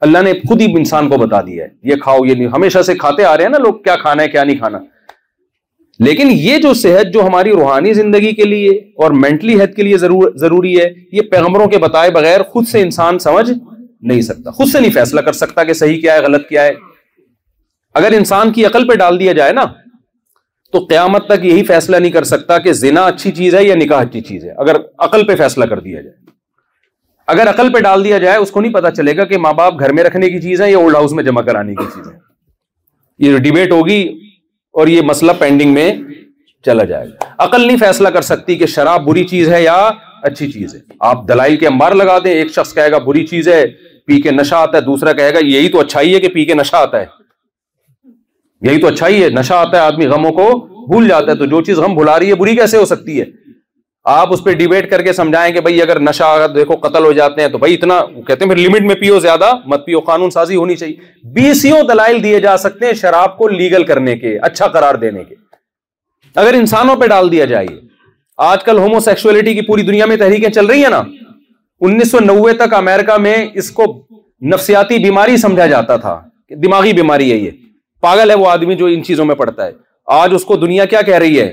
اللہ نے خود ہی انسان کو بتا دیا ہے یہ کھاؤ یہ نہیں, ہمیشہ سے کھاتے آ رہے ہیں نا لوگ کیا کھانا ہے کیا نہیں کھانا. لیکن یہ جو صحت جو ہماری روحانی زندگی کے لیے اور مینٹلی ہیلتھ کے لیے ضرور ضروری ہے, یہ پیغمبروں کے بتائے بغیر خود سے انسان سمجھ نہیں سکتا, خود سے نہیں فیصلہ کر سکتا کہ صحیح کیا ہے غلط کیا ہے. اگر انسان کی عقل پہ ڈال دیا جائے نا تو قیامت تک یہی فیصلہ نہیں کر سکتا کہ زنا اچھی چیز ہے یا نکاح اچھی چیز ہے, اگر عقل پہ فیصلہ کر دیا جائے. اگر عقل پہ ڈال دیا جائے اس کو نہیں پتا چلے گا کہ ماں باپ گھر میں رکھنے کی چیز ہے یا اولڈ ہاؤس میں جمع کرانے کی چیز ہے. یہ ڈیبیٹ ہوگی اور یہ مسئلہ پینڈنگ میں چلا جائے گا. عقل نہیں فیصلہ کر سکتی کہ شراب بری چیز ہے یا اچھی چیز ہے. آپ دلائل کے انبار لگا دیں, ایک شخص کہے گا بری چیز ہے پی کے نشہ آتا ہے, دوسرا کہے گا یہی تو اچھائی ہے کہ پی کے نشہ آتا ہے, یہی تو اچھائی ہے نشہ آتا ہے آدمی غموں کو بھول جاتا ہے, تو جو چیز غم بھلا رہی ہے بری کیسے ہو سکتی ہے؟ آپ اس پہ ڈیبیٹ کر کے سمجھائیں کہ بھائی اگر نشہ دیکھو قتل ہو جاتے ہیں تو بھائی اتنا کہتے ہیں پھر لمٹ میں پیو زیادہ مت پیو, قانون سازی ہونی چاہیے. بیسیوں دلائل دیے جا سکتے ہیں شراب کو لیگل کرنے کے, اچھا قرار دینے کے. اگر انسانوں پہ ڈال دیا جائے, آج کل ہومو سیکشولیٹی کی پوری دنیا میں تحریکیں چل رہی ہیں نا, انیس سو نوے تک امریکہ میں اس کو نفسیاتی بیماری سمجھا جاتا تھا کہ دماغی بیماری ہے, یہ پاگل ہے وہ آدمی جو ان چیزوں میں پڑتا ہے. آج اس کو دنیا کیا کہہ رہی ہے,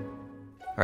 All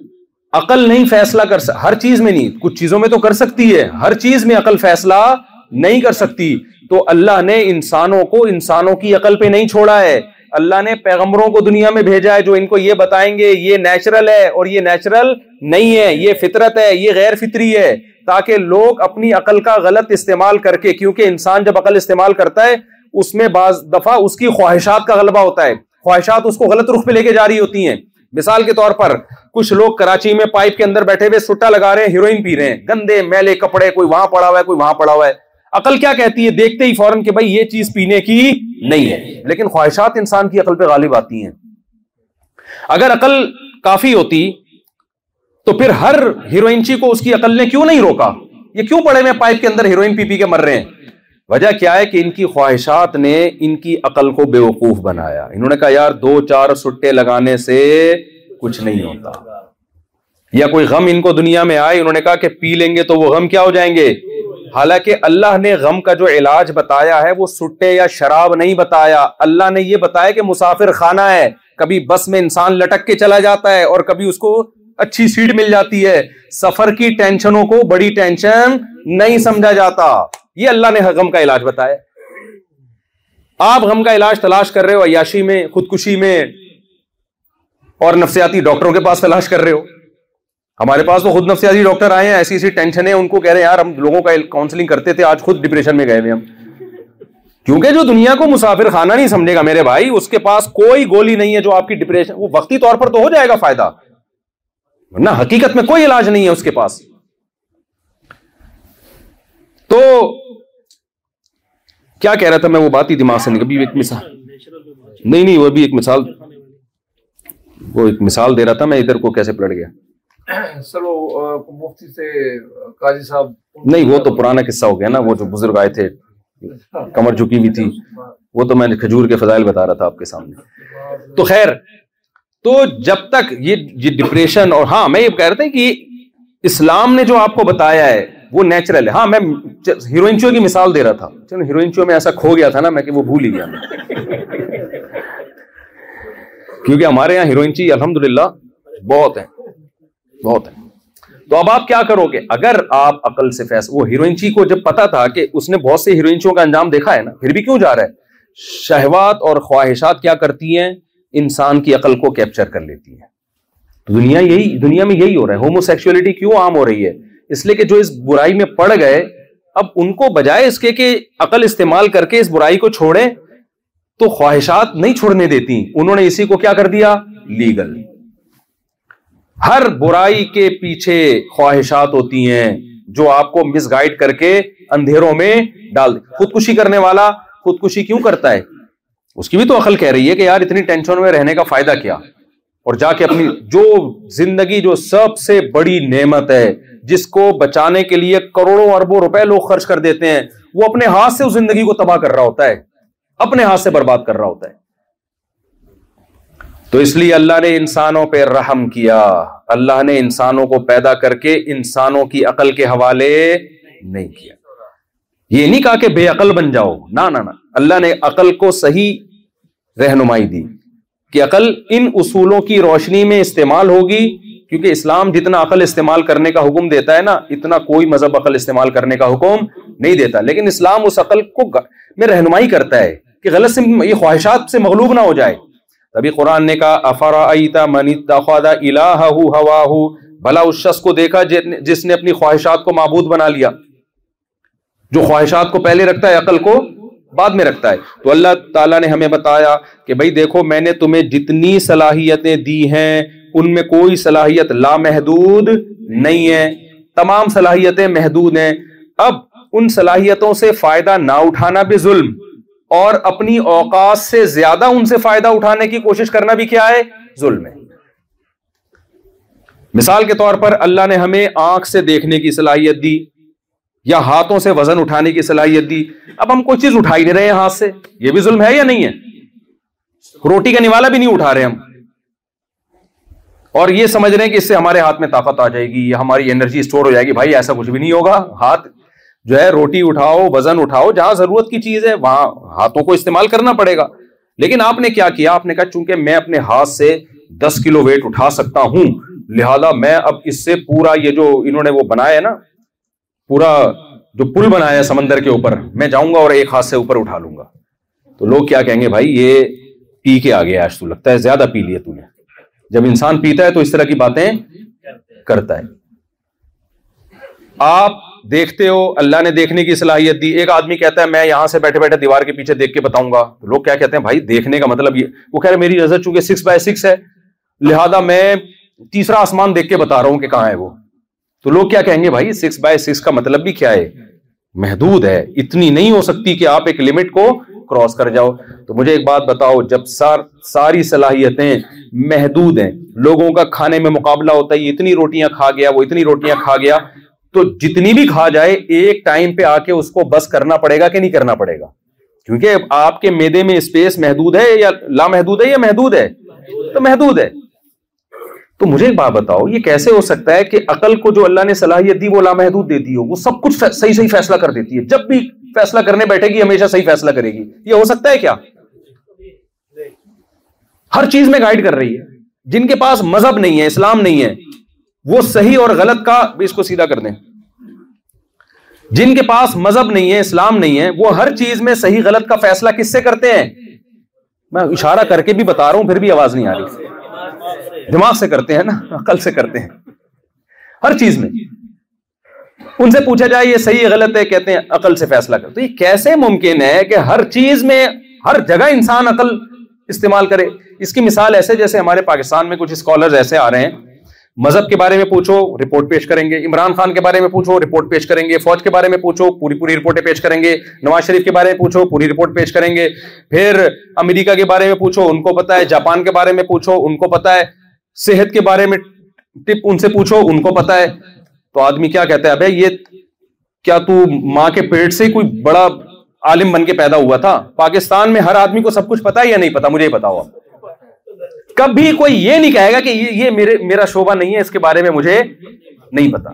عقل نہیں فیصلہ کر سکتی ہر چیز میں, نہیں کچھ چیزوں میں تو کر سکتی ہے, ہر چیز میں عقل فیصلہ نہیں کر سکتی. تو اللہ نے انسانوں کو انسانوں کی عقل پہ نہیں چھوڑا ہے, اللہ نے پیغمبروں کو دنیا میں بھیجا ہے جو ان کو یہ بتائیں گے یہ نیچرل ہے اور یہ نیچرل نہیں ہے, یہ فطرت ہے یہ غیر فطری ہے, تاکہ لوگ اپنی عقل کا غلط استعمال کر کے, کیونکہ انسان جب عقل استعمال کرتا ہے اس میں بعض دفعہ اس کی خواہشات کا غلبہ ہوتا ہے, خواہشات اس کو غلط رخ پہ لے کے جا رہی ہوتی ہیں. مثال کے طور پر کچھ لوگ کراچی میں پائپ کے اندر بیٹھے ہوئے سٹا لگا رہے ہیں, ہیروئن پی رہے ہیں, گندے میلے کپڑے, کوئی وہاں پڑا ہوا ہے کوئی وہاں پڑا ہوا ہے. عقل کیا کہتی ہے دیکھتے ہی فوراً کہ بھائی یہ چیز پینے کی نہیں ہے, لیکن خواہشات انسان کی عقل پہ غالب آتی ہیں. اگر عقل کافی ہوتی تو پھر ہر ہیروئنچی کو اس کی عقل نے کیوں نہیں روکا, یہ کیوں پڑے میں پائپ کے اندر ہیروئن پی پی کے مر رہے ہیں؟ وجہ کیا ہے کہ ان کی خواہشات نے ان کی عقل کو بیوقوف بنایا. انہوں نے کہا یار دو چار سٹے لگانے سے کچھ نہیں ہوتا, یا کوئی غم ان کو دنیا میں آئے انہوں نے کہا کہ پی لیں گے تو وہ غم کیا ہو جائیں گے. حالانکہ اللہ نے غم کا جو علاج بتایا ہے وہ سٹے یا شراب نہیں بتایا, اللہ نے یہ بتایا کہ مسافر خانہ ہے, کبھی بس میں انسان لٹک کے چلا جاتا ہے اور کبھی اس کو اچھی سیٹ مل جاتی ہے. سفر کی ٹینشنوں کو بڑی ٹینشن نہیں سمجھا جاتا, یہ اللہ نے غم کا علاج بتایا. آپ غم کا علاج تلاش کر رہے ہو عیاشی میں, خودکشی میں, اور نفسیاتی ڈاکٹروں کے پاس تلاش کر رہے ہو. ہمارے پاس تو خود نفسیاتی ڈاکٹر آئے ہیں, ایسی ایسی ٹینشنیں, ان کو کہہ رہے ہیں یار ہم لوگوں کا کاؤنسلنگ کرتے تھے آج خود ڈپریشن میں گئے ہوئے ہم. کیونکہ جو دنیا کو مسافر خانہ نہیں سمجھے گا میرے بھائی, اس کے پاس کوئی گولی نہیں ہے جو آپ کی ڈپریشن, وہ وقتی طور پر تو ہو جائے گا فائدہ, ورنہ حقیقت میں کوئی علاج نہیں ہے اس کے پاس. تو کیا کہہ رہا تھا میں, وہ بات ہی دماغ سے نکل گئی. ایک مثال, نہیں نہیں وہ بھی ایک مثال, وہ ایک مثال دے رہا تھا میں, ادھر کو کیسے پلٹ گیا. سر وہ مفتی سے قاضی صاحب, نہیں وہ تو پرانا قصہ ہو گیا نا, وہ جو بزرگ آئے تھے کمر جھکی ہوئی تھی, وہ تو میں نے کھجور کے فضائل بتا رہا تھا آپ کے سامنے. تو خیر, تو جب تک یہ ڈپریشن, اور ہاں میں یہ کہہ رہا تھا کہ اسلام نے جو آپ کو بتایا ہے وہ نیچرل ہے. ہاں میں ہیروئنچیوں کی مثال دے رہا تھا, چلو ہیروئنچیوں میں ایسا کھو گیا تھا نا میں کہ وہ بھول ہی گیا میں, کیونکہ ہمارے یہاں ہیروئنچی الحمدللہ بہت ہیں بہت ہیں. تو اب آپ کیا کرو گے اگر آپ عقل سے فیصلہ, وہ ہیروئنچی کو جب پتا تھا کہ اس نے بہت سے ہیروئنچیوں کا انجام دیکھا ہے نا, پھر بھی کیوں جا رہا ہے. شہوات اور خواہشات کیا کرتی ہیں, انسان کی عقل کو کیپچر کر لیتی ہیں. تو دنیا یہی دنیا میں یہی ہو رہا ہے. ہوموسیکشولیٹی کیوں عام ہو رہی ہے؟ اس لیے کہ جو اس برائی میں پڑ گئے, اب ان کو بجائے اس کے کہ عقل استعمال کر کے اس برائی کو چھوڑیں, تو خواہشات نہیں چھوڑنے دیتی, انہوں نے اسی کو کیا کر دیا, لیگل. ہر برائی کے پیچھے خواہشات ہوتی ہیں جو آپ کو مس گائڈ کر کے اندھیروں میں ڈال دے. خودکشی کرنے والا خودکشی کیوں کرتا ہے, اس کی بھی تو عقل کہہ رہی ہے کہ یار اتنی ٹینشن میں رہنے کا فائدہ کیا, اور جا کے اپنی جو زندگی جو سب سے بڑی نعمت ہے جس کو بچانے کے لیے کروڑوں اربوں روپے لوگ خرچ کر دیتے ہیں, وہ اپنے ہاتھ سے اس زندگی کو تباہ کر رہا ہوتا ہے, اپنے ہاتھ سے برباد کر رہا ہوتا ہے. تو اس لیے اللہ نے انسانوں پہ رحم کیا, اللہ نے انسانوں کو پیدا کر کے انسانوں کی عقل کے حوالے نہیں کیا. یہ نہیں کہا کہ بے عقل بن جاؤ, نہ نہ نہ, اللہ نے عقل کو صحیح رہنمائی دی کہ عقل ان اصولوں کی روشنی میں استعمال ہوگی, کیونکہ اسلام جتنا عقل استعمال کرنے کا حکم دیتا ہے نا, اتنا کوئی مذہب عقل استعمال کرنے کا حکم نہیں دیتا. لیکن اسلام اس عقل کو میں رہنمائی کرتا ہے کہ غلط سے یہ خواہشات سے مغلوب نہ ہو جائے. تبھی قرآن نے کہا افرأیت من اتخذ الہہ ہواہ, بھلا اس شخص کو دیکھا جس نے اپنی خواہشات کو معبود بنا لیا, جو خواہشات کو پہلے رکھتا ہے عقل کو بعد میں رکھتا ہے. تو اللہ تعالیٰ نے ہمیں بتایا کہ بھائی دیکھو میں نے تمہیں جتنی صلاحیتیں دی ہیں ان میں کوئی صلاحیت لامحدود نہیں ہے, تمام صلاحیتیں محدود ہیں. اب ان صلاحیتوں سے فائدہ نہ اٹھانا بھی ظلم, اور اپنی اوقات سے زیادہ ان سے فائدہ اٹھانے کی کوشش کرنا بھی کیا ہے, ظلم ہے. مثال کے طور پر اللہ نے ہمیں آنکھ سے دیکھنے کی صلاحیت دی, یا ہاتھوں سے وزن اٹھانے کی صلاحیت دی. اب ہم کوئی چیز اٹھا ہی نہیں رہے ہیں ہاتھ سے, یہ بھی ظلم ہے یا نہیں ہے؟ روٹی کا نوالا بھی نہیں اٹھا رہے ہم, اور یہ سمجھ رہے ہیں کہ اس سے ہمارے ہاتھ میں طاقت آ جائے گی, ہماری انرجی اسٹور ہو جائے گی. بھائی ایسا کچھ بھی نہیں ہوگا. ہاتھ جو ہے روٹی اٹھاؤ, وزن اٹھاؤ, جہاں ضرورت کی چیز ہے وہاں ہاتھوں کو استعمال کرنا پڑے گا. لیکن آپ نے کیا کیا, آپ نے کہا چونکہ میں اپنے ہاتھ سے دس کلو ویٹ اٹھا سکتا ہوں, لہذا میں اب اس سے پورا یہ جو انہوں نے وہ بنایا ہے نا, پورا جو پل بنایا ہے سمندر کے اوپر, میں جاؤں گا اور ایک ہاتھ سے اوپر اٹھا لوں گا. تو لوگ کیا کہیں گے, بھائی یہ پی کے آ گیا آج, تو لگتا ہے زیادہ پی لیے تو نے. جب انسان پیتا ہے تو اس طرح کی باتیں کرتا ہے. آپ دیکھتے ہو, اللہ نے دیکھنے کی صلاحیت دی. ایک آدمی کہتا ہے میں یہاں سے بیٹھے بیٹھے دیوار کے پیچھے دیکھ کے بتاؤں گا, تو لوگ کیا کہتے ہیں بھائی دیکھنے کا مطلب یہ, وہ کہہ رہے میری نظر چونکہ سکس بائی سکس ہے لہذا میں تیسرا آسمان دیکھ کے بتا رہا ہوں کہ کہاں ہے وہ. تو لوگ کیا کہیں گے بھائی سکس بائی سکس کا مطلب بھی کیا ہے, محدود ہے, اتنی نہیں ہو سکتی کہ آپ ایک لمٹ کو کراس کر جاؤ. تو مجھے ایک بات بتاؤ, جب سار, ساری صلاحیتیں محدود ہیں, لوگوں کا کھانے میں مقابلہ ہوتا ہے, یہ اتنی روٹیاں کھا گیا وہ اتنی روٹیاں کھا گیا, تو جتنی بھی کھا جائے ایک ٹائم پہ آ کے اس کو بس کرنا پڑے گا کہ نہیں کرنا پڑے گا, کیونکہ آپ کے میدے میں اسپیس محدود ہے یا لامحدود ہے یا محدود ہے, تو محدود ہے. تو مجھے ایک بات بتاؤ, یہ کیسے ہو سکتا ہے کہ عقل کو جو اللہ نے صلاحیت دی وہ لامحدود دیتی ہو, وہ سب کچھ صحیح صحیح فیصلہ کر دیتی ہے, جب بھی فیصلہ کرنے بیٹھے گی ہمیشہ صحیح فیصلہ کرے گی, یہ ہو سکتا ہے کیا؟ ہر چیز میں گائیڈ کر رہی ہے. جن کے پاس مذہب نہیں ہے, اسلام نہیں ہے, وہ صحیح اور غلط کا اس کو سیدھا کر دیں. جن کے پاس مذہب نہیں ہے, اسلام نہیں ہے, وہ ہر چیز میں صحیح غلط کا فیصلہ کس سے کرتے ہیں؟ میں اشارہ کر کے بھی بتا رہا ہوں, پھر بھی آواز نہیں آ رہی. دماغ سے کرتے ہیں نا, عقل سے کرتے ہیں ہر چیز میں. ان سے پوچھا جائے یہ صحیح غلط ہے, کہتے ہیں عقل سے فیصلہ کرتے. تو یہ کیسے ممکن ہے کہ ہر چیز میں ہر جگہ انسان عقل استعمال کرے؟ اس کی مثال ایسے جیسے ہمارے پاکستان میں کچھ اسکالرز ایسے آ رہے ہیں, مذہب کے بارے میں پوچھو رپورٹ پیش کریں گے, عمران خان کے بارے میں پوچھو رپورٹ پیش کریں گے, فوج کے بارے میں پوچھو پوری پوری رپورٹیں پیش کریں گے, نواز شریف کے بارے میں پوچھو پوری رپورٹ پیش کریں گے, پھر امریکہ کے بارے میں پوچھو ان کو پتا ہے, جاپان کے بارے میں پوچھو ان کو پتا ہے, صحت کے بارے میں ٹپ ان سے پوچھو ان کو پتا ہے. تو آدمی کیا کہتا ہے, ابے یہ کیا تو ماں کے پیٹ سے کوئی بڑا عالم بن کے پیدا ہوا تھا؟ پاکستان میں ہر آدمی کو سب کچھ پتا ہے یا نہیں پتا؟ مجھے بتاؤ آپ. کبھی کوئی یہ نہیں کہے گا کہ یہ میرے میرا شعبہ نہیں ہے, اس کے بارے میں مجھے نہیں پتا.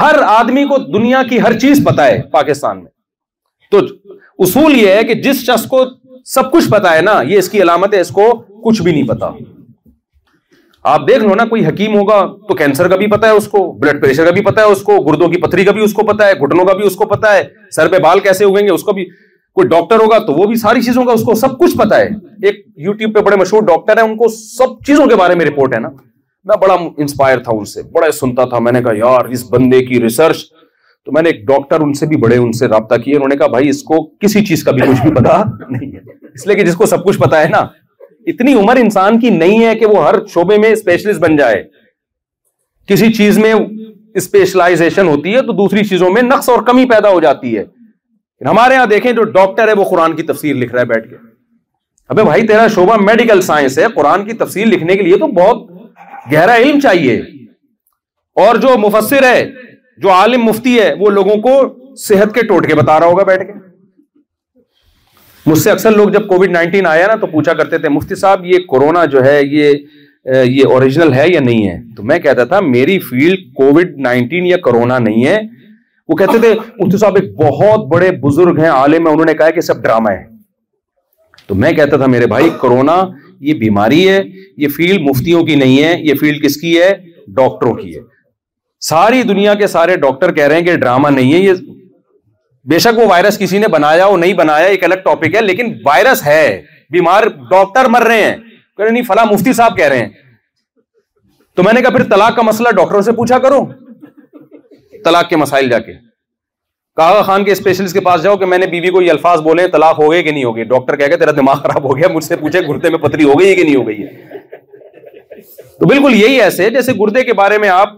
ہر آدمی کو دنیا کی ہر چیز پتا ہے پاکستان میں. تو اصول یہ ہے کہ جس شخص کو سب کچھ پتا ہے نا, یہ اس کی علامت ہے اس کو کچھ بھی نہیں پتا. آپ دیکھ لو نا, کوئی حکیم ہوگا تو کینسر کا بھی پتا ہے اس کو, بلڈ پریشر کا بھی پتا ہے اس کو, گردوں کی پتھری کا بھی اس کو پتا ہے, گھٹنوں کا بھی اس کو پتا ہے, سر پہ بال کیسے اگیں گے اس کو بھی. کوئی ڈاکٹر ہوگا تو وہ بھی ساری چیزوں کا اس کو سب کچھ پتا ہے. ایک یوٹیوب پہ بڑے مشہور ڈاکٹر ہیں, ان کو سب چیزوں کے بارے میں رپورٹ ہے نا. میں بڑا انسپائر تھا ان سے, بڑا سنتا تھا. میں نے کہا یار اس بندے کی ریسرچ. تو میں نے ایک ڈاکٹر ان سے بھی بڑے ان سے رابطہ کیے, انہوں نے کہا بھائی اس کو کسی چیز کا بھی کچھ بھی پتا نہیں ہے, اس لیے کہ جس کو سب کچھ پتا ہے نا, اتنی عمر انسان کی نہیں ہے کہ وہ ہر شعبے میں اسپیشلسٹ بن جائے. کسی چیز میں اسپیشلائزیشن ہوتی ہے تو دوسری چیزوں میں نقص اور کمی پیدا ہو جاتی ہے. ہمارے یہاں دیکھیں جو ڈاکٹر ہے وہ قرآن کی تفسیر لکھ رہا ہے بیٹھ کے. ابے بھائی تیرا شعبہ میڈیکل سائنس ہے, قرآن کی تفسیر لکھنے کے لیے تو بہت گہرا علم چاہیے. اور جو مفسر ہے, جو عالم مفتی ہے, وہ لوگوں کو صحت کے ٹوٹکے بتا رہا ہوگا بیٹھ کے. مجھ سے اکثر لوگ جب کووڈ نائنٹین آیا نا تو پوچھا کرتے تھے مفتی صاحب یہ کورونا جو ہے یہ یہ اوریجنل ہے یا نہیں ہے؟ تو میں کہتا تھا میری فیلڈ کووڈ نائنٹین یا کورونا نہیں ہے. وہ کہتے تھے مفتی صاحب ایک بہت بڑے بزرگ ہیں, عالم ہیں, انہوں نے کہا ہے کہ سب ڈرامہ ہے. تو میں کہتا تھا میرے بھائی کورونا یہ بیماری ہے, یہ فیلڈ مفتیوں کی نہیں ہے, یہ فیلڈ کس کی ہے؟ ڈاکٹروں کی ہے. ساری دنیا کے سارے ڈاکٹر کہہ رہے ہیں کہ ڈرامہ نہیں ہے یہ. بے شک وہ وائرس کسی نے بنایا ہو نہیں بنایا ایک الگ ٹاپک ہے, لیکن وائرس ہے, بیمار ڈاکٹر مر رہے ہیں, کہہ رہے نہیں فلاں مفتی صاحب کہہ رہے ہیں. تو میں نے کہا پھر طلاق کا مسئلہ ڈاکٹروں سے پوچھا کرو, طلاق کے مسائل جا کے کاغا خان کے اسپیشلسٹ کے پاس جاؤ کہ میں نے بیوی کو یہ الفاظ بولے طلاق ہو گئے کہ نہیں ہو گئے. ڈاکٹر کہہ گیا تیرا دماغ خراب ہو گیا, مجھ سے پوچھے گردے میں پتری ہو گئی کہ نہیں ہو گئی ہے. تو بالکل یہی ایسے جیسے گردے کے بارے میں آپ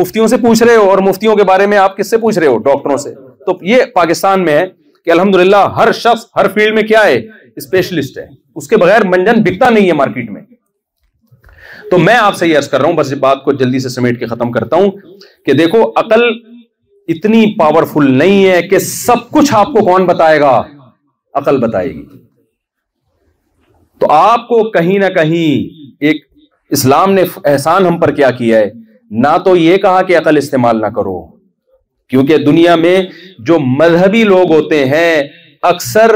مفتیوں سے پوچھ رہے ہو, اور مفتیوں کے بارے میں آپ کس سے پوچھ رہے ہو؟ ڈاکٹروں سے. تو یہ پاکستان میں ہے کہ الحمدللہ ہر شخص ہر فیلڈ میں کیا ہے؟ اسپیشلسٹ ہے. اس کے بغیر منجن بکتا نہیں ہے مارکیٹ میں. تو میں آپ سے یہ عرض کر رہا ہوں, بس یہ بات کو جلدی سے سمیٹ کے ختم کرتا ہوں کہ دیکھو عقل اتنی پاورفل نہیں ہے کہ سب کچھ آپ کو کون بتائے گا؟ عقل بتائے گی. تو آپ کو کہیں نہ کہیں ایک اسلام نے احسان ہم پر کیا کیا ہے, نہ تو یہ کہا کہ عقل استعمال نہ کرو, کیونکہ دنیا میں جو مذہبی لوگ ہوتے ہیں اکثر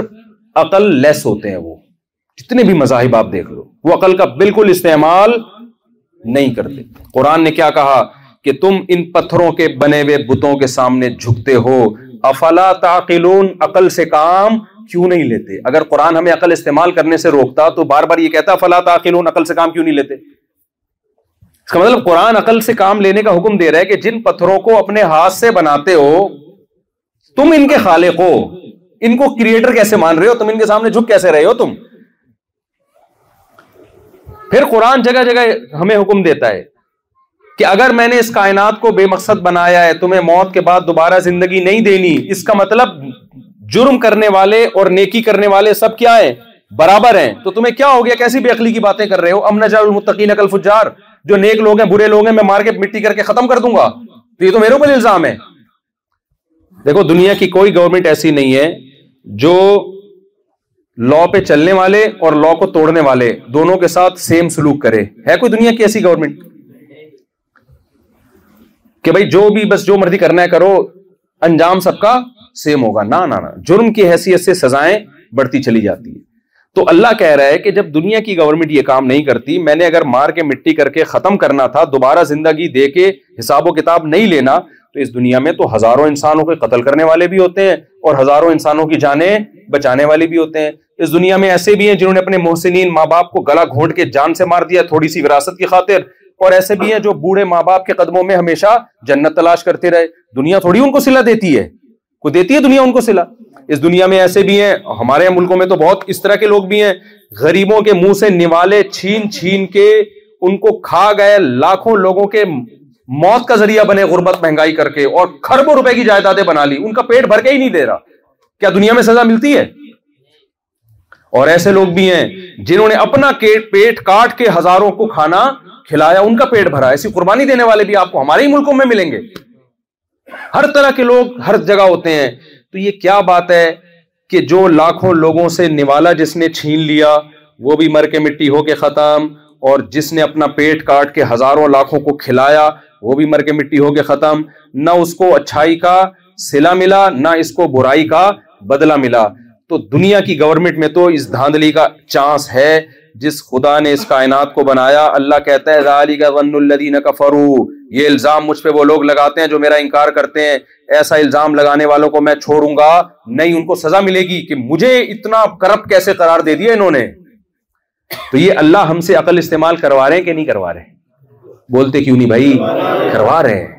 عقل لیس ہوتے ہیں. وہ جتنے بھی مذاہب آپ دیکھ لو وہ عقل کا بالکل استعمال نہیں کرتے. قرآن نے کیا کہا کہ تم ان پتھروں کے بنے ہوئے بتوں کے سامنے جھکتے ہو, افلا تعقلون, عقل سے کام کیوں نہیں لیتے؟ اگر قرآن ہمیں عقل استعمال کرنے سے روکتا تو بار بار یہ کہتا افلا تعقلون, عقل سے کام کیوں نہیں لیتے؟ اس کا مطلب قرآن عقل سے کام لینے کا حکم دے رہا ہے کہ جن پتھروں کو اپنے ہاتھ سے بناتے ہو تم ان کے خالق ہو، ان کو کریٹر کیسے مان رہے ہو تم؟ ان کے سامنے جھک کیسے رہے ہو تم؟ پھر قرآن جگہ جگہ ہمیں حکم دیتا ہے کہ اگر میں نے اس کائنات کو بے مقصد بنایا ہے، تمہیں موت کے بعد دوبارہ زندگی نہیں دینی، اس کا مطلب جرم کرنے والے اور نیکی کرنے والے سب کیا ہیں؟ برابر ہیں. تو تمہیں کیا ہو گیا؟ کیسی بے عقلی کی باتیں کر رہے ہو؟ ام نجعل المتقین کالفجار، جو نیک لوگ ہیں برے لوگ ہیں میں مار کے مٹی کر کے ختم کر دوں گا؟ تو یہ تو میرے اوپر الزام ہے. دیکھو دنیا کی کوئی گورنمنٹ ایسی نہیں ہے جو لا پہ چلنے والے اور لا کو توڑنے والے دونوں کے ساتھ سیم سلوک کرے. ہے کوئی دنیا کی ایسی گورنمنٹ کہ بھائی جو بھی بس جو مرضی کرنا ہے کرو، انجام سب کا سیم ہوگا؟ نہ نہ نہ، جرم کی حیثیت سے سزائیں بڑھتی چلی جاتی ہے. تو اللہ کہہ رہا ہے کہ جب دنیا کی گورنمنٹ یہ کام نہیں کرتی، میں نے اگر مار کے مٹی کر کے ختم کرنا تھا، دوبارہ زندگی دے کے حساب و کتاب نہیں لینا، تو اس دنیا میں تو ہزاروں انسانوں کے قتل کرنے والے بھی ہوتے ہیں اور ہزاروں انسانوں کی جانیں بچانے والے بھی ہوتے ہیں. اس دنیا میں ایسے بھی ہیں جنہوں نے اپنے محسنین ماں باپ کو گلا گھونٹ کے جان سے مار دیا تھوڑی سی وراثت کی خاطر، اور ایسے بھی ہیں جو بوڑھے ماں باپ کے قدموں میں ہمیشہ جنت تلاش کرتے رہے. دنیا تھوڑی ان کو صلہ دیتی ہے، کوئی دیتی ہے دنیا ان کو صلہ؟ اس دنیا میں ایسے بھی ہیں، ہمارے ملکوں میں تو بہت اس طرح کے لوگ بھی ہیں، غریبوں کے منہ سے نوالے چھین چھین کے ان کو کھا گئے، لاکھوں لوگوں کے موت کا ذریعہ بنے غربت مہنگائی کر کے، اور خربوں روپے کی جائیدادیں بنا لی، ان کا پیٹ بھر کے ہی نہیں دے رہا. کیا دنیا میں سزا ملتی ہے؟ اور ایسے لوگ بھی ہیں جنہوں نے اپنا پیٹ کاٹ کے ہزاروں کو کھانا کھلایا، ان کا پیٹ بھرا. ایسی قربانی دینے والے بھی آپ کو ہمارے ہی ملکوں میں ملیں گے. ہر طرح کے لوگ ہر جگہ ہوتے ہیں. تو یہ کیا بات ہے کہ جو لاکھوں لوگوں سے نوالا جس نے چھین لیا وہ بھی مر کے مٹی ہو کے ختم، اور جس نے اپنا پیٹ کاٹ کے ہزاروں لاکھوں کو کھلایا وہ بھی مر کے مٹی ہو کے ختم. نہ اس کو اچھائی کا صلہ ملا، نہ اس کو برائی کا بدلہ ملا. تو دنیا کی گورنمنٹ میں تو اس دھاندلی کا چانس ہے. جس خدا نے اس کائنات کو بنایا، اللہ کہتا ہے ذالک ظن الذین کفروا، یہ الزام مجھ پہ وہ لوگ لگاتے ہیں جو میرا انکار کرتے ہیں، ایسا الزام لگانے والوں کو میں چھوڑوں گا نہیں، ان کو سزا ملے گی کہ مجھے اتنا کرپٹ کیسے قرار دے دیا انہوں نے. تو یہ اللہ ہم سے عقل استعمال کروا رہے ہیں کہ نہیں کروا رہے؟ بولتے کیوں نہیں بھائی؟ کروا رہے ہیں.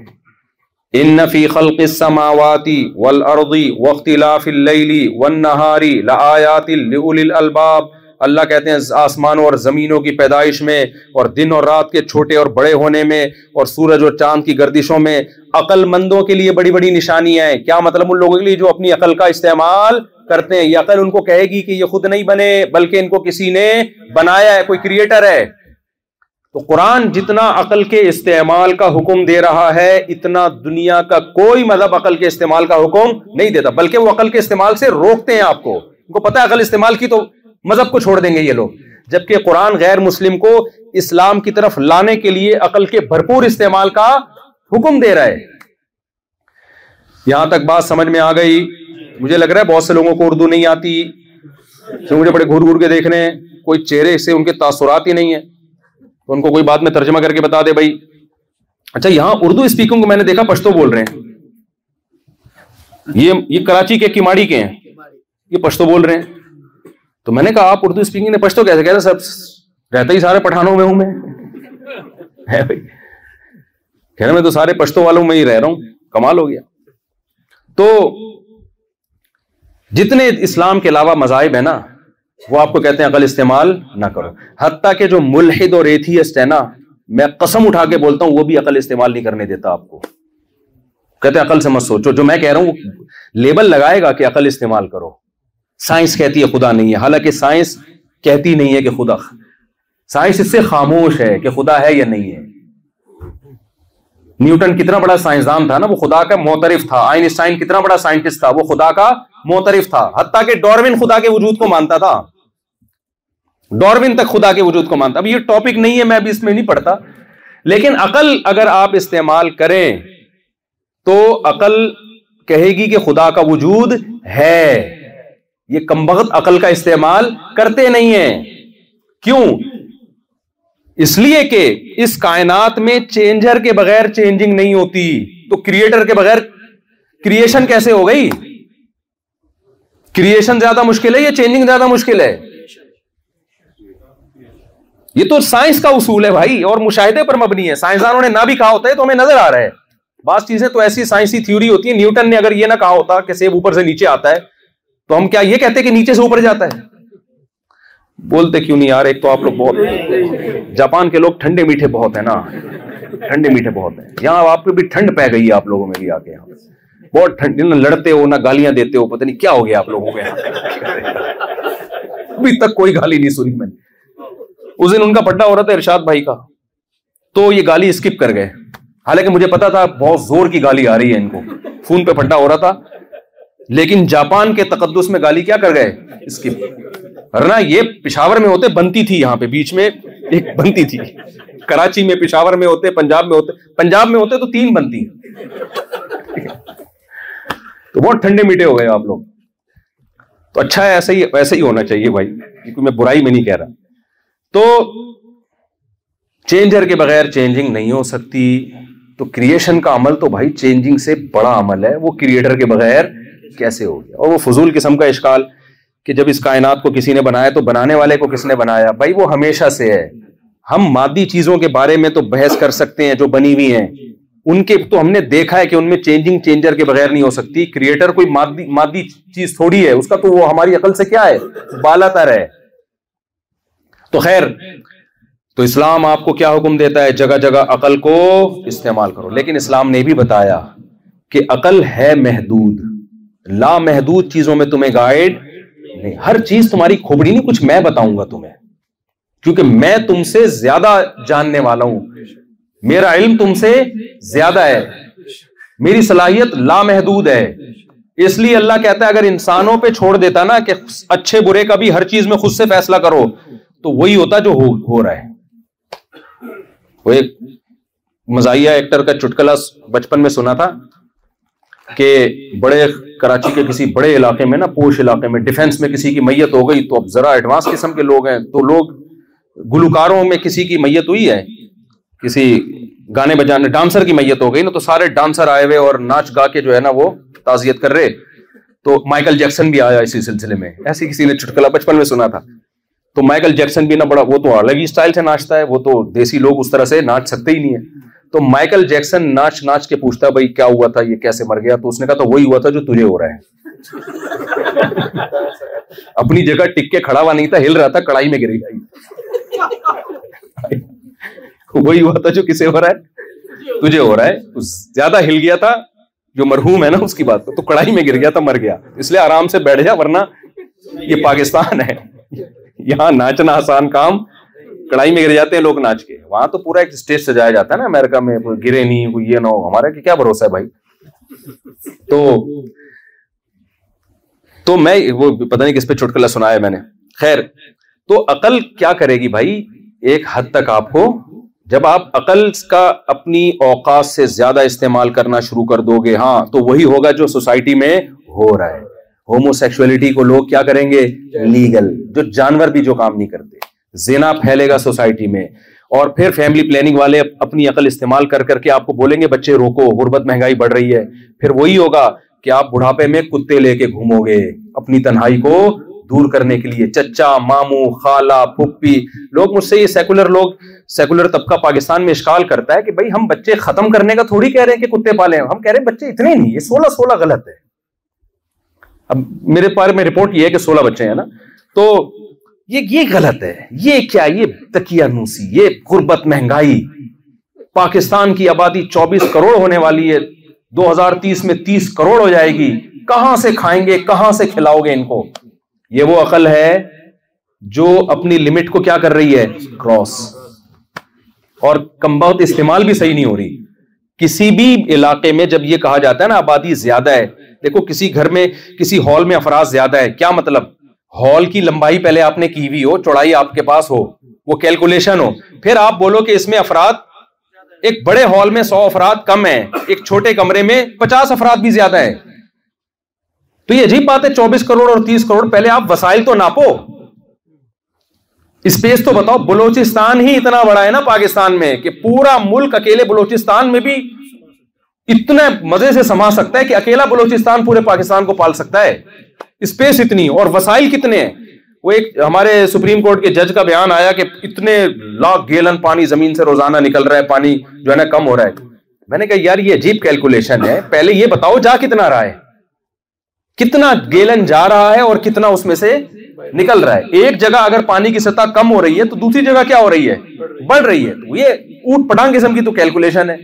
ان فی خلق السماوات والارض واختلاف اللیل والنہار لآیات لأولی الالباب. اللہ کہتے ہیں آسمانوں اور زمینوں کی پیدائش میں، اور دن اور رات کے چھوٹے اور بڑے ہونے میں، اور سورج اور چاند کی گردشوں میں عقل مندوں کے لیے بڑی بڑی نشانیاں ہیں. کیا مطلب؟ ان لوگوں کے لیے جو اپنی عقل کا استعمال کرتے ہیں. یہ عقل ان کو کہے گی کہ یہ خود نہیں بنے بلکہ ان کو کسی نے بنایا ہے، کوئی کریٹر ہے. تو قرآن جتنا عقل کے استعمال کا حکم دے رہا ہے اتنا دنیا کا کوئی مذہب عقل کے استعمال کا حکم نہیں دیتا، بلکہ وہ عقل کے استعمال سے روکتے ہیں آپ کو. ان کو پتہ ہے عقل استعمال کی تو مذہب کو چھوڑ دیں گے یہ لوگ، جبکہ قرآن غیر مسلم کو اسلام کی طرف لانے کے لیے عقل کے بھرپور استعمال کا حکم دے رہا ہے. یہاں تک بات سمجھ میں آ گئی؟ مجھے لگ رہا ہے بہت سے لوگوں کو اردو نہیں آتی، مجھے بڑے گھور گھور کے دیکھ رہے ہیں، کوئی چہرے سے ان کے تاثرات ہی نہیں ہیں، تو ان کو کوئی بات میں ترجمہ کر کے بتا دے بھائی. اچھا یہاں اردو اسپیکنگ کو میں نے دیکھا پشتو بول رہے ہیں، یہ یہ کراچی کے کماڑی کے ہیں، یہ پشتو بول رہے ہیں. تو میں نے کہا آپ اردو اسپیکنگ نے پشتو کیسے؟ کہہ رہے سب رہتا ہی سارے پٹھانوں میں ہوں میں. ہے بھائی، کہہ رہا میں تو سارے پشتو والوں میں ہی رہ رہا ہوں. کمال ہو گیا. تو جتنے اسلام کے علاوہ مذاہب ہیں نا، وہ آپ کو کہتے ہیں عقل استعمال نہ کرو. حتیٰ کہ جو ملحد اور ایتھیسٹ ہے نا، میں قسم اٹھا کے بولتا ہوں وہ بھی عقل استعمال نہیں کرنے دیتا آپ کو. کہتے ہیں عقل سے مت سوچو. جو میں کہہ رہا ہوں لیبل لگائے گا کہ عقل استعمال کرو، سائنس کہتی ہے خدا نہیں ہے. حالانکہ سائنس کہتی نہیں ہے کہ خدا، سائنس اس سے خاموش ہے کہ خدا ہے یا نہیں ہے. نیوٹن کتنا بڑا سائنسدان تھا نا، وہ خدا کا معترف تھا. آئن اسٹائن کتنا بڑا سائنٹسٹ تھا، وہ خدا کا معترف تھا. حتیٰ کہ ڈاروین خدا کے وجود کو مانتا تھا، ڈاروین تک خدا کے وجود کو مانتا. اب یہ ٹاپک نہیں ہے، میں ابھی اس میں نہیں پڑھتا. لیکن عقل اگر آپ استعمال کریں تو عقل کہے گی کہ خدا کا وجود ہے. یہ کمبخت عقل کا استعمال کرتے نہیں ہیں. کیوں؟ اس لیے کہ اس کائنات میں چینجر کے بغیر چینجنگ نہیں ہوتی. تو کریٹر کے بغیر کریشن کیسے ہو گئی؟ کریشن زیادہ مشکل ہے یا چینجنگ زیادہ مشکل ہے؟ یہ تو سائنس کا اصول ہے بھائی, اور مشاہدے پر مبنی ہے. سائنسدانوں نے نہ بھی کہا ہوتا ہے تو ہمیں نظر آ رہا ہے. بعض چیزیں تو ایسی سائنسی تھیوری ہوتی ہے, نیوٹن نے اگر یہ نہ کہا ہوتا کہ سیب اوپر سے نیچے آتا ہے تو ہم کیا یہ کہتے کہ نیچے سے اوپر جاتا ہے؟ بولتے کیوں نہیں یار, ایک تو آپ لوگ بہت, جاپان کے لوگ ٹھنڈے میٹھے بہت ہیں نا, ٹھنڈے میٹھے بہت ہیں. یہاں آپ کو بھی ٹھنڈ پہ گئی ہے, آپ لوگوں میں بھی آ کے یہاں بہت ٹھنڈ, نہ لڑتے ہو نہ گالیاں دیتے ہو, پتہ نہیں کیا ہو گیا آپ لوگوں کے یہاں. ابھی تک کوئی گالی نہیں سنی میں نے. اس دن ان کا پٹا ہو رہا تھا ارشاد بھائی کا, تو یہ گالی اسکپ کر گئے, حالانکہ مجھے پتا تھا بہت زور کی گالی آ رہی ہے ان کو, فون پہ پٹا ہو رہا تھا, لیکن جاپان کے تقدس میں گالی کیا کر گئے اسکپ. ورنہ یہ پشاور میں ہوتے بنتی تھی, یہاں پہ بیچ میں ایک بنتی تھی, کراچی میں, پشاور میں ہوتے, پنجاب میں ہوتے, پنجاب میں ہوتے تو تین بنتی. تو بہت ٹھنڈے میٹھے ہو گئے آپ لوگ. تو اچھا ہے, ایسا ہی ایسا ہی ہونا چاہیے بھائی, کیونکہ میں برائی میں نہیں کہہ رہا. تو چینجر کے بغیر چینجنگ نہیں ہو سکتی. تو کریشن کا عمل تو بھائی چینجنگ سے بڑا عمل ہے, وہ کریٹر کے بغیر کیسے ہو گیا؟ اور وہ فضول قسم کا اشکال کہ جب اس کائنات کو کسی نے بنایا تو بنانے والے کو کس نے بنایا؟ بھائی وہ ہمیشہ سے ہے. ہم مادی چیزوں کے بارے میں تو بحث کر سکتے ہیں جو بنی ہوئی ہیں, ان کے تو ہم نے دیکھا ہے کہ ان میں چینجنگ چینجر کے بغیر نہیں ہو سکتی. کریٹر کوئی مادی مادی چیز تھوڑی ہے, اس کا تو وہ ہماری عقل سے کیا ہے, بالا تر ہے. تو خیر, تو اسلام آپ کو کیا حکم دیتا ہے؟ جگہ جگہ عقل کو استعمال کرو, لیکن اسلام نے بھی بتایا کہ عقل ہے محدود, لامحدود چیزوں میں تمہیں گائیڈ نہیں. ہر چیز تمہاری کھوپڑی نہیں, کچھ میں بتاؤں گا تمہیں, کیونکہ میں تم سے زیادہ جاننے والا ہوں, میرا علم تم سے زیادہ ہے, میری صلاحیت لامحدود ہے. اس لیے اللہ کہتا ہے اگر انسانوں پہ چھوڑ دیتا نا کہ اچھے برے کا بھی ہر چیز میں خود سے فیصلہ کرو, تو وہی ہوتا جو ہو, ہو رہا ہے. وہ ایک مزاحیہ ایکٹر کا چٹکلا بچپن میں سنا تھا کہ بڑے کراچی کے کسی بڑے علاقے میں نا, پوش علاقے میں, ڈیفینس میں کسی کی میت ہو گئی. تو اب ذرا ایڈوانس قسم کے لوگ ہیں, تو لوگ گلوکاروں میں کسی کی میت ہوئی ہے, کسی گانے بجانے ڈانسر کی میت ہو گئی نا, تو سارے ڈانسر آئے ہوئے اور ناچ گا کے جو ہے نا وہ تعزیت کر رہے. تو مائیکل جیکسن بھی آیا اسی سلسلے میں, ایسے کسی نے چٹکلا بچپن میں سنا تھا. تو مائیکل جیکسن بھی نا بڑا, وہ تو الگ ہی اسٹائل سے ناچتا ہے, وہ تو دیسی لوگ اس طرح سے ناچ سکتے ہی نہیں ہے. تو مائیکل جیکسن ناچ ناچ کے پوچھتا ہے بھائی کیا ہوا تھا, یہ کیسے مر گیا؟ تو اس نے کہا تو وہی ہوا تھا جو تجھے ہو رہا ہے. اپنی جگہ ٹک کے کھڑا ہوا نہیں تھا, ہل رہا تھا, کڑائی میں گر گیا. وہی ہوا تھا جو کسے ہو رہا ہے, تجھے ہو رہا ہے. زیادہ ہل گیا تھا جو مرحوم ہے نا, اس کی بات تو کڑائی میں گر گیا تھا, مر گیا. اس لیے آرام سے بیٹھ جا, ورنہ یہ پاکستان ہے, یہاں ناچنا آسان کام, کڑائی میں گر جاتے ہیں لوگ ناچ کے. وہاں تو پورا ایک اسٹیج سجایا جاتا ہے نا امریکہ میں, کوئی گرے نہیں, کوئی یہ نہ ہو. ہمارا کیا بھروسہ ہے بھائی. تو تو میں وہ پتہ نہیں کس پہ چٹکلا سنایا میں نے. خیر, تو عقل کیا کرے گی بھائی؟ ایک حد تک آپ کو, جب آپ عقل کا اپنی اوقات سے زیادہ استعمال کرنا شروع کر دو گے, ہاں تو وہی ہوگا جو سوسائٹی میں ہو رہا ہے. ہومو سیکشولیٹی کو لوگ کیا کریں گے؟ لیگل, جو جانور بھی جو کام نہیں کرتے. زنا پھیلے گا سوسائٹی میں, اور پھر فیملی پلاننگ والے اپنی عقل استعمال کر کر کے آپ کو بولیں گے بچے روکو, غربت مہنگائی بڑھ رہی ہے. پھر وہی ہوگا کہ آپ بڑھاپے میں کتے لے کے گھومو گے اپنی تنہائی کو دور کرنے کے لیے. چچا, ماموں, خالہ, پھپھی, لوگ مجھ سے یہ سیکولر لوگ, سیکولر طبقہ پاکستان میں اشکال کرتا ہے کہ بھائی ہم بچے ختم کرنے کا تھوڑی کہہ رہے ہیں کہ کتے پالیں. ہم کہہ رہے ہیں بچے اتنے نہیں, یہ سولہ سولہ غلط ہے. اب میرے بارے میں رپورٹ یہ ہے کہ سولہ بچے ہیں نا, تو یہ یہ غلط ہے. یہ کیا, یہ تکیہ نوسی, یہ غربت مہنگائی. پاکستان کی آبادی چوبیس کروڑ ہونے والی ہے, دو ہزار تیس میں تیس کروڑ ہو جائے گی. کہاں سے کھائیں گے, کہاں سے کھلاؤ گے ان کو؟ یہ وہ عقل ہے جو اپنی لمٹ کو کیا کر رہی ہے, کراس. اور کم بہت استعمال بھی صحیح نہیں ہو رہی. کسی بھی علاقے میں جب یہ کہا جاتا ہے نا آبادی زیادہ ہے, دیکھو کسی گھر میں, کسی ہال میں افراد زیادہ ہے, کیا مطلب؟ ہال کی لمبائی پہلے آپ نے کی ہوئی ہو, چوڑائی آپ کے پاس ہو, وہ کیلکولیشن ہو, پھر آپ بولو کہ اس میں افراد, ایک بڑے ہال میں سو افراد کم ہیں, ایک چھوٹے کمرے میں پچاس افراد بھی زیادہ ہیں. تو یہ عجیب بات ہے. چوبیس کروڑ اور تیس کروڑ, پہلے آپ وسائل تو ناپو, اسپیس تو بتاؤ. بلوچستان ہی اتنا بڑا ہے نا پاکستان میں کہ پورا ملک اکیلے بلوچستان میں بھی اتنا مزے سے سما سکتا ہے کہ اکیلا بلوچستان پورے پاکستان کو پال سکتا ہے. اسپیس اتنی اور وسائل کتنے ہیں. وہ ایک ہمارے سپریم کورٹ کے جج کا بیان آیا کہ اتنے لاکھ گیلن پانی زمین سے روزانہ نکل رہا ہے, پانی جو ہے نا کم ہو رہا ہے. میں نے کہا یار یہ عجیب کیلکولیشن ہے, پہلے یہ بتاؤ جا کتنا رہا ہے, کتنا گیلن جا رہا ہے اور کتنا اس میں سے نکل رہا ہے. ایک جگہ اگر پانی کی سطح کم ہو رہی ہے تو دوسری جگہ کیا ہو رہی ہے, بڑھ رہی ہے. یہ اوٹ پٹانگ قسم کی تو کیلکولیشن ہے.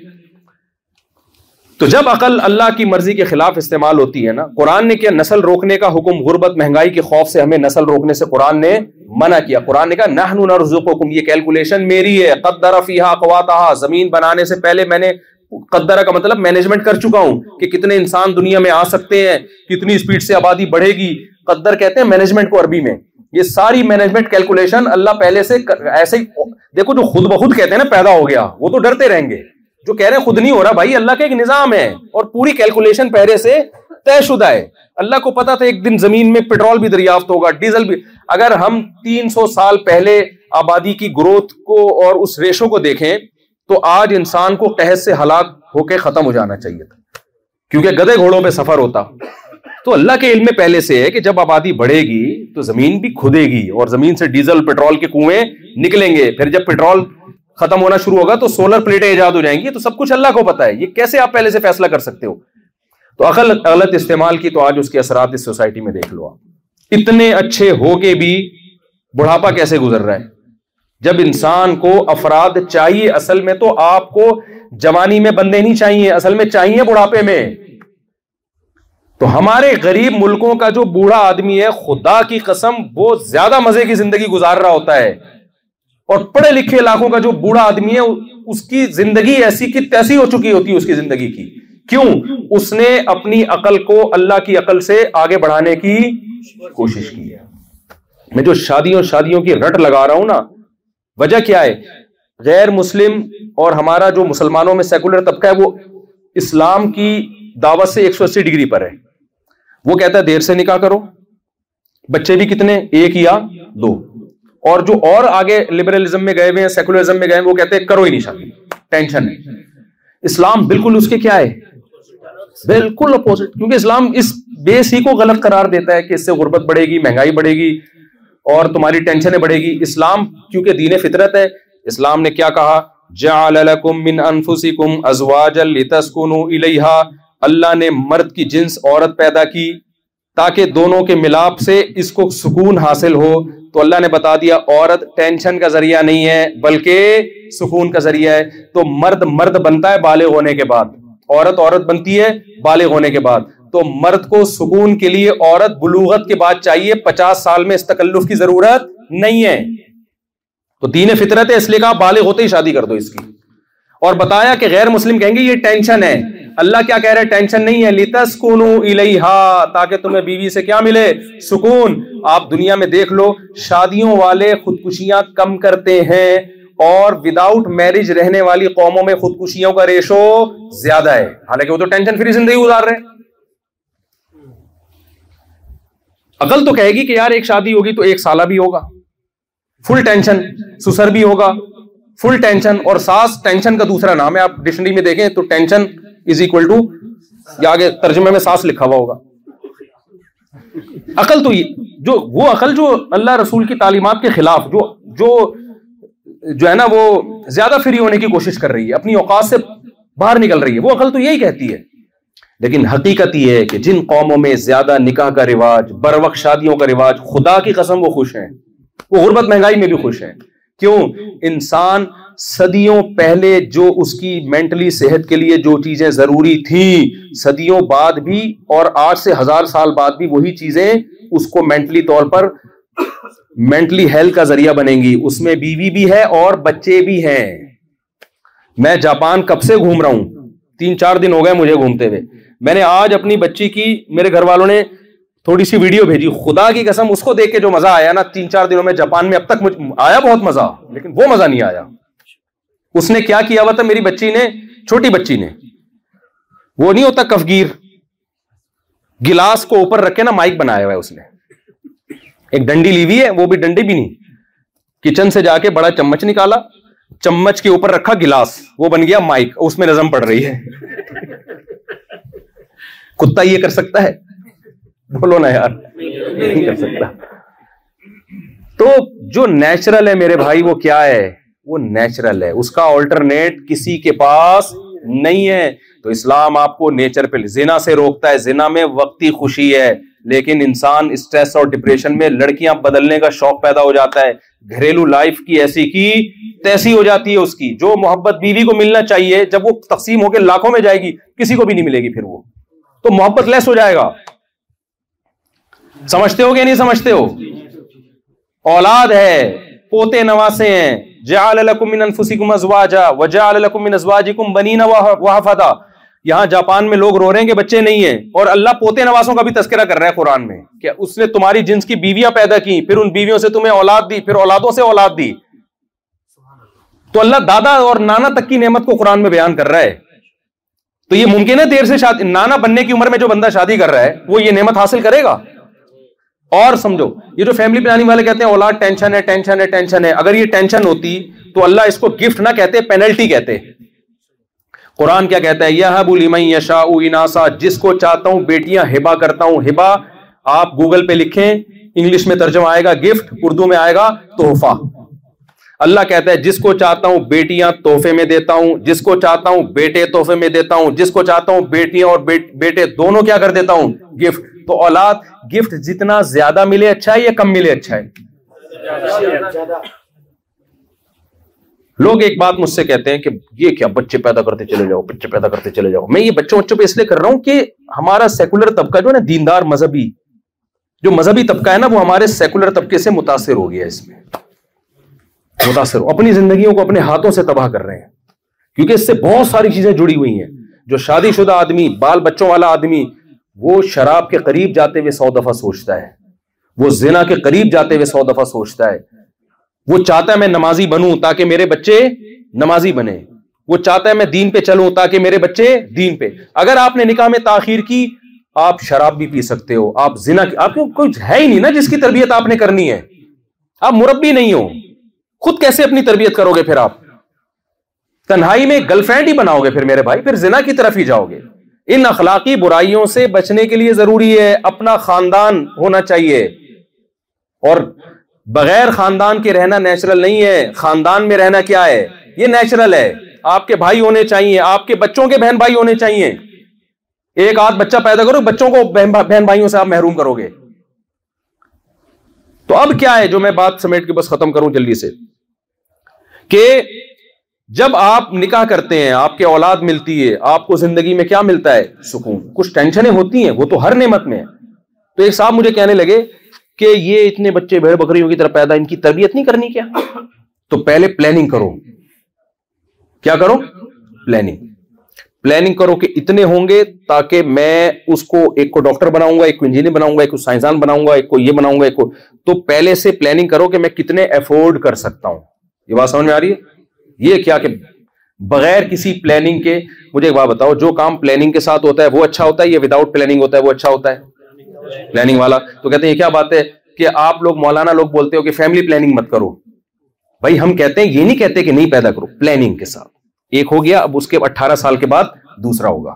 تو جب عقل اللہ کی مرضی کے خلاف استعمال ہوتی ہے نا, قرآن نے کیا نسل روکنے کا حکم, غربت مہنگائی کے خوف سے ہمیں نسل روکنے سے قرآن نے منع کیا. قرآن نے کہا نحن نرزقکم, یہ کیلکولیشن میری ہے. قدر فیہا قواتہا, زمین بنانے سے پہلے میں نے قدرہ کا مطلب مینجمنٹ کر چکا ہوں کہ کتنے انسان دنیا میں آ سکتے ہیں, کتنی اسپیڈ سے آبادی بڑھے گی. قدر کہتے ہیں مینجمنٹ کو عربی میں. یہ ساری مینجمنٹ کیلکولیشن اللہ پہلے سے ایسے, دیکھو جو خود بخود کہتے ہیں نا پیدا ہو گیا, وہ تو ڈرتے رہیں گے. جو کہہ رہے ہیں خود نہیں ہو رہا, بھائی اللہ کا ایک نظام ہے اور پوری کیلکولیشن پہلے سے طے شدہ ہے. اللہ کو پتا تھا ایک دن زمین میں پیٹرول بھی دریافت ہوگا, ڈیزل بھی. اگر ہم تین سو سال پہلے آبادی کی گروتھ کو اور اس ریشو کو دیکھیں تو آج انسان کو قحط سے ہلاک ہو کے ختم ہو جانا چاہیے تھا, کیونکہ گدھے گھوڑوں پہ سفر ہوتا. تو اللہ کے علم میں پہلے سے ہے کہ جب آبادی بڑھے گی تو زمین بھی کھدے گی اور زمین سے ڈیزل پیٹرول کے کنویں نکلیں گے. پھر جب پیٹرول ختم ہونا شروع ہوگا تو سولر پلیٹیں ایجاد ہو جائیں گی. تو سب کچھ اللہ کو پتا ہے, یہ کیسے آپ پہلے سے فیصلہ کر سکتے ہو. تو عقل غلط استعمال کی تو آج اس کے اثرات اس سوسائٹی میں دیکھ لو. آپ اتنے اچھے ہو کے بھی بڑھاپا کیسے گزر رہا ہے, جب انسان کو افراد چاہیے. اصل میں تو آپ کو جوانی میں بندے نہیں چاہیے, اصل میں چاہیے بڑھاپے میں. تو ہمارے غریب ملکوں کا جو بوڑھا آدمی ہے, خدا کی قسم وہ زیادہ مزے کی زندگی گزار رہا ہوتا ہے, اور پڑھے لکھے علاقوں کا جو بوڑھا آدمی ہے اس کی زندگی ایسی کی تیسی ہو چکی ہوتی ہے اس کی زندگی کی. کیوں؟ اس نے اپنی عقل کو اللہ کی عقل سے آگے بڑھانے کی کوشش کی ہے. میں جو شادیوں شادیوں کی رٹ لگا رہا ہوں نا, وجہ کیا ہے؟ غیر مسلم اور ہمارا جو مسلمانوں میں سیکولر طبقہ ہے وہ اسلام کی دعوت سے ایک سو اسی ڈگری پر ہے. وہ کہتا ہے دیر سے نکاح کرو, بچے بھی کتنے, ایک یا دو. اور جو اور آگے لبرلزم میں گئے ہوئے ہیں, سیکولرزم میں گئے ہیں, وہ کہتے ہیں کرو ہی نہیں شادی, ٹینشن ہے. اسلام بالکل اس کے کیا ہے, بالکل اپوزٹ. کیونکہ اسلام اس بیس ہی کو غلط قرار دیتا ہے کہ اس سے غربت بڑھے گی, مہنگائی بڑھے گی اور تمہاری ٹینشنیں بڑھے گی. اسلام کیونکہ دین فطرت ہے, اسلام نے کیا کہا, جعل لکم من انفسکم ازواجا لتسکنوا الیہا. اللہ نے مرد کی جنس عورت پیدا کی تاکہ دونوں کے ملاپ سے اس کو سکون حاصل ہو. تو اللہ نے بتا دیا عورت ٹینشن کا ذریعہ نہیں ہے بلکہ سکون کا ذریعہ ہے. تو مرد مرد بنتا ہے بالغ ہونے کے بعد, عورت عورت بنتی ہے بالغ ہونے کے بعد. تو مرد کو سکون کے لیے عورت بلوغت کے بعد چاہیے, پچاس سال میں اس تکلف کی ضرورت نہیں ہے. تو دین فطرت ہے, اس لیے کہا بالغ ہوتے ہی شادی کر دو اس کی. اور بتایا کہ غیر مسلم کہیں گے یہ ٹینشن ہے. اللہ کیا کہہ رہا ہے, ٹینشن نہیں ہے, لِتَسْكُنُوا إِلَيْهَا, تاکہ تمہیں بیوی سے کیا ملے, سکون. آپ دنیا میں دیکھ لو, شادیوں والے خودکشیاں کم کرتے ہیں اور وداؤٹ میرج رہنے والی قوموں میں خودکشیوں کا ریشو زیادہ ہے, حالانکہ وہ تو ٹینشن فری زندگی گزار رہے ہیں. عقل تو کہے گی کہ یار ایک شادی ہوگی تو ایک سالہ بھی ہوگا, فل ٹینشن, سسر بھی ہوگا فل ٹینشن, اور ساس ٹینشن کا دوسرا نام ہے. آپ ڈکشنری میں دیکھیں تو ٹینشن از اکول ٹو, یا آگے ترجمے میں ساس لکھا ہوا ہوگا. عقل تو یہ جو وہ عقل جو اللہ رسول کی تعلیمات کے خلاف جو جو جو ہے نا وہ زیادہ فری ہونے کی کوشش کر رہی ہے, اپنی اوقات سے باہر نکل رہی ہے, وہ عقل تو یہی کہتی ہے. لیکن حقیقت یہ ہے کہ جن قوموں میں زیادہ نکاح کا رواج, بروقت شادیوں کا رواج, خدا کی قسم وہ خوش ہیں, وہ غربت مہنگائی میں بھی خوش ہیں. کیوں؟ انسان صدیوں پہلے جو اس کی مینٹلی صحت کے لیے جو چیزیں ضروری تھیں, صدیوں بعد بھی اور آج سے ہزار سال بعد بھی وہی چیزیں اس کو مینٹلی طور پر مینٹلی ہیلتھ کا ذریعہ بنیں گی. اس میں بیوی بھی ہے اور بچے بھی ہیں. میں جاپان کب سے گھوم رہا ہوں, تین چار دن ہو گئے مجھے گھومتے ہوئے. میں نے آج اپنی بچی کی, میرے گھر والوں نے تھوڑی سی ویڈیو بھیجی, خدا کی قسم اس کو دیکھ کے جو مزہ آیا نا تین چار دنوں میں جاپان میں, اب تک آیا بہت مزہ, لیکن وہ مزہ نہیں آیا. اس نے کیا کیا ہوا تھا, میری بچی نے, چھوٹی بچی نے, وہ نہیں ہوتا کفگیر, گلاس کو اوپر رکھ کے نا مائک بنایا ہوا ہے اس نے, ایک ڈنڈی لی ہوئی ہے, وہ بھی ڈنڈی بھی نہیں, کچن سے جا کے بڑا چمچ نکالا, چمچ کے اوپر رکھا گلاس, وہ بن گیا مائک, اس میں نظم پڑ رہی ہے. کتا یہ کر سکتا ہے؟ بولو نا یار, نہیں کر سکتا. تو جو نیچرل ہے میرے بھائی وہ کیا ہے؟ وہ نیچرل ہے, اس کا آلٹرنیٹ کسی کے پاس نہیں ہے. تو اسلام آپ کو نیچر پہ زنا سے روکتا ہے, زنا میں وقتی خوشی ہے, لیکن انسان اسٹریس اور ڈپریشن میں لڑکیاں بدلنے کا شوق پیدا ہو جاتا ہے, گھریلو لائف کی ایسی کی تیسی ہو جاتی ہے اس کی. جو محبت بیوی کو ملنا چاہیے جب وہ تقسیم ہو کے لاکھوں میں جائے گی کسی کو بھی نہیں ملے گی, پھر وہ تو محبت لیس ہو جائے گا. سمجھتے ہو کہ نہیں سمجھتے ہو؟ اولاد ہے, پوتے نواسے ہیں. جعل لکم من انفسکم ازواجا وجعل لکم من ازواجکم بنین وحفدا. یہاں جاپان میں لوگ رو رہے ہیں کہ بچے نہیں ہیں, اور اللہ پوتے نواسوں کا بھی تذکرہ کر رہا ہے قرآن میں کہ اس نے تمہاری جنس کی بیویاں پیدا کی, پھر ان بیویوں سے تمہیں اولاد دی, پھر اولادوں سے اولاد دی. تو اللہ دادا اور نانا تک کی نعمت کو قرآن میں بیان کر رہا ہے. تو یہ ممکن ہے دیر سے شادی, نانا بننے کی عمر میں جو بندہ شادی کر رہا ہے وہ یہ نعمت حاصل کرے گا؟ اور سمجھو یہ جو فیملی پلاننگ والے کہتے ہیں اولاد ٹینشن ہے ٹینشن ہے ٹینشن ہے, اگر یہ ٹینشن ہوتی تو اللہ اس کو گفٹ نہ کہتے, پینلٹی کہتے. قرآن کیا کہتا ہے؟ یہب لمن یشاء اناسا, جس کو چاہتا ہوں بیٹیاں ہبا کرتا ہوں. ہبا آپ گوگل پہ لکھیں, انگلش میں ترجمہ آئے گا گفٹ, اردو میں آئے گا تحفہ. اللہ کہتا ہے جس کو چاہتا ہوں بیٹیاں تحفے میں دیتا ہوں, جس کو چاہتا ہوں بیٹے تحفے میں دیتا ہوں, جس کو چاہتا ہوں بیٹیاں اور بیٹے دونوں کیا کر دیتا ہوں, گفٹ. تو اولاد گفٹ جتنا زیادہ ملے اچھا ہے یا کم ملے اچھا ہے؟ لوگ ایک بات مجھ سے کہتے ہیں کہ یہ کیا بچے پیدا کرتے چلے جاؤ, بچے پیدا کرتے چلے جاؤ. میں یہ بچوں بچوں پہ اس لیے کر رہا ہوں کہ ہمارا سیکولر طبقہ جو ہے نا, دیندار مذہبی جو مذہبی طبقہ ہے نا, وہ ہمارے سیکولر طبقے سے متاثر ہو گیا, اس میں متاثر ہو, اپنی زندگیوں کو اپنے ہاتھوں سے تباہ کر رہے ہیں, کیونکہ اس سے بہت ساری چیزیں جڑی ہوئی ہیں. جو شادی شدہ آدمی, بال بچوں والا آدمی, وہ شراب کے قریب جاتے ہوئے سو دفعہ سوچتا ہے, وہ زنا کے قریب جاتے ہوئے سو دفعہ سوچتا ہے. وہ چاہتا ہے میں نمازی بنوں تاکہ میرے بچے نمازی بنے, وہ چاہتا ہے میں دین پہ چلوں تاکہ میرے بچے دین پہ. اگر آپ نے نکاح میں تاخیر کی, آپ شراب بھی پی سکتے ہو, آپ زنا, آپ کو کچھ ہے ہی نہیں نا جس کی تربیت آپ نے کرنی ہے. آپ مربی نہیں ہو, خود کیسے اپنی تربیت کرو گے؟ پھر آپ تنہائی میں گرل فرینڈ ہی بناؤ گے پھر میرے بھائی, پھر زنا کی طرف ہی جاؤ گے. ان اخلاقی برائیوں سے بچنے کے لیے ضروری ہے اپنا خاندان ہونا چاہیے, اور بغیر خاندان کے رہنا نیچرل نہیں ہے. خاندان میں رہنا کیا ہے؟ یہ نیچرل ہے. آپ کے بھائی ہونے چاہیے, آپ کے بچوں کے بہن بھائی ہونے چاہیے. ایک آدھ بچہ پیدا کرو, بچوں کو بہن بھائیوں سے آپ محروم کرو گے. تو اب کیا ہے جو میں بات سمیٹ کے بس ختم کروں جلدی سے, کہ جب آپ نکاح کرتے ہیں آپ کے اولاد ملتی ہے, آپ کو زندگی میں کیا ملتا ہے؟ سکون. کچھ ٹینشنیں ہوتی ہیں, وہ تو ہر نعمت میں ہے. تو ایک صاحب مجھے کہنے لگے کہ یہ اتنے بچے بھیڑ بکریوں کی طرح پیدا, ان کی تربیت نہیں کرنی کیا؟ تو پہلے پلاننگ کرو. کیا کرو؟ پلاننگ. پلاننگ کرو کہ اتنے ہوں گے تاکہ میں اس کو, ایک کو ڈاکٹر بناؤں گا, ایک کو انجینئر بناؤں گا, ایک کو سائنسدان بناؤں گا, ایک کو یہ بناؤں گا, ایک کو. تو پہلے سے پلاننگ کرو کہ میں کتنے افورڈ کر سکتا ہوں. یہ بات سمجھ میں آ رہی ہے؟ یہ کیا کہ بغیر کسی پلاننگ کے, مجھے ایک بات بتاؤ, جو کام پلاننگ کے ساتھ ہوتا ہے وہ اچھا ہوتا ہے یا وداؤٹ پلاننگ ہوتا ہے وہ اچھا ہوتا ہے؟ پلاننگ والا. تو کہتے ہیں یہ کیا بات ہے کہ آپ لوگ مولانا لوگ بولتے ہو کہ فیملی پلاننگ مت کرو. بھائی ہم کہتے ہیں, یہ نہیں کہتے کہ نہیں پیدا کرو, پلاننگ کے ساتھ. ایک ہو گیا, اب اس کے اٹھارہ سال کے بعد دوسرا ہوگا.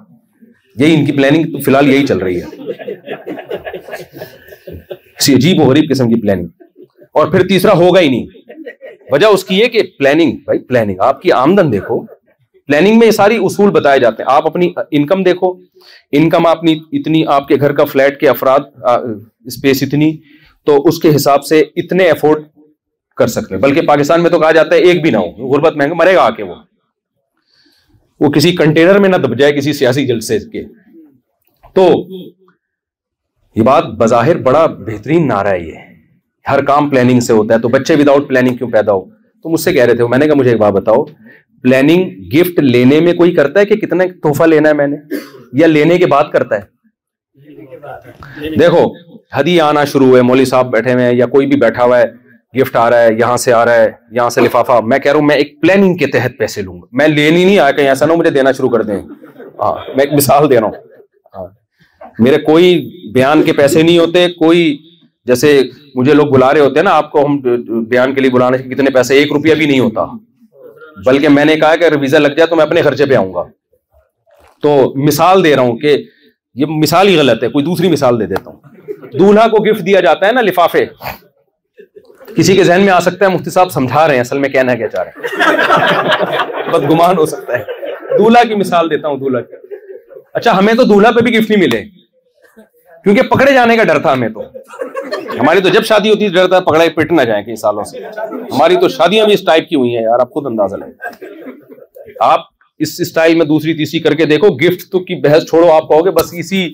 یہی ان کی پلاننگ فی الحال یہی چل رہی ہے, عجیب و غریب قسم کی پلاننگ. اور پھر تیسرا ہوگا ہی نہیں. وجہ اس کی یہ کہ پلاننگ, بھائی پلاننگ, آپ کی آمدن دیکھو. پلاننگ میں یہ ساری اصول بتائے جاتے ہیں. آپ اپنی انکم دیکھو, انکم آپ نے اتنی, آپ کے گھر کا فلیٹ کے افراد اسپیس اتنی, تو اس کے حساب سے اتنے افورڈ کر سکتے ہیں. بلکہ پاکستان میں تو کہا جاتا ہے ایک بھی نہ ہو, غربت مہنگا مرے گا آ کے. وہ وہ کسی کنٹینر میں نہ دب جائے کسی سیاسی جلسے کے. تو یہ بات بظاہر بڑا بہترین نعرہ ہے, یہ ہر کام پلاننگ سے ہوتا ہے, تو بچے وداؤٹ پلاننگ کیوں پیدا ہو. تو مجھ سے کہہ رہے تھے, میں نے کہا مجھے ایک بات بتاؤ, پلاننگ گفٹ لینے میں کوئی کرتا ہے کہ کتنا تحفہ لینا ہے میں نے, یا لینے کے بعد کرتا ہے؟ دیکھو ہدیہ آنا شروع ہوئے, مولوی صاحب بیٹھے ہوئے ہیں یا کوئی بھی بیٹھا ہوا ہے, گفٹ آ رہا ہے, یہاں سے آ رہا ہے, یہاں سے لفافہ. میں کہہ رہا ہوں میں ایک پلاننگ کے تحت پیسے لوں گا, میں لینی نہیں آیا کہ ایسا نہ ہو مجھے دینا شروع کر دیں. ہاں میں ایک مثال دے رہا ہوں, میرے کوئی بیان کے پیسے نہیں ہوتے. کوئی جیسے مجھے لوگ بلا رہے ہوتے ہیں نا, آپ کو ہم بیان کے لیے بلانے کے کتنے پیسے, ایک روپیہ بھی نہیں ہوتا. بلکہ میں نے کہا کہ ویزا لگ جائے تو میں اپنے خرچے پہ آؤں گا. تو مثال دے رہا ہوں کہ یہ مثال ہی غلط ہے, کوئی دوسری مثال دے دیتا ہوں. دولہا کو گفٹ دیا جاتا ہے نا لفافے, کسی کے ذہن میں آ سکتا ہے مفتی صاحب سمجھا رہے ہیں اصل میں کہنا کیا چاہ رہے ہیں, بدگمان ہو سکتا ہے. دولہا کی مثال دیتا ہوں, دولہا کی. اچھا ہمیں تو دولہا پہ بھی گفٹ نہیں ملے کیونکہ پکڑے جانے کا ڈر تھا ہمیں تو. ہماری تو جب شادی ہوتی ڈر تھا پکڑے پٹ نہ جائیں کئی سالوں سے. ہماری تو شادیاں بھی اس ٹائپ کی ہوئی ہیں یار, آپ خود اندازہ لگیں. آپ اس اسٹائل میں دوسری تیسری کر کے دیکھو, گفٹ تو کی بحث چھوڑو, آپ کہو گے بس اسی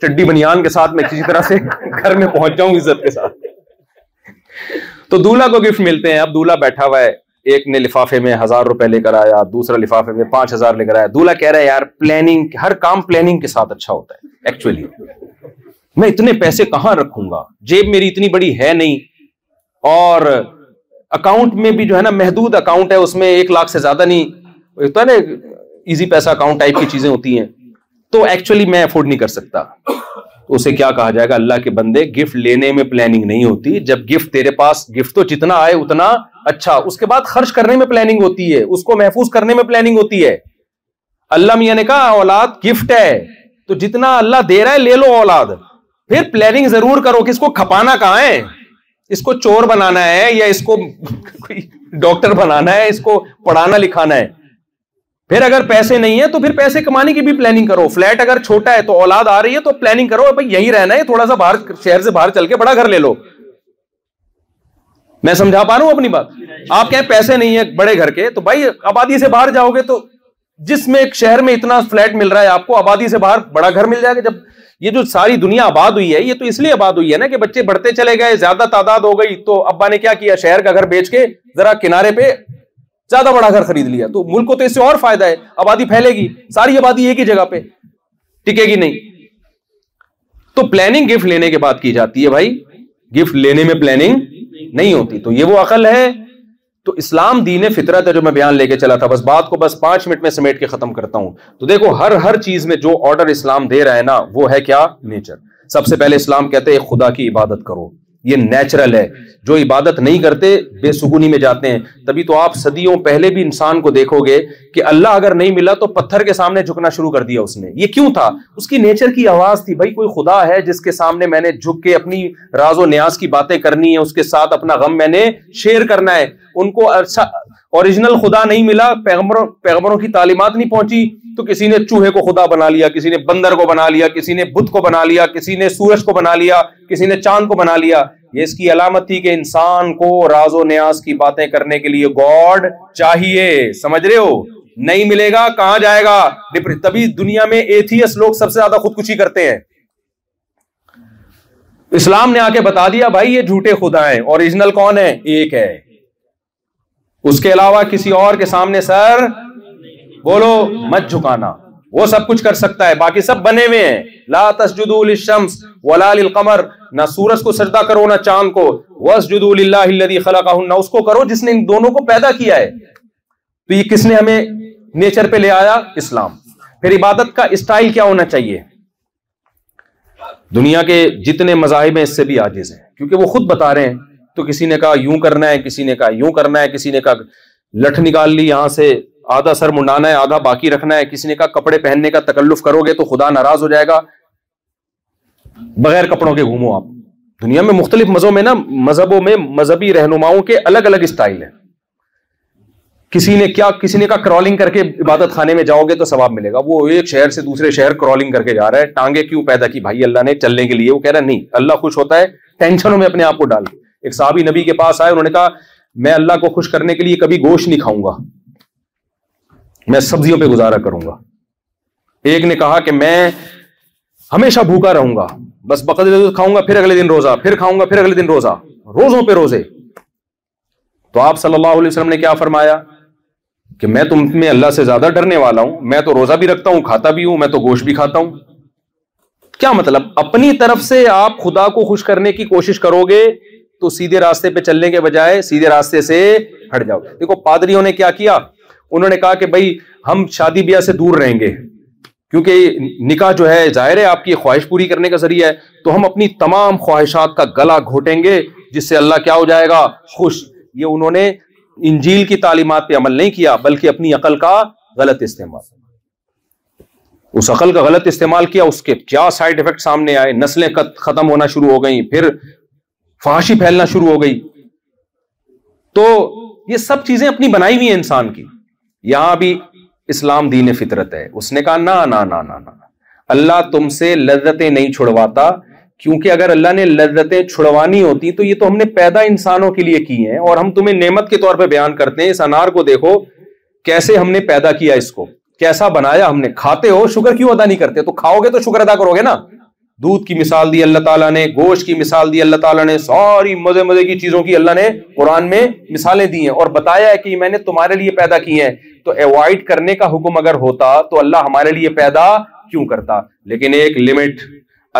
چڈی بنیان کے ساتھ میں کسی طرح سے گھر میں پہنچ جاؤں عزت کے ساتھ. تو دولہا کو گفٹ ملتے ہیں. اب دولہا بیٹھا ہوا ہے, ایک نے لفافے میں ہزار روپے لے کر آیا, دوسرا لفافے میں پانچ ہزار لے کر آیا. دولہا کہہ رہا ہے یار پلاننگ, ہر کام پلاننگ کے ساتھ اچھا ہوتا ہے. ایکچولی میں اتنے پیسے کہاں رکھوں گا, جیب میری اتنی بڑی ہے نہیں, اور اکاؤنٹ میں بھی جو ہے نا محدود اکاؤنٹ ہے, اس میں ایک لاکھ سے زیادہ نہیں ہوتا نا, ایزی پیسہ اکاؤنٹ ٹائپ کی چیزیں ہوتی ہیں, تو ایکچولی میں افورڈ نہیں کر سکتا. تو اسے کیا کہا جائے گا, اللہ کے بندے گفٹ لینے میں پلاننگ نہیں ہوتی. جب گفٹ تیرے پاس, گفٹ تو جتنا آئے اتنا اچھا, اس کے بعد خرچ کرنے میں پلاننگ ہوتی ہے, اس کو محفوظ کرنے میں پلاننگ ہوتی ہے. اللہ میاں نے کہا اولاد گفٹ ہے تو جتنا اللہ دے رہا ہے لے لو اولاد, پھر پلاننگ ضرور کرو کہ اس کو کھپانا کہاں ہے, اس کو چور بنانا ہے یا اس کو ڈاکٹر بنانا ہے, اس کو پڑھانا لکھانا ہے. پھر اگر پیسے نہیں ہے تو پھر پیسے کمانے کی بھی پلاننگ کرو. فلیٹ اگر چھوٹا ہے تو اولاد آ رہی ہے تو پلاننگ کرو بھائی یہی رہنا ہے, تھوڑا سا باہر شہر سے باہر چل کے بڑا گھر لے لو. میں سمجھا پا رہا ہوں اپنی بات؟ آپ کہیں پیسے نہیں ہے بڑے گھر کے, تو بھائی آبادی سے باہر جاؤ گے تو جس میں ایک شہر میں اتنا فلیٹ مل رہا ہے آپ کو, آبادی سے باہر بڑا گھر مل جائے گا. جب یہ جو ساری دنیا آباد ہوئی ہے, یہ تو اس لیے آباد ہوئی ہے نا کہ بچے بڑھتے چلے گئے, زیادہ تعداد ہو گئی, تو ابا نے کیا کیا شہر کا گھر بیچ کے ذرا کنارے پہ زیادہ بڑا گھر خرید لیا. تو ملک کو تو اس سے اور فائدہ ہے, آبادی پھیلے گی, ساری آبادی ایک ہی جگہ پہ ٹکے گی نہیں. تو پلاننگ گفٹ لینے کے بعد کی جاتی ہے بھائی, گفٹ لینے میں پلاننگ نہیں ہوتی. تو یہ وہ عقل ہے. تو اسلام دین فطرت ہے جو میں بیان لے کے چلا تھا. بس بات کو بس پانچ منٹ میں سمیٹ کے ختم کرتا ہوں. تو دیکھو ہر ہر چیز میں جو آرڈر اسلام دے رہا ہے نا, وہ ہے کیا, نیچر. سب سے پہلے اسلام کہتے ہیں خدا کی عبادت کرو, یہ نیچرل ہے. جو عبادت نہیں کرتے بے سکونی میں جاتے ہیں. تبھی تو آپ صدیوں پہلے بھی انسان کو دیکھو گے کہ اللہ اگر نہیں ملا تو پتھر کے سامنے جھکنا شروع کر دیا اس نے. یہ کیوں تھا؟ اس کی نیچر کی آواز تھی بھائی, کوئی خدا ہے جس کے سامنے میں نے جھک کے اپنی راز و نیاز کی باتیں کرنی ہے, اس کے ساتھ اپنا غم میں نے شیئر کرنا ہے. ان کو اوریجنل خدا نہیں ملا, پیغمبروں پیغمبروں کی تعلیمات نہیں پہنچی, تو کسی نے چوہے کو خدا بنا لیا, کسی نے بندر کو بنا لیا, کسی نے بدھ کو بنا لیا, کسی نے سورج کو بنا لیا, کسی نے چاند کو بنا لیا. یہ اس کی علامت تھی کہ انسان کو راز و نیاز کی باتیں کرنے کے لیے گاڈ چاہیے. سمجھ رہے ہو؟ نہیں ملے گا کہاں جائے گا. تبھی دنیا میں ایتھیس لوگ سب سے زیادہ خودکشی کرتے ہیں. اسلام نے آ کے بتا دیا بھائی یہ جھوٹے خدا ہیں, اوریجنل کون ہے, ایک ہے, اس کے علاوہ کسی اور کے سامنے سر بولو مت جھکانا. وہ سب کچھ کر سکتا ہے, باقی سب بنے ہوئے ہیں. لا تسجدوا للشمس ولا للقمر, نہ سورج کو سجدہ کرو نہ چاند کو. واسجدوا للہ الذی خلقہن, اس کو کرو جس نے ان دونوں کو پیدا کیا ہے. تو یہ کس نے ہمیں نیچر پہ لے آیا؟ اسلام. پھر عبادت کا اسٹائل کیا ہونا چاہیے؟ دنیا کے جتنے مذاہب ہیں اس سے بھی عاجز ہیں, کیونکہ وہ خود بتا رہے ہیں. تو کسی نے کہا یوں کرنا ہے, کسی نے کہا یوں کرنا ہے, کسی نے کہا لٹھ نکال لی یہاں سے, آدھا سر منڈانا ہے آدھا باقی رکھنا ہے, کسی نے کہا کپڑے پہننے کا تکلف کرو گے تو خدا ناراض ہو جائے گا, بغیر کپڑوں کے گھومو. آپ دنیا میں مختلف مذہبوں میں نا مذہبوں میں مذہبی رہنماؤں کے الگ الگ اسٹائل ہیں. کسی نے کیا کسی نے کہا کرالنگ کر کے عبادت خانے میں جاؤ گے تو ثواب ملے گا. وہ ایک شہر سے دوسرے شہر کرالنگ کر کے جا رہا ہے. ٹانگیں کیوں پیدا کی بھائی اللہ نے چلنے کے لیے؟ وہ کہہ رہا نہیں, اللہ خوش ہوتا ہے ٹینشنوں میں اپنے آپ کو ڈال کے. ایک صحابی نبی کے پاس آئے, انہوں نے کہا میں اللہ کو خوش کرنے کے لیے کبھی گوشت نہیں کھاؤں گا, میں سبزیوں پہ گزارا کروں گا. ایک نے کہا کہ میں ہمیشہ بھوکا رہوں گا, بس بقدر کھاؤں گا, پھر اگلے دن روزہ, پھر کھاؤں گا, پھر اگلے دن روزہ, روزوں پہ روزے. تو آپ صلی اللہ علیہ وسلم نے کیا فرمایا کہ میں تم میں اللہ سے زیادہ ڈرنے والا ہوں, میں تو روزہ بھی رکھتا ہوں, کھاتا بھی ہوں, میں تو گوشت بھی کھاتا ہوں. کیا مطلب؟ اپنی طرف سے آپ خدا کو خوش کرنے کی کوشش کرو گے تو سیدھے راستے پہ چلنے کے بجائے سیدھے راستے سے ہٹ جاؤ. دیکھو پادریوں نے کیا کیا, انہوں نے کہا کہ بھائی ہم شادی بیاہ سے دور رہیں گے, کیونکہ نکاح جو ہے ظاہر ہے آپ کی خواہش پوری کرنے کا ذریعہ ہے, تو ہم اپنی تمام خواہشات کا گلا گھونٹیں گے جس سے اللہ کیا ہو جائے گا, خوش. یہ انہوں نے انجیل کی تعلیمات پہ عمل نہیں کیا, بلکہ اپنی عقل کا غلط استعمال, اس عقل کا غلط استعمال کیا. اس کے کیا سائیڈ ایفیکٹ سامنے آئے, نسلیں ختم ہونا شروع ہو گئیں, پھر فحاشی پھیلنا شروع ہو گئی. تو یہ سب چیزیں اپنی بنائی ہوئی ہیں انسان کی. یہاں بھی اسلام دین فطرت ہے. اس نے کہا نا نا نا نا اللہ تم سے لذتیں نہیں چھڑواتا, کیونکہ اگر اللہ نے لذتیں چھڑوانی ہوتی تو یہ تو ہم نے پیدا انسانوں کے لیے کی ہیں, اور ہم تمہیں نعمت کے طور پہ بیان کرتے ہیں. اس انار کو دیکھو کیسے ہم نے پیدا کیا, اس کو کیسا بنایا ہم نے. کھاتے ہو شکر کیوں ادا نہیں کرتے, تو کھاؤ گے تو شکر ادا کرو گے نا. دودھ کی مثال دی اللہ تعالیٰ نے, گوشت کی مثال دی اللہ تعالیٰ نے, ساری مزے مزے کی چیزوں کی اللہ نے قرآن میں مثالیں دی ہیں, اور بتایا ہے کہ میں نے تمہارے لیے پیدا کی ہیں. تو ایوائڈ کرنے کا حکم اگر ہوتا تو اللہ ہمارے لیے پیدا کیوں کرتا. لیکن ایک لمٹ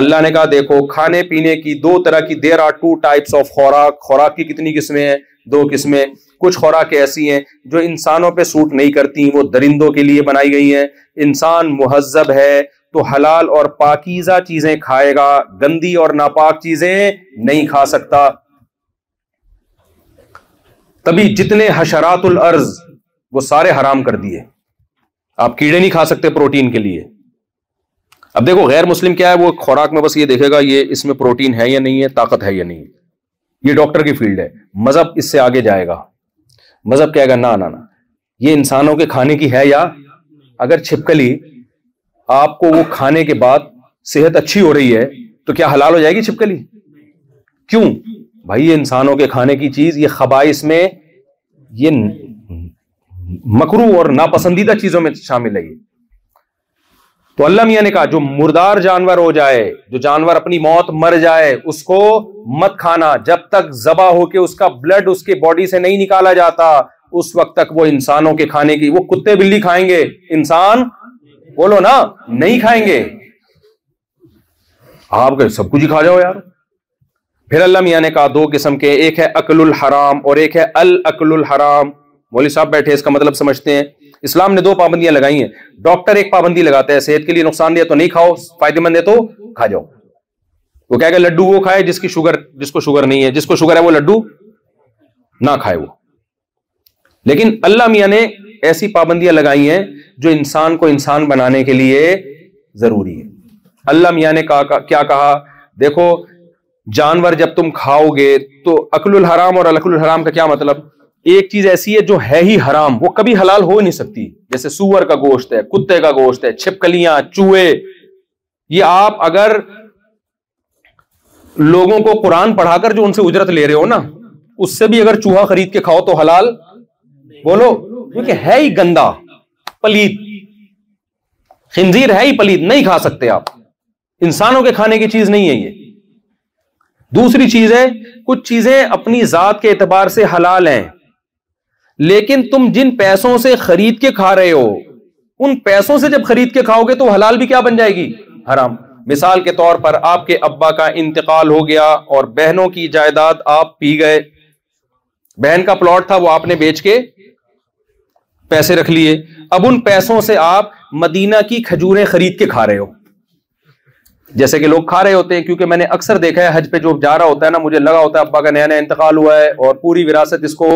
اللہ نے کہا دیکھو کھانے پینے کی دو طرح کی there are two types of خوراک. خوراک کی کتنی قسمیں ہیں؟ دو قسمیں. کچھ خوراکیں ایسی ہیں جو انسانوں پہ سوٹ نہیں کرتی, وہ درندوں کے لیے بنائی گئی ہیں. انسان مہذب ہے تو حلال اور پاکیزہ چیزیں کھائے گا, گندی اور ناپاک چیزیں نہیں کھا سکتا. تبھی جتنے حشرات الارض وہ سارے حرام کر دیے. آپ کیڑے نہیں کھا سکتے پروٹین کے لیے. اب دیکھو غیر مسلم کیا ہے, وہ خوراک میں بس یہ دیکھے گا یہ اس میں پروٹین ہے یا نہیں ہے, طاقت ہے یا نہیں. یہ ڈاکٹر کی فیلڈ ہے, مذہب اس سے آگے جائے گا. مذہب کہے گا نا نا نا یہ انسانوں کے کھانے کی ہے, یا اگر چھپکلی آپ کو وہ کھانے کے بعد صحت اچھی ہو رہی ہے تو کیا حلال ہو جائے گی چھپکلی؟ کیوں بھائی, یہ انسانوں کے کھانے کی چیز, یہ خبائث میں, یہ مکروہ اور ناپسندیدہ چیزوں میں شامل ہے یہ. تو اللہ میاں نے کہا جو مردار جانور ہو جائے, جو جانور اپنی موت مر جائے, اس کو مت کھانا جب تک ذبح ہو کے اس کا بلڈ اس کے باڈی سے نہیں نکالا جاتا. اس وقت تک وہ انسانوں کے کھانے کی, وہ کتے بلی کھائیں گے, انسان بولو نا نہیں کھائیں گے. آپ کہ سب کچھ ہی کھا جاؤ یار. پھر اللہ میاں نے کہا دو قسم کے, ایک ہے اکل الحرام اور ایک ہے الاکل الحرام. مولوی صاحب بیٹھے اس کا مطلب سمجھتے ہیں. اسلام نے دو پابندیاں لگائی ہیں. ڈاکٹر ایک پابندی لگاتا ہے صحت کے لیے نقصان دہ تو نہیں کھاؤ, فائدے مند ہے تو کھا جاؤ. وہ کہے گا لڈو وہ کھائے جس کی شوگر, جس کو شوگر نہیں ہے, جس کو شوگر ہے وہ لڈو نہ کھائے وہ. لیکن اللہ میاں نے ایسی پابندیاں لگائی ہیں جو انسان کو انسان بنانے کے لیے ضروری ہے. اللہ میاں نے کہا, کیا کہا دیکھو جانور جب تم کھاؤ گے تو اکل الحرام اور الکل الحرام کا کیا مطلب, ایک چیز ایسی ہے جو ہے ہی حرام, وہ کبھی حلال ہو نہیں سکتی. جیسے سور کا گوشت ہے, کتے کا گوشت ہے, چھپکلیاں, چوہے. یہ آپ اگر لوگوں کو قرآن پڑھا کر جو ان سے اجرت لے رہے ہو نا, اس سے بھی اگر چوہا خرید کے کھاؤ تو حلال بولو, کیونکہ ہے ہی گندا پلید. خنزیر ہے ہی پلید, نہیں کھا سکتے آپ. انسانوں کے کھانے کی چیز نہیں ہے یہ. دوسری چیز ہے کچھ چیزیں اپنی ذات کے اعتبار سے حلال ہیں, لیکن تم جن پیسوں سے خرید کے کھا رہے ہو ان پیسوں سے جب خرید کے کھاؤ گے تو حلال بھی کیا بن جائے گی, حرام. مثال کے طور پر آپ کے ابا کا انتقال ہو گیا اور بہنوں کی جائیداد آپ پی گئے. بہن کا پلاٹ تھا وہ آپ نے بیچ کے پیسے رکھ لیے. اب ان پیسوں سے آپ مدینہ کی کھجوریں خرید کے کھا رہے ہو, جیسے کہ لوگ کھا رہے ہوتے ہیں. کیونکہ میں نے اکثر دیکھا ہے حج پہ جو جا رہا ہوتا ہے نا, مجھے لگا ہوتا ہے ابا کا نیا نیا انتقال ہوا ہے اور پوری وراثت اس کو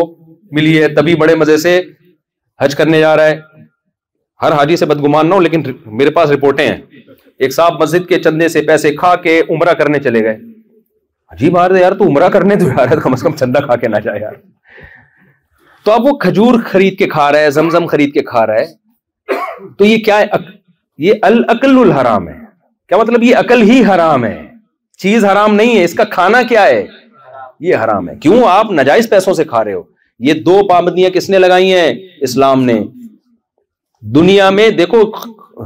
ملی ہے, تبھی بڑے مزے سے حج کرنے جا رہا ہے. ہر حاجی سے بدگمان نہ ہو, لیکن میرے پاس رپورٹیں ہیں. ایک صاحب مسجد کے چندے سے پیسے کھا کے عمرہ کرنے چلے گئے. عجیب آ رہا ہے یار, تو عمرہ کرنے تو جا رہا ہے, کم از کم چندہ کھا کے نہ جائے یار. تو اب وہ کھجور خرید کے کھا رہا ہے, زمزم خرید کے کھا رہا ہے. تو یہ کیا ہے, یہ العقل الحرام ہے. کیا مطلب, یہ عقل ہی حرام ہے, چیز حرام نہیں ہے. اس کا کھانا کیا ہے, یہ حرام ہے. کیوں, آپ ناجائز پیسوں سے کھا رہے ہو. یہ دو پابندیاں کس نے لگائی ہیں, اسلام نے. دنیا میں دیکھو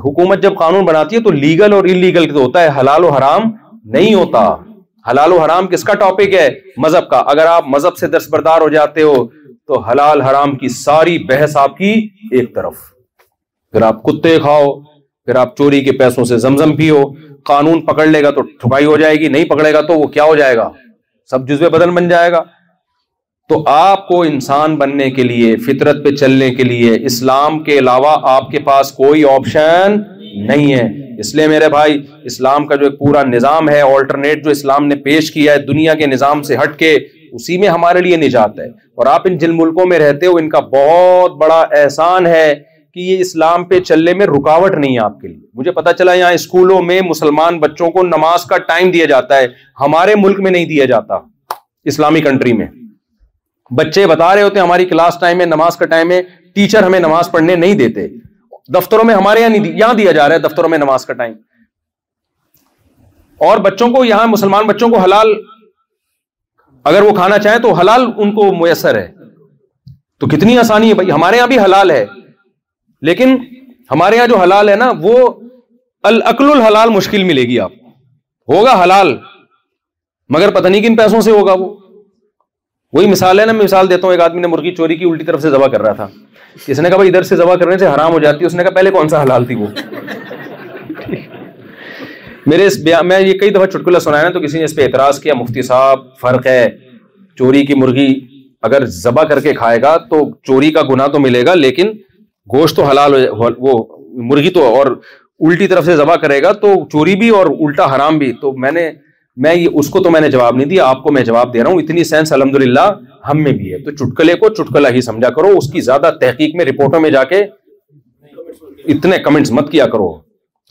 حکومت جب قانون بناتی ہے تو لیگل اور انلیگل ہوتا ہے, حلال و حرام نہیں ہوتا. حلال و حرام کس کا ٹاپک ہے, مذہب کا. اگر آپ مذہب سے درسبردار ہو جاتے ہو تو حلال حرام کی ساری بحث آپ کی ایک طرف. پھر آپ کتے کھاؤ, پھر آپ چوری کے پیسوں سے زمزم پیو. قانون پکڑ لے گا تو ٹھکائی ہو جائے گی, نہیں پکڑے گا تو وہ کیا ہو جائے گا, سب جزو بدن بن جائے گا. تو آپ کو انسان بننے کے لیے, فطرت پہ چلنے کے لیے اسلام کے علاوہ آپ کے پاس کوئی آپشن نہیں ہے. اس لیے میرے بھائی, اسلام کا جو ایک پورا نظام ہے, آلٹرنیٹ جو اسلام نے پیش کیا ہے دنیا کے نظام سے ہٹ کے, اسی میں ہمارے لیے نجات ہے. اور آپ ان جن ملکوں میں رہتے ہو ان کا بہت بڑا احسان ہے کہ یہ اسلام پہ چلنے میں رکاوٹ نہیں ہے آپ کے لیے. مجھے پتا چلا یہاں اسکولوں میں مسلمان بچوں کو نماز کا ٹائم دیا جاتا ہے, ہمارے ملک میں نہیں دیا جاتا, اسلامی کنٹری میں. بچے بتا رہے ہوتے ہیں ہماری کلاس ٹائم ہے, نماز کا ٹائم ہے, ٹیچر ہمیں نماز پڑھنے نہیں دیتے. دفتروں میں ہمارے یہاں نہیں, یہاں دیا جا رہا ہے دفتروں میں نماز کا ٹائم, اور بچوں کو یہاں مسلمان بچوں کو حلال اگر وہ کھانا چاہیں تو حلال ان کو میسر ہے. تو کتنی آسانی ہے بھائی, ہمارے یہاں بھی حلال ہے, لیکن ہمارے یہاں جو حلال ہے نا وہ العقل الحلال مشکل ملے گی آپ کو. ہوگا حلال مگر پتہ نہیں کن پیسوں سے ہوگا. وہ وہی مثال ہے نا, میں مثال دیتا ہوں. ایک آدمی نے مرغی چوری کی, الٹی طرف سے ذبح کر رہا تھا. اس نے کہا بھائی ادھر سے ذبح کرنے سے حرام ہو جاتی ہے. اس نے کہا پہلے کون سا حلال تھی وہ. میرے اس بیان میں یہ کئی دفعہ چٹکلا سنایا نا, تو کسی نے اس پہ اعتراض کیا, مفتی صاحب فرق ہے, چوری کی مرغی اگر ذبح کر کے کھائے گا تو چوری کا گناہ تو ملے گا, لیکن گوشت تو حلال ہو, وہ مرغی تو, اور الٹی طرف سے ذبح کرے گا تو چوری بھی اور الٹا حرام بھی. تو میں نے میں یہ اس کو تو میں نے جواب نہیں دیا, آپ کو میں جواب دے رہا ہوں. اتنی سینس الحمدللہ ہم میں بھی ہے. تو چٹکلے کو چٹکلا ہی سمجھا کرو, اس کی زیادہ تحقیق میں رپورٹوں میں جا کے اتنے کمنٹس مت کیا کرو.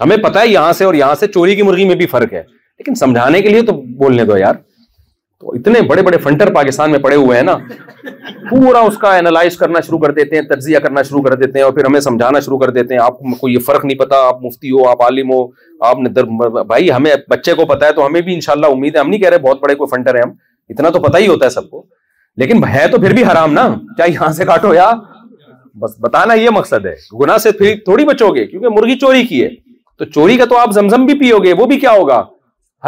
ہمیں پتہ ہے یہاں سے اور یہاں سے چوری کی مرغی میں بھی فرق ہے, لیکن سمجھانے کے لیے تو بولنے دو یار. تو اتنے بڑے بڑے فنٹر پاکستان میں پڑے ہوئے ہیں نا, پورا اس کا اینالائز کرنا شروع کر دیتے ہیں, تجزیہ کرنا شروع کر دیتے ہیں, اور پھر ہمیں سمجھانا شروع کر دیتے ہیں آپ کو یہ فرق نہیں پتا, آپ مفتی ہو, آپ عالم ہو, آپ نے در... بھائی ہمیں بچے کو پتا ہے تو ہمیں بھی انشاءاللہ امید ہے. ہم نہیں کہہ رہے بہت بڑے کوئی فنٹر ہیں, ہم اتنا تو پتا ہی ہوتا ہے سب کو, لیکن ہے تو پھر بھی حرام نا, چاہے یہاں سے کاٹو یا بس بتانا یہ مقصد ہے. گناہ سے پھر تھوڑی بچو گے, کیونکہ مرغی چوری کی ہے تو چوری کا تو آپ زمزم بھی پیو گے, وہ بھی کیا ہوگا,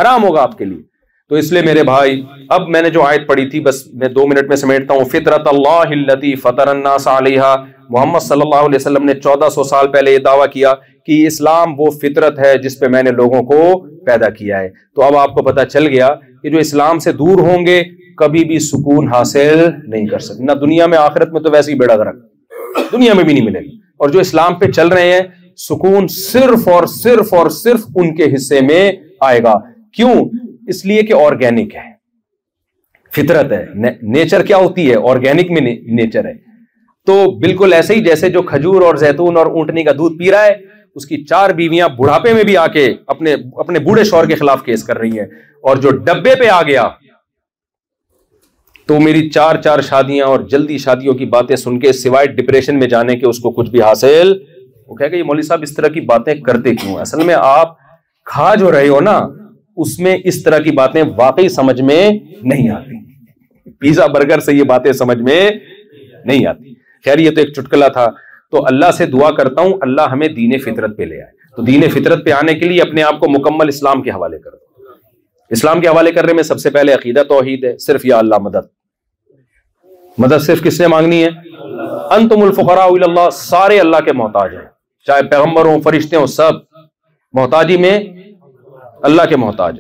حرام ہوگا آپ کے لیے. تو اس لیے میرے بھائی, اب میں نے جو آیت پڑھی تھی بس میں دو منٹ میں سمیٹتا ہوں. فطرت اللہ التی فطر الناس علیہا, محمد صلی اللہ علیہ وسلم نے چودہ سو سال پہلے یہ دعویٰ کیا کہ اسلام وہ فطرت ہے جس پہ میں نے لوگوں کو پیدا کیا ہے. تو اب آپ کو پتہ چل گیا کہ جو اسلام سے دور ہوں گے کبھی بھی سکون حاصل نہیں کر سکتے, نہ دنیا میں, آخرت میں تو ویسے ہی بیڑا گرک, دنیا میں بھی نہیں ملے گا. اور جو اسلام پہ چل رہے ہیں سکون صرف اور صرف اور صرف ان کے حصے میں آئے گا. کیوں؟ اس لیے کہ آرگینک ہے, فطرت ہے. نیچر کیا ہوتی ہے؟ آرگینک میں نیچر ہے. تو بالکل ایسے ہی جیسے جو کھجور اور زیتون اور اونٹنی کا دودھ پی رہا ہے, اس کی چار بیویاں بڑھاپے میں بھی آ کے اپنے اپنے بوڑھے شوہر کے خلاف کیس کر رہی ہیں, اور جو ڈبے پہ آ گیا تو میری چار چار شادیاں اور جلدی شادیوں کی باتیں سن کے سوائے ڈپریشن میں جانے کے اس کو کچھ بھی حاصل. وہ کہہ کہ یہ مولوی صاحب اس طرح کی باتیں کرتے کیوں ہیں؟ اصل میں آپ کھا جو رہے ہو نا اس میں اس طرح کی باتیں واقعی سمجھ میں نہیں آتی, پیزا برگر سے یہ باتیں سمجھ میں نہیں آتی. خیر یہ تو ایک چٹکلا تھا. تو اللہ سے دعا کرتا ہوں اللہ ہمیں دین فطرت پہ لے آئے. تو دین فطرت پہ آنے کے لیے اپنے آپ کو مکمل اسلام کے حوالے کر دو. اسلام کے حوالے کرنے میں سب سے پہلے عقیدہ توحید ہے, صرف یا اللہ مدد. مدد صرف کس نے مانگنی ہے؟ انتم الفقراء الی اللہ, سارے اللہ کے محتاج ہیں, چاہے پیغمبر ہوں, فرشتے ہوں, سب محتاجی میں اللہ کے محتاج.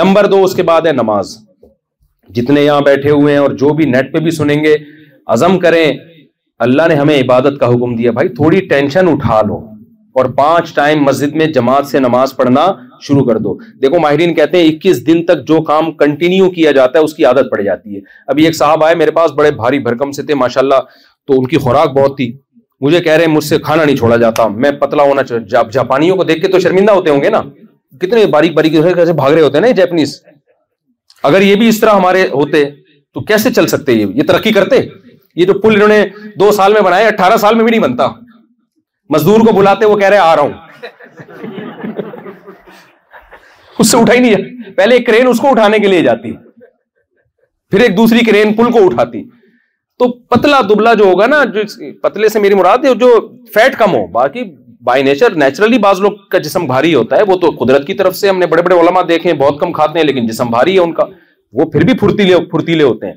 نمبر دو اس کے بعد ہے نماز. جتنے یہاں بیٹھے ہوئے ہیں اور جو بھی نیٹ پہ بھی سنیں گے, عزم کریں اللہ نے ہمیں عبادت کا حکم دیا, بھائی تھوڑی ٹینشن اٹھا لو اور پانچ ٹائم مسجد میں جماعت سے نماز پڑھنا شروع کر دو. دیکھو ماہرین کہتے ہیں اکیس دن تک جو کام کنٹینیو کیا جاتا ہے اس کی عادت پڑ جاتی ہے. ابھی ایک صاحب آئے میرے پاس, بڑے بھاری بھرکم سے تھے ماشاءاللہ, تو ان کی خوراک بہت تھی. مجھے کہہ رہے ہیں مجھ سے کھانا نہیں چھوڑا جاتا, میں پتلا ہونا چاہتا. جاپانیوں کو دیکھ کے تو شرمندہ ہوتے ہوں گے نا, کتنے باریک باریک کیسے بھاگ رہے ہوتے ہیں نا جیپنیز. اگر یہ بھی اس طرح ہمارے ہوتے تو کیسے چل سکتے, یہ یہ ترقی کرتے. یہ جو پل انہوں نے دو سال میں بنایا اٹھارہ سال میں بھی نہیں بنتا. مزدور کو بلاتے وہ کہہ رہے آ رہا ہوں, اس سے اٹھا ہی نہیں. پہلے ایک کرین اس کو اٹھانے کے لیے جاتی, پھر ایک دوسری کرین پل کو اٹھاتی. تو پتلا دبلا جو ہوگا نا, جو پتلے سے میری مراد ہے جو فیٹ کم ہو, باقی بائی نیچر نیچرلی بعض لوگ کا جسم بھاری ہوتا ہے, وہ تو قدرت کی طرف سے. ہم نے بڑے بڑے علماء دیکھے ہیں بہت کم کھاتے ہیں لیکن جسم بھاری ہے ان کا, وہ پھر بھی پھرتیلے پھرتیلے ہوتے ہیں.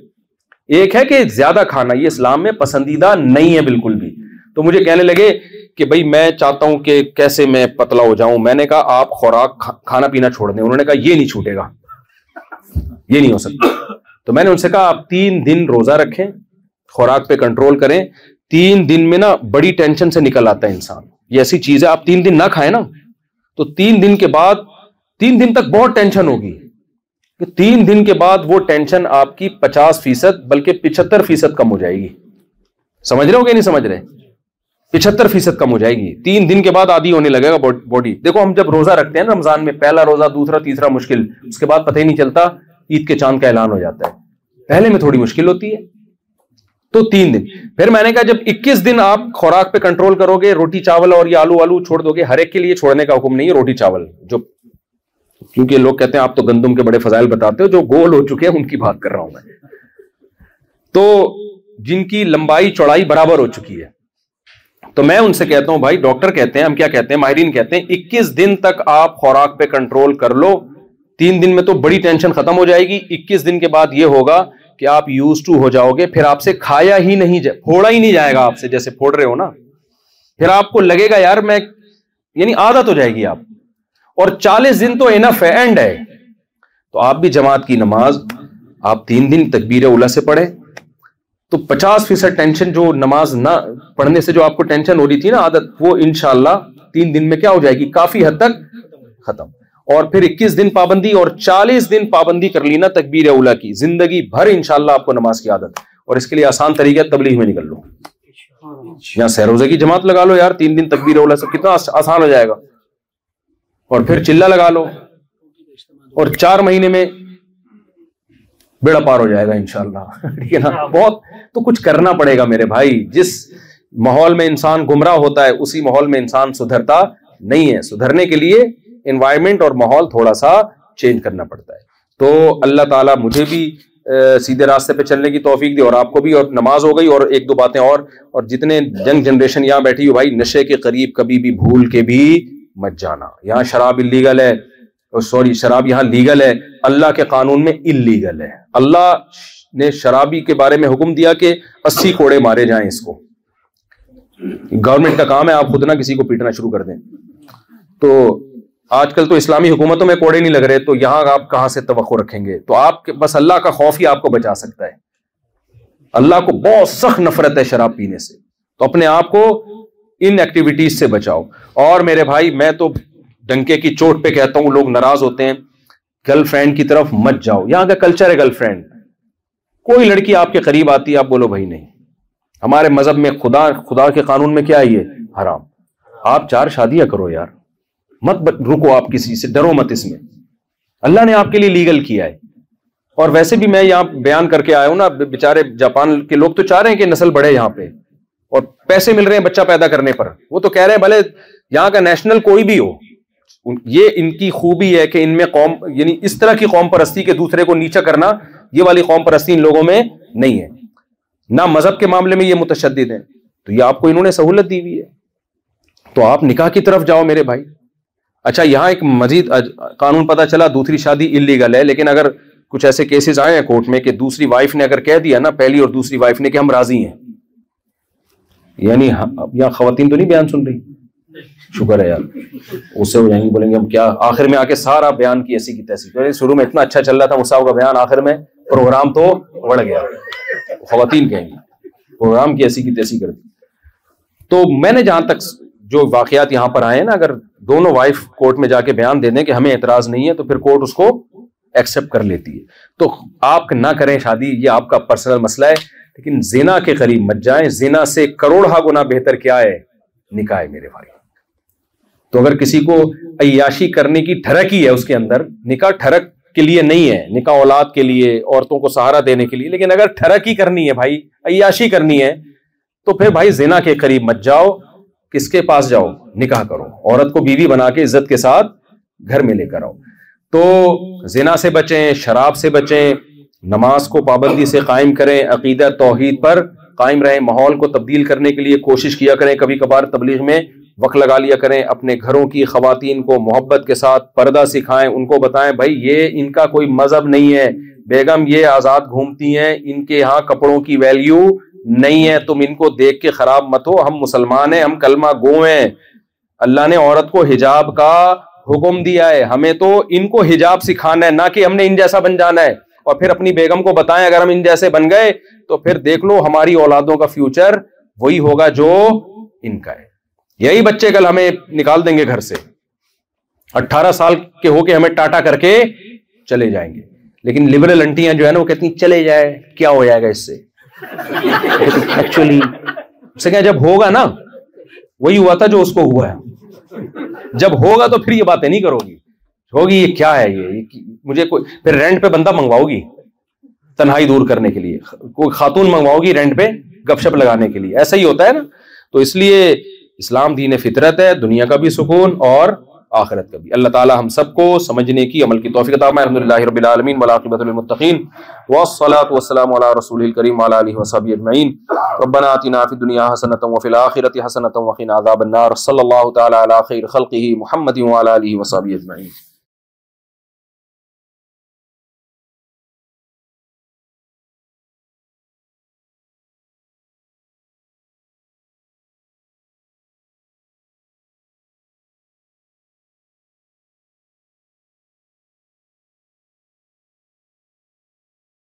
ایک ہے کہ زیادہ کھانا, یہ اسلام میں پسندیدہ نہیں ہے بالکل بھی. تو مجھے کہنے لگے کہ بھائی میں چاہتا ہوں کہ کیسے میں پتلا ہو جاؤں. میں نے کہا آپ خوراک کھانا پینا چھوڑ دیں. انہوں نے کہا یہ نہیں چھوٹے گا, یہ نہیں ہو سکتا. تو میں نے ان سے کہا آپ تین دن روزہ رکھیں, خوراک پہ کنٹرول کریں. تین دن میں نا بڑی ٹینشن سے نکل آتا ہے انسان. یہ ایسی چیز ہے آپ تین دن نہ کھائیں نا تو تین دن کے بعد, تین دن تک بہت ٹینشن ہوگی. تین دن کے بعد وہ ٹینشن آپ کی پچاس فیصد بلکہ پچہتر فیصد کم ہو جائے گی. سمجھ رہے ہو کہ نہیں سمجھ رہے؟ پچہتر فیصد کم ہو جائے گی. تین دن کے بعد عادی ہونے لگے گا باڈی. دیکھو ہم جب روزہ رکھتے ہیں نا رمضان میں, پہلا روزہ, دوسرا, تیسرا مشکل, اس کے بعد پتہ ہی نہیں چلتا, عید کے چاند کا اعلان ہو جاتا ہے. پہلے میں تھوڑی مشکل ہوتی ہے تو تین دن. پھر میں نے کہا جب اکیس دن آپ خوراک پہ کنٹرول کرو گے, روٹی چاول اور یہ آلو آلو چھوڑ دو گے, ہر ایک کے لیے چھوڑنے کا حکم نہیں ہے روٹی چاول, جو کیونکہ لوگ کہتے ہیں آپ تو گندم کے بڑے فضائل بتاتے ہو, جو گول ہو چکے ہیں ان کی بات کر رہا ہوں میں, تو جن کی لمبائی چوڑائی برابر ہو چکی ہے. تو میں ان سے کہتا ہوں بھائی ڈاکٹر کہتے ہیں, ہم کیا کہتے ہیں, ماہرین کہتے ہیں اکیس دن تک آپ خوراک پہ کنٹرول کر لو, تین دن میں تو بڑی ٹینشن ختم ہو جائے گی, اکیس دن کے بعد یہ ہوگا کہ آپ یوز ٹو ہو جاؤ گے, پھر آپ سے کھایا ہی نہیں جائے, پھوڑا ہی نہیں جائے گا آپ سے جیسے پھوڑ رہے ہو نا, پھر آپ کو لگے گا یار میں, یعنی عادت ہو جائے گی آپ, اور چالیس دن تو انف ہے, اینڈ ہے. تو آپ بھی جماعت کی نماز آپ تین دن تکبیر اولا سے پڑھیں, تو پچاس فیصد ٹینشن جو نماز نہ پڑھنے سے جو آپ کو ٹینشن ہو رہی تھی نا, عادت, وہ انشاءاللہ تین دن میں کیا ہو جائے گی, کافی حد تک ختم. اور پھر اکیس دن پابندی اور چالیس دن پابندی کر لینا تکبیر اولا کی, زندگی بھر انشاءاللہ آپ کو نماز کی عادت. اور اس کے لیے آسان طریقہ تبلیغ میں نکل لو, یہاں سہ روزے کی جماعت لگا لو یار, تین دن تکبیر اولا سے کتنا آسان ہو جائے گا, اور پھر چلہ لگا لو, اور چار مہینے میں بیڑا پار ہو جائے گا انشاءاللہ, ٹھیک ہے نا. بہت تو کچھ کرنا پڑے گا میرے بھائی, جس ماحول میں انسان گمراہ ہوتا ہے اسی ماحول میں انسان سدھرتا نہیں ہے, سدھرنے کے لیے انوائرمنٹ اور ماحول تھوڑا سا چینج کرنا پڑتا ہے. تو اللہ تعالیٰ مجھے بھی سیدھے راستے پہ چلنے کی توفیق دے, اور آپ کو بھی, اور نماز ہو گئی, اور ایک دو باتیں اور, اور جتنے ینگ جنریشن یہاں بیٹھی ہو بھائی, نشے کے قریب کبھی بھی بھول کے بھی مت جانا. یہاں شراب انلیگل ہے, سوری شراب یہاں لیگل ہے, اللہ کے قانون میں انلیگل ہے. اللہ نے شرابی کے بارے میں حکم دیا کہ اسی کوڑے مارے جائیں اس کو, گورنمنٹ کا کام ہے, آپ خود نہ کسی کو پیٹنا شروع کر دیں. تو آج کل تو اسلامی حکومتوں میں کوڑے نہیں لگ رہے, تو یہاں آپ کہاں سے توقع رکھیں گے. تو آپ کے بس اللہ کا خوف ہی آپ کو بچا سکتا ہے. اللہ کو بہت سخت نفرت ہے شراب پینے سے, تو اپنے آپ کو ان ایکٹیویٹیز سے بچاؤ. اور میرے بھائی میں تو ڈنکے کی چوٹ پہ کہتا ہوں, لوگ ناراض ہوتے ہیں, گرل فرینڈ کی طرف مت جاؤ. یہاں کا کلچر ہے گرل فرینڈ, کوئی لڑکی آپ کے قریب آتی ہے آپ بولو بھائی نہیں, ہمارے مذہب میں خدا خدا کے قانون میں کیا ہے, یہ حرام. آپ چار شادیاں کرو یار, مت رکو آپ کسی سے, ڈرو مت اس میں, اللہ نے آپ کے لیے لیگل کیا ہے. اور ویسے بھی میں یہاں بیان کر کے آیا ہوں نا, بےچارے جاپان کے لوگ تو چاہ رہے ہیں کہ نسل بڑھے یہاں پہ, اور پیسے مل رہے ہیں بچہ پیدا کرنے پر. وہ تو کہہ رہے ہیں بھلے یہاں کا نیشنل کوئی بھی ہو, یہ ان کی خوبی ہے کہ ان میں قوم, یعنی اس طرح کی قوم پرستی کے دوسرے کو نیچا کرنا, یہ والی قوم پرستی ان لوگوں میں نہیں ہے, نہ مذہب کے معاملے میں یہ متشدد ہیں. تو یہ آپ کو انہوں نے سہولت دی ہوئی ہے, تو آپ نکاح کی طرف جاؤ میرے بھائی. اچھا یہاں ایک مزید قانون پتہ چلا, دوسری شادی انلیگل ہے, لیکن اگر کچھ ایسے کیسز آئے ہیں کورٹ میں کہ دوسری وائف نے اگر کہہ دیا نا, پہلی اور دوسری وائف نے, کہ ہم راضی ہیں, یعنی یہاں خواتین تو نہیں بیان سن رہی, شکر ہے یار, اس سے ہو جائیں گے, بولیں گے ہم کیا آخر میں آ کے سارا بیان کی ایسی کی تیسی, شروع میں اتنا اچھا چل رہا تھا مصعب کا بیان, آخر میں پروگرام تو بڑھ گیا, خواتین کہیں گی پروگرام کی ایسی کی تیسی کر دی. تو میں نے جہاں تک جو واقعات یہاں پر آئے ہیں نا, اگر دونوں وائف کورٹ میں جا کے بیان دے دیں کہ ہمیں اعتراض نہیں ہے, تو پھر کورٹ اس کو ایکسیپٹ کر لیتی ہے. تو آپ نہ کریں شادی, یہ آپ کا پرسنل مسئلہ ہے, لیکن زنا کے قریب مت جائیں. زنا سے کروڑہا گنا بہتر کیا ہے, نکاح ہے میرے بھائی. تو اگر کسی کو عیاشی کرنے کی ٹھڑک ہی ہے اس کے اندر, نکاح ٹھڑک کے لیے نہیں ہے, نکاح اولاد کے لیے, عورتوں کو سہارا دینے کے لیے, لیکن اگر ٹھڑک ہی کرنی ہے بھائی, عیاشی کرنی ہے, تو پھر بھائی زنا کے قریب مت جاؤ. کس کے پاس جاؤ, نکاح کرو, عورت کو بیوی بنا کے عزت کے ساتھ گھر میں لے کر آؤ. تو زنا سے بچیں, شراب سے بچیں, نماز کو پابندی سے قائم کریں, عقیدہ توحید پر قائم رہیں, ماحول کو تبدیل کرنے کے لیے کوشش کیا کریں. کبھی کبھار تبلیغ میں وقت لگا لیا کریں. اپنے گھروں کی خواتین کو محبت کے ساتھ پردہ سکھائیں, ان کو بتائیں بھائی یہ ان کا کوئی مذہب نہیں ہے, بیگم یہ آزاد گھومتی ہیں, ان کے ہاں کپڑوں کی ویلیو نہیں ہے, تم ان کو دیکھ کے خراب مت ہو, ہم مسلمان ہیں, ہم کلمہ گو ہیں, اللہ نے عورت کو حجاب کا حکم دیا ہے, ہمیں تو ان کو حجاب سکھانا ہے, نہ کہ ہم نے ان جیسا بن جانا ہے. اور پھر اپنی بیگم کو بتائیں اگر ہم ان جیسے بن گئے تو پھر دیکھ لو ہماری اولادوں کا فیوچر وہی ہوگا جو ان کا ہے. یہی بچے کل ہمیں نکال دیں گے گھر سے, اٹھارہ سال کے ہو کے ہمیں ٹاٹا کر کے چلے جائیں گے. لیکن لبرل انٹیاں جو ہے نا وہ کہتی ہیں چلے جائے کیا ہو جائے گا اس سے, ایکچولی اس سے کیا جب ہوگا نا وہی ہوا تھا جو اس کو ہوا ہے, جب ہوگا تو پھر یہ باتیں نہیں کرو گی, ہوگی یہ کیا ہے, یہ مجھے کوئی, پھر رینٹ پہ بندہ منگواؤ گی تنہائی دور کرنے کے لیے. کوئی خاتون منگواؤ گی رینٹ پہ گپ شپ لگانے کے لیے, ایسا ہی ہوتا ہے نا. تو اس لیے اسلام دین فطرت ہے, دنیا کا بھی سکون اور آخرت کا بھی. اللہ تعالی ہم سب کو سمجھنے کی عمل کی توفیق عطا فرمائے. الحمدللہ رب العالمین والعاقبۃ للمتقین والصلاۃ والسلام علی رسول الکریم وعلی آلہ وصحبہ اجمعین. ربنا آتنا فی الدنیا حسنۃ وفی الآخرۃ حسنۃ وقنا عذاب النار. صلی اللہ تعالی علی خیر خلقہ محمد وعلی آلہ وصحبہ اجمعین.